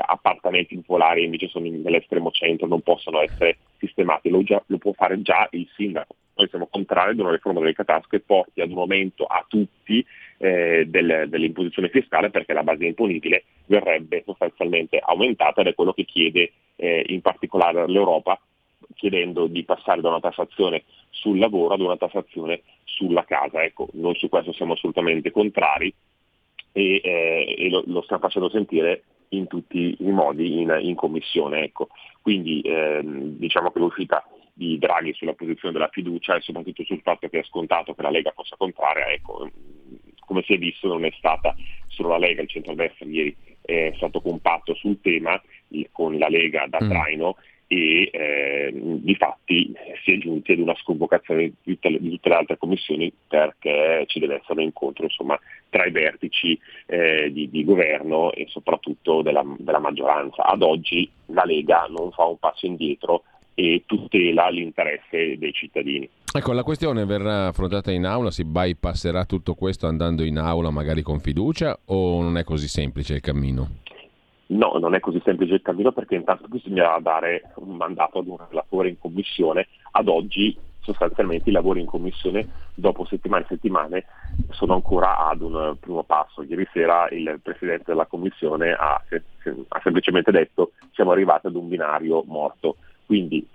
appartamenti popolari invece sono nell'estremo centro non possono essere sistemati, lo può fare già il sindaco. Noi siamo contrari ad una riforma del catasto che porti ad un aumento a tutti dell'imposizione fiscale, perché la base imponibile verrebbe sostanzialmente aumentata, ed è quello che chiede in particolare l'Europa, chiedendo di passare da una tassazione sul lavoro ad una tassazione sulla casa. Ecco, noi su questo siamo assolutamente contrari e lo stiamo facendo sentire in tutti i modi in commissione. Ecco, quindi diciamo che l'uscita di Draghi sulla posizione della fiducia e soprattutto sul fatto che è scontato che la Lega possa contraria, ecco, come si è visto non è stata solo la Lega, il centrodestra ieri è stato compatto sul tema con la Lega da traino e difatti si è giunti ad una sconvocazione di tutte le altre commissioni, perché ci deve essere un incontro, insomma, tra i vertici di governo e soprattutto della maggioranza. Ad oggi la Lega non fa un passo indietro e tutela l'interesse dei cittadini. Ecco, la questione verrà affrontata in aula, si bypasserà tutto questo andando in aula magari con fiducia, o non è così semplice il cammino? No, non è così semplice il cammino, perché intanto bisognerà dare un mandato ad un relatore in commissione. Ad oggi sostanzialmente i lavori in commissione dopo settimane e settimane sono ancora ad un primo passo. Ieri sera il Presidente della Commissione ha semplicemente detto siamo arrivati ad un binario morto. Quindi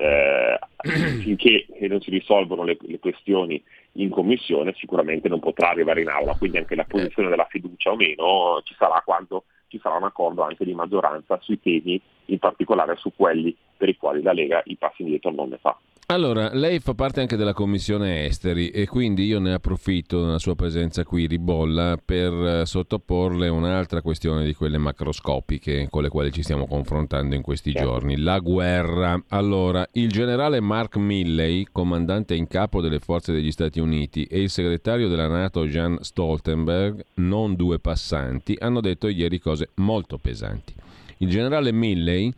finché non si risolvono le questioni in commissione sicuramente non potrà arrivare in aula, quindi anche la posizione della fiducia o meno ci sarà quando ci sarà un accordo anche di maggioranza sui temi, in particolare su quelli per i quali la Lega i passi indietro non ne fa. Allora, lei fa parte anche della Commissione Esteri e quindi io ne approfitto della sua presenza qui, Ribolla, per sottoporle un'altra questione di quelle macroscopiche con le quali ci stiamo confrontando in questi giorni, la guerra. Allora, il generale Mark Milley, comandante in capo delle forze degli Stati Uniti, e il segretario della NATO Jens Stoltenberg, non due passanti, hanno detto ieri cose molto pesanti. Il generale Milley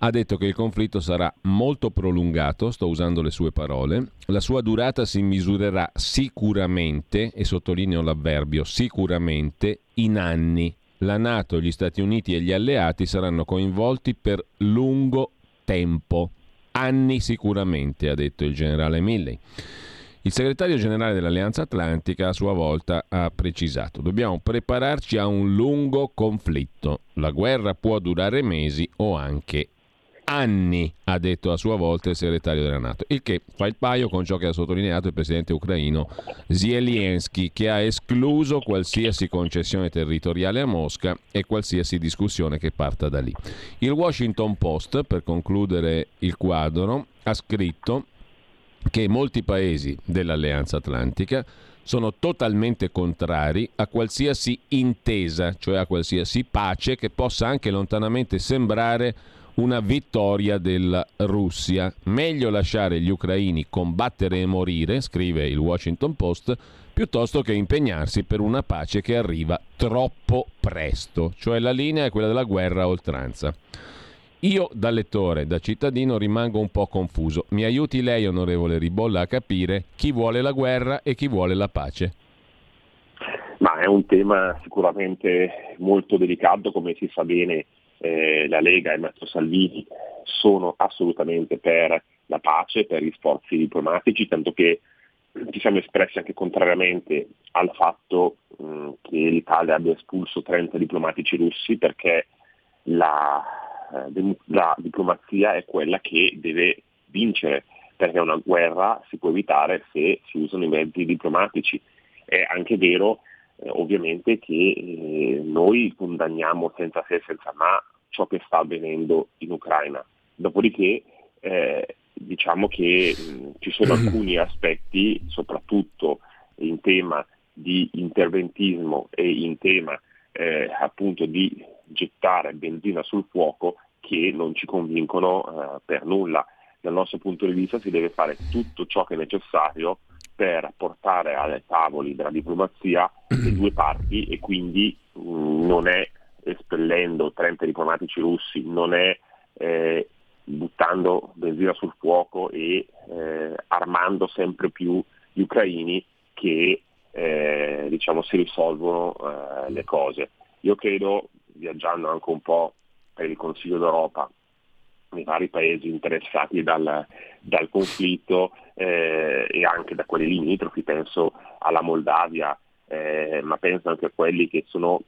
ha detto che il conflitto sarà molto prolungato, sto usando le sue parole, la sua durata si misurerà sicuramente, e sottolineo l'avverbio sicuramente, in anni. La NATO, gli Stati Uniti e gli alleati saranno coinvolti per lungo tempo. anni sicuramente, ha detto il generale Milley. Il segretario generale dell'Alleanza Atlantica a sua volta ha precisato: dobbiamo prepararci a un lungo conflitto, la guerra può durare mesi o anche anni, ha detto a sua volta il segretario della NATO, il che fa il paio con ciò che ha sottolineato il presidente ucraino Zelensky, che ha escluso qualsiasi concessione territoriale a Mosca e qualsiasi discussione che parta da lì. Il Washington Post, per concludere il quadro, ha scritto che molti paesi dell'Alleanza Atlantica sono totalmente contrari a qualsiasi intesa, cioè a qualsiasi pace che possa anche lontanamente sembrare una vittoria della Russia. Meglio lasciare gli ucraini combattere e morire, scrive il Washington Post, piuttosto che impegnarsi per una pace che arriva troppo presto, cioè la linea è quella della guerra a oltranza. Io da lettore, da cittadino, rimango un po' confuso. Mi aiuti lei, onorevole Ribolla, a capire chi vuole la guerra e chi vuole la pace? Ma è un tema sicuramente molto delicato, come si sa bene. La Lega e Matteo Salvini sono assolutamente per la pace, per gli sforzi diplomatici, tanto che ci siamo espressi anche contrariamente al fatto che l'Italia abbia espulso 30 diplomatici russi, perché la diplomazia è quella che deve vincere, perché una guerra si può evitare se si usano i mezzi diplomatici. È anche vero ovviamente che noi condanniamo senza se e senza ma ciò che sta avvenendo in Ucraina. Dopodiché diciamo che ci sono alcuni aspetti, soprattutto in tema di interventismo e in tema appunto di gettare benzina sul fuoco, che non ci convincono per nulla. Dal nostro punto di vista si deve fare tutto ciò che è necessario per portare alle tavoli della diplomazia le due parti, e quindi non è espellendo 30 diplomatici russi, non è buttando benzina sul fuoco e armando sempre più gli ucraini che si risolvono le cose. Io credo, viaggiando anche un po' per il Consiglio d'Europa, nei vari paesi interessati dal conflitto e anche da quelli limitrofi, penso alla Moldavia, ma penso anche a quelli che sono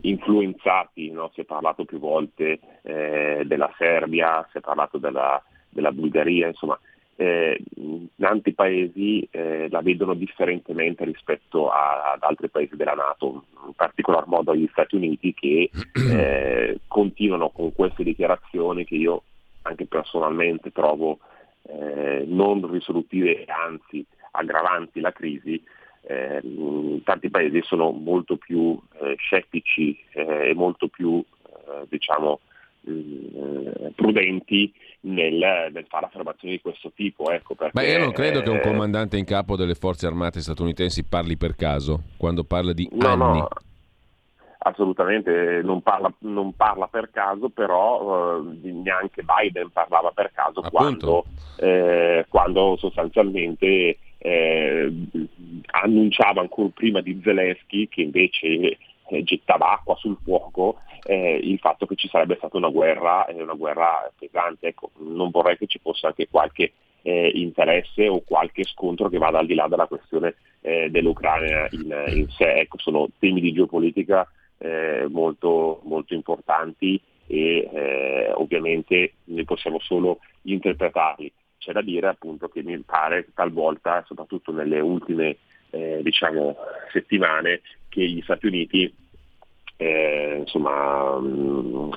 influenzati, no? Si è parlato più volte della Serbia, si è parlato della Bulgaria, insomma tanti paesi la vedono differentemente rispetto ad altri paesi della NATO, in particolar modo agli Stati Uniti, che continuano con queste dichiarazioni che io anche personalmente trovo non risolutive, anzi aggravanti la crisi. Tanti paesi sono molto più scettici e molto più prudenti nel fare affermazioni di questo tipo, ecco, perché ma io non credo che un comandante in capo delle forze armate statunitensi parli per caso quando parla di anni. No, assolutamente non parla per caso, però neanche Biden parlava per caso quando sostanzialmente annunciava ancora prima di Zelensky, che invece gettava acqua sul fuoco, il fatto che ci sarebbe stata una guerra pesante. Ecco, non vorrei che ci fosse anche qualche interesse o qualche scontro che vada al di là della questione dell'Ucraina in sé. Ecco, sono temi di geopolitica molto, molto importanti e ovviamente noi possiamo solo interpretarli. C'è da dire appunto che mi pare che talvolta, soprattutto nelle ultime settimane, che gli Stati Uniti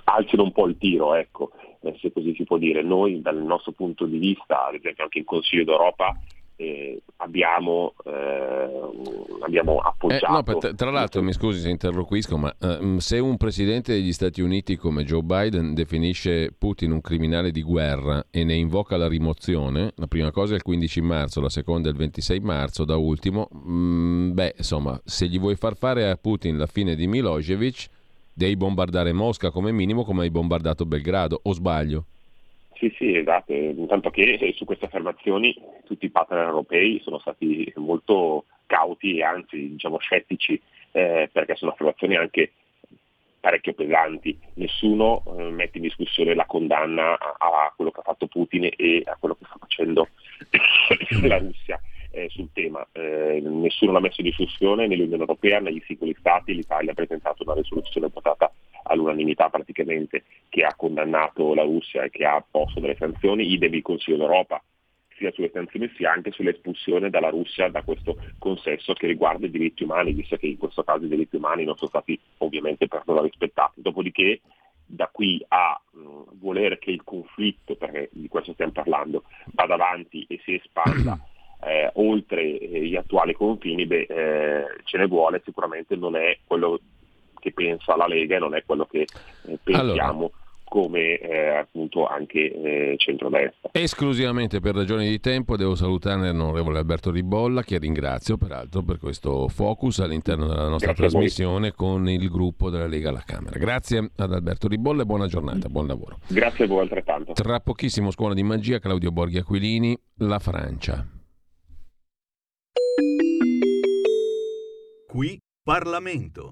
alzino un po' il tiro, ecco, se così si può dire. Noi dal nostro punto di vista, ad esempio anche in Consiglio d'Europa, abbiamo appoggiato tra l'altro, mi scusi se interloquisco, ma se un presidente degli Stati Uniti come Joe Biden definisce Putin un criminale di guerra e ne invoca la rimozione, la prima cosa è il 15 marzo, la seconda è il 26 marzo, da ultimo se gli vuoi far fare a Putin la fine di Milošević devi bombardare Mosca come minimo, come hai bombardato Belgrado, o sbaglio? Sì, esatto, intanto che su queste affermazioni tutti i partner europei sono stati molto cauti e anzi scettici, perché sono affermazioni anche parecchio pesanti. Nessuno mette in discussione la condanna a quello che ha fatto Putin e a quello che sta facendo la Russia sul tema. Nessuno l'ha messo in discussione nell'Unione Europea, negli singoli stati. L'Italia ha presentato una risoluzione votata all'unanimità praticamente, che ha condannato la Russia e che ha posto delle sanzioni, idem il Consiglio d'Europa, sia sulle sanzioni sia anche sull'espulsione dalla Russia da questo consesso che riguarda i diritti umani, visto che in questo caso i diritti umani non sono stati ovviamente per nulla rispettati. Dopodiché da qui a voler che il conflitto, perché di questo stiamo parlando, vada avanti e si espanda oltre gli attuali confini, ce ne vuole sicuramente. Non è quello che pensa la Lega e non è quello che pensiamo come appunto anche centrodestra. Esclusivamente per ragioni di tempo devo salutare l'onorevole Alberto Ribolla, che ringrazio peraltro per questo focus all'interno della nostra trasmissione con il gruppo della Lega alla Camera. Grazie ad Alberto Ribolla e buona giornata, buon lavoro. Grazie a voi altrettanto. Tra pochissimo Scuola di Magia, Claudio Borghi Aquilini, la Francia. Qui Parlamento.